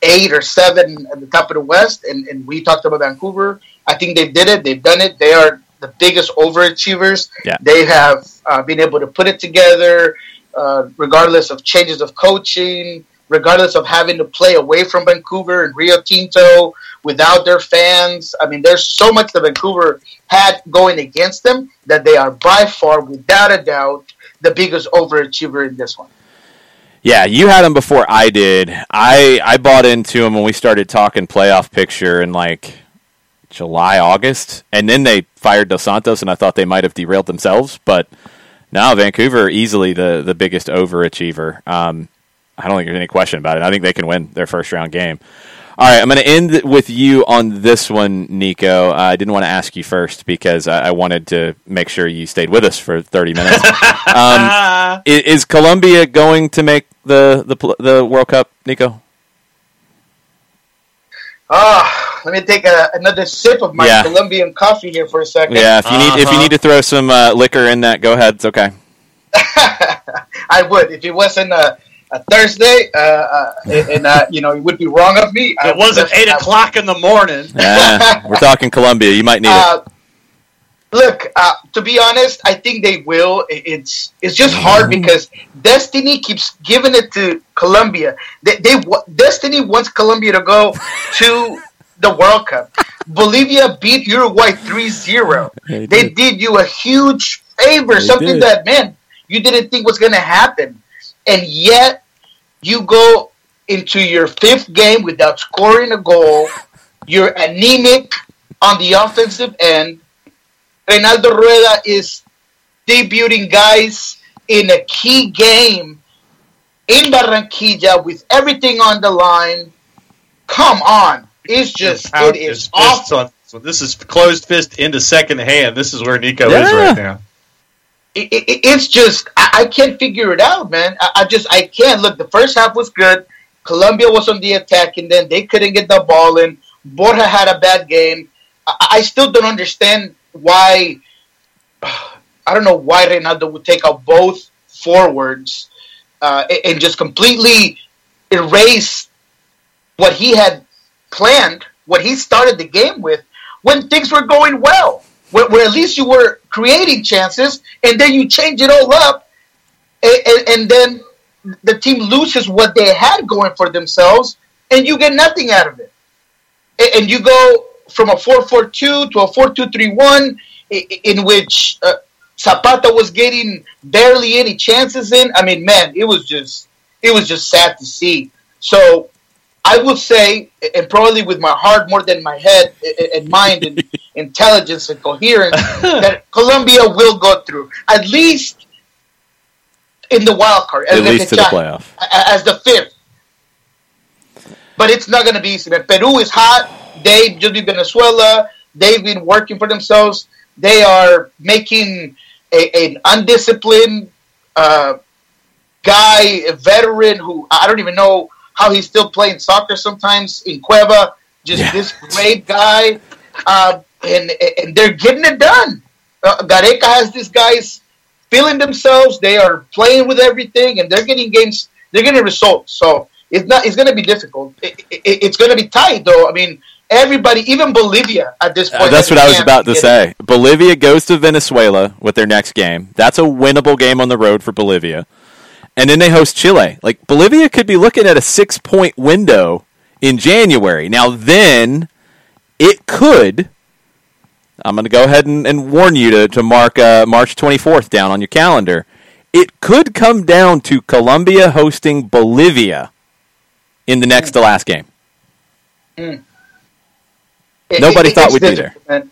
eight or seven at the top of the West, and, and we talked about Vancouver. I think they did it. They've done it. They are the biggest overachievers. Yeah. They have uh, been able to put it together, uh, regardless of changes of coaching, regardless of having to play away from Vancouver and Rio Tinto without their fans. I mean, there's so much that Vancouver had going against them that they are by far, without a doubt, the biggest overachiever in this one. Yeah, you had them before I did. I, I bought into them when we started talking playoff picture in like July, August, and then they fired Dos Santos, and I thought they might have derailed themselves. But now Vancouver easily the, the biggest overachiever. Um I don't think there's any question about it. I think they can win their first round game. All right, I'm going to end with you on this one, Nico. Uh, I didn't want to ask you first because I, I wanted to make sure you stayed with us for thirty minutes. um, is, is Colombia going to make the the, the World Cup, Nico? Ah, oh, let me take a, another sip of my yeah. Colombian coffee here for a second. Yeah, if you uh-huh. need if you need to throw some uh, liquor in that, go ahead. It's okay. I would if it wasn't a. A Thursday, uh, uh, and uh, you know, it would be wrong of me. It wasn't eight o'clock in the morning. Yeah, we're talking Colombia. You might need uh, it. Look, uh, to be honest, I think they will. It's it's just hard because destiny keeps giving it to Colombia. They, they destiny wants Colombia to go to the World Cup. Bolivia beat Uruguay three zero. They, they did you a huge favor, they something did. that man you didn't think was going to happen. And yet, you go into your fifth game without scoring a goal. You're anemic on the offensive end. Reinaldo Rueda is debuting guys in a key game in Barranquilla with everything on the line. Come on. It's just, it is awesome. So this is closed fist into second hand. This is where Nico yeah. is right now. It, it, it's just, I, I can't figure it out, man. I, I just, I can't. Look, the first half was good. Colombia was on the attack, and then they couldn't get the ball in. Borja had a bad game. I, I still don't understand why, I don't know why Reinaldo would take out both forwards uh, and, and just completely erase what he had planned, what he started the game with, when things were going well. Where, where at least you were creating chances, and then you change it all up, and, and, and then the team loses what they had going for themselves, and you get nothing out of it. And, and you go from a four four two to a four two three one, in, in which uh, Zapata was getting barely any chances in. I mean, man, it was just it was just sad to see. So I would say, and probably with my heart more than my head and mind and intelligence and coherence, that Colombia will go through, at least in the wild card. At least to the playoff. As the fifth. But it's not going to be easy. Man. Peru is hot. They just beat Venezuela. They've been working for themselves. They are making a, an undisciplined uh, guy, a veteran who I don't even know how he's still playing soccer sometimes in Cueva. Just yeah. This great guy. Uh, and, and they're getting it done. Uh, Gareca has these guys feeling themselves. They are playing with everything, and they're getting games. They're getting results. So it's not. It's going to be difficult. It, it, it's going to be tight, though. I mean, everybody, even Bolivia at this point. Uh, that's what I was about to say. It. Bolivia goes to Venezuela with their next game. That's a winnable game on the road for Bolivia. And then they host Chile. Like, Bolivia could be looking at a six-point window in January. Now, then, it could... I'm going to go ahead and, and warn you to, to mark uh, March twenty-fourth down on your calendar. It could come down to Colombia hosting Bolivia in the next mm. to last game. Mm. It, Nobody it, thought we'd be there. Man.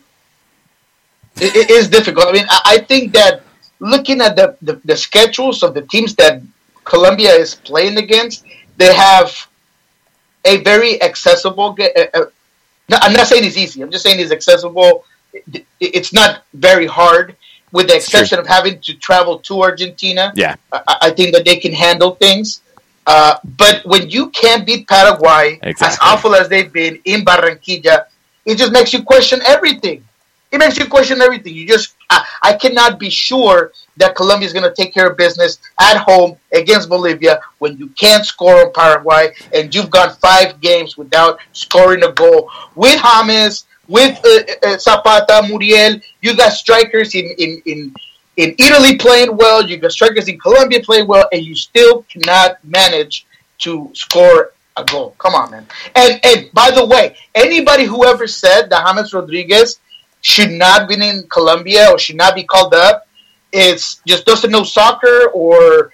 It, it is difficult. I mean, I, I think that looking at the, the, the schedules of the teams that Colombia is playing against, they have a very accessible... Uh, no, I'm not saying it's easy. I'm just saying it's accessible. It, it's not very hard, with the exception of having to travel to Argentina. Yeah, I, I think that they can handle things. Uh, but when you can't beat Paraguay, exactly. as awful as they've been in Barranquilla, it just makes you question everything. It makes you question everything. You just, I, I cannot be sure that Colombia is going to take care of business at home against Bolivia when you can't score on Paraguay and you've gone five games without scoring a goal. With James, with uh, uh, Zapata, Muriel, you got strikers in, in, in, in Italy playing well, you got strikers in Colombia playing well, and you still cannot manage to score a goal. Come on, man. And, and by the way, anybody who ever said that James Rodriguez should not be in Colombia or should not be called up, it's just doesn't know soccer, or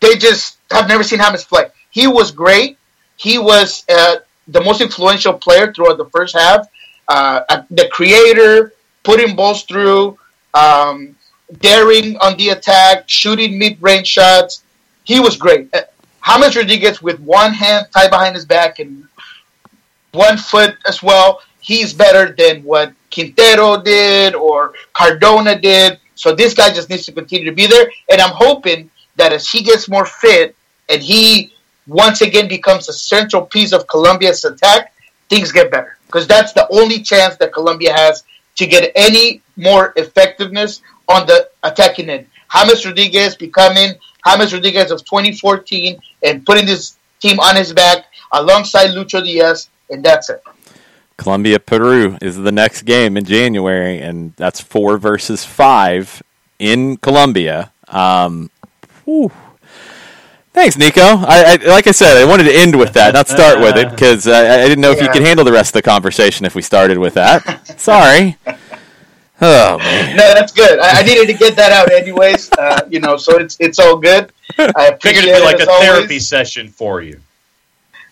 they just have never seen James play. He was great. He was uh, the most influential player throughout the first half. Uh, the creator, putting balls through, um, daring on the attack, shooting mid-range shots. He was great. Uh, James Rodriguez with one hand tied behind his back and one foot as well. He's better than what Quintero did or Cardona did. So this guy just needs to continue to be there. And I'm hoping that as he gets more fit and he once again becomes a central piece of Colombia's attack, things get better. Because that's the only chance that Colombia has to get any more effectiveness on the attacking end. James Rodriguez becoming James Rodriguez of twenty fourteen and putting this team on his back alongside Lucho Diaz, and that's it. Colombia Peru is the next game in January, and that's four versus five in Colombia. Um, thanks, Nico. I, I like I said, I wanted to end with that, not start with it, because I, I didn't know if yeah. you could handle the rest of the conversation if we started with that. Sorry. Oh man. No, that's good. I, I needed to get that out, anyways. Uh, you know, so it's it's all good. I appreciate it. Figured it'd be like a always. therapy session for you.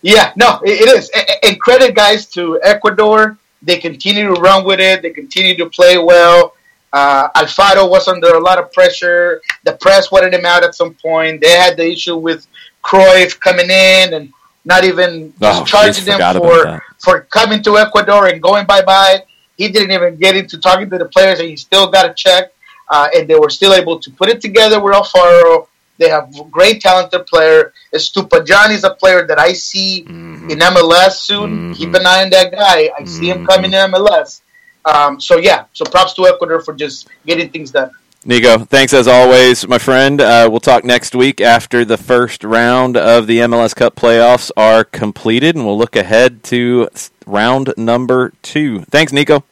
Yeah, no, it is. And credit, guys, to Ecuador. They continue to run with it. They continue to play well. Uh, Alfaro was under a lot of pressure. The press wanted him out at some point. They had the issue with Cruyff coming in and not even oh, charging him for, for coming to Ecuador and going bye-bye. He didn't even get into talking to the players, and he still got a check. Uh, and they were still able to put it together with Alfaro. They have a great, talented player. Estupiñán is a player that I see mm-hmm. in M L S soon. Mm-hmm. Keep an eye on that guy. I mm-hmm. see him coming to M L S. Um, so, yeah. So, props to Ecuador for just getting things done. Nico, thanks as always, my friend. Uh, we'll talk next week after the first round of the M L S Cup playoffs are completed, and we'll look ahead to round number two. Thanks, Nico.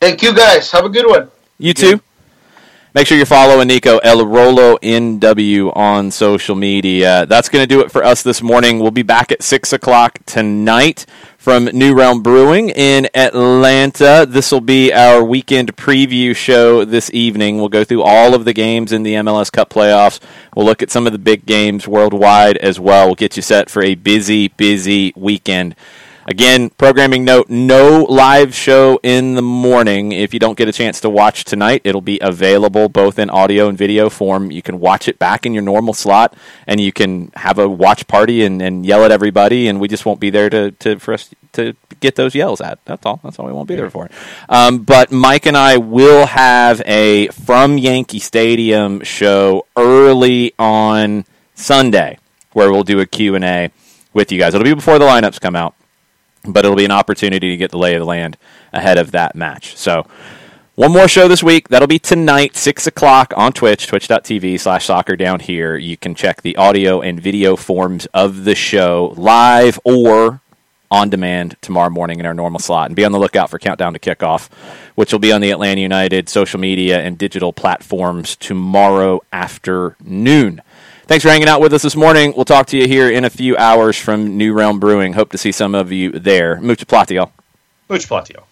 Thank you, guys. Have a good one. You too. Yeah. Make sure you're following Nico El Rolo N W on social media. That's going to do it for us this morning. We'll be back at six o'clock tonight. from New Realm Brewing in Atlanta. This will be our weekend preview show this evening. We'll go through all of the games in the M L S Cup playoffs. We'll look at some of the big games worldwide as well. We'll get you set for a busy, busy weekend. Again, programming note, no live show in the morning. If you don't get a chance to watch tonight, it'll be available both in audio and video form. You can watch it back in your normal slot, and you can have a watch party and, and yell at everybody, and we just won't be there to, to for us to get those yells at. That's all. That's all we won't be there for. Um, but Mike and I will have a From Yankee Stadium show early on Sunday where we'll do a Q and A with you guys. It'll be before the lineups come out. But it'll be an opportunity to get the lay of the land ahead of that match. So one more show this week. That'll be tonight, six o'clock on Twitch, twitch.tv slash soccer down here. You can check the audio and video forms of the show live or on demand tomorrow morning in our normal slot. And be on the lookout for Countdown to Kickoff, which will be on the Atlanta United social media and digital platforms tomorrow afternoon. Thanks for hanging out with us this morning. We'll talk to you here in a few hours from New Realm Brewing. Hope to see some of you there. Mucho Platio. Mucho Platio.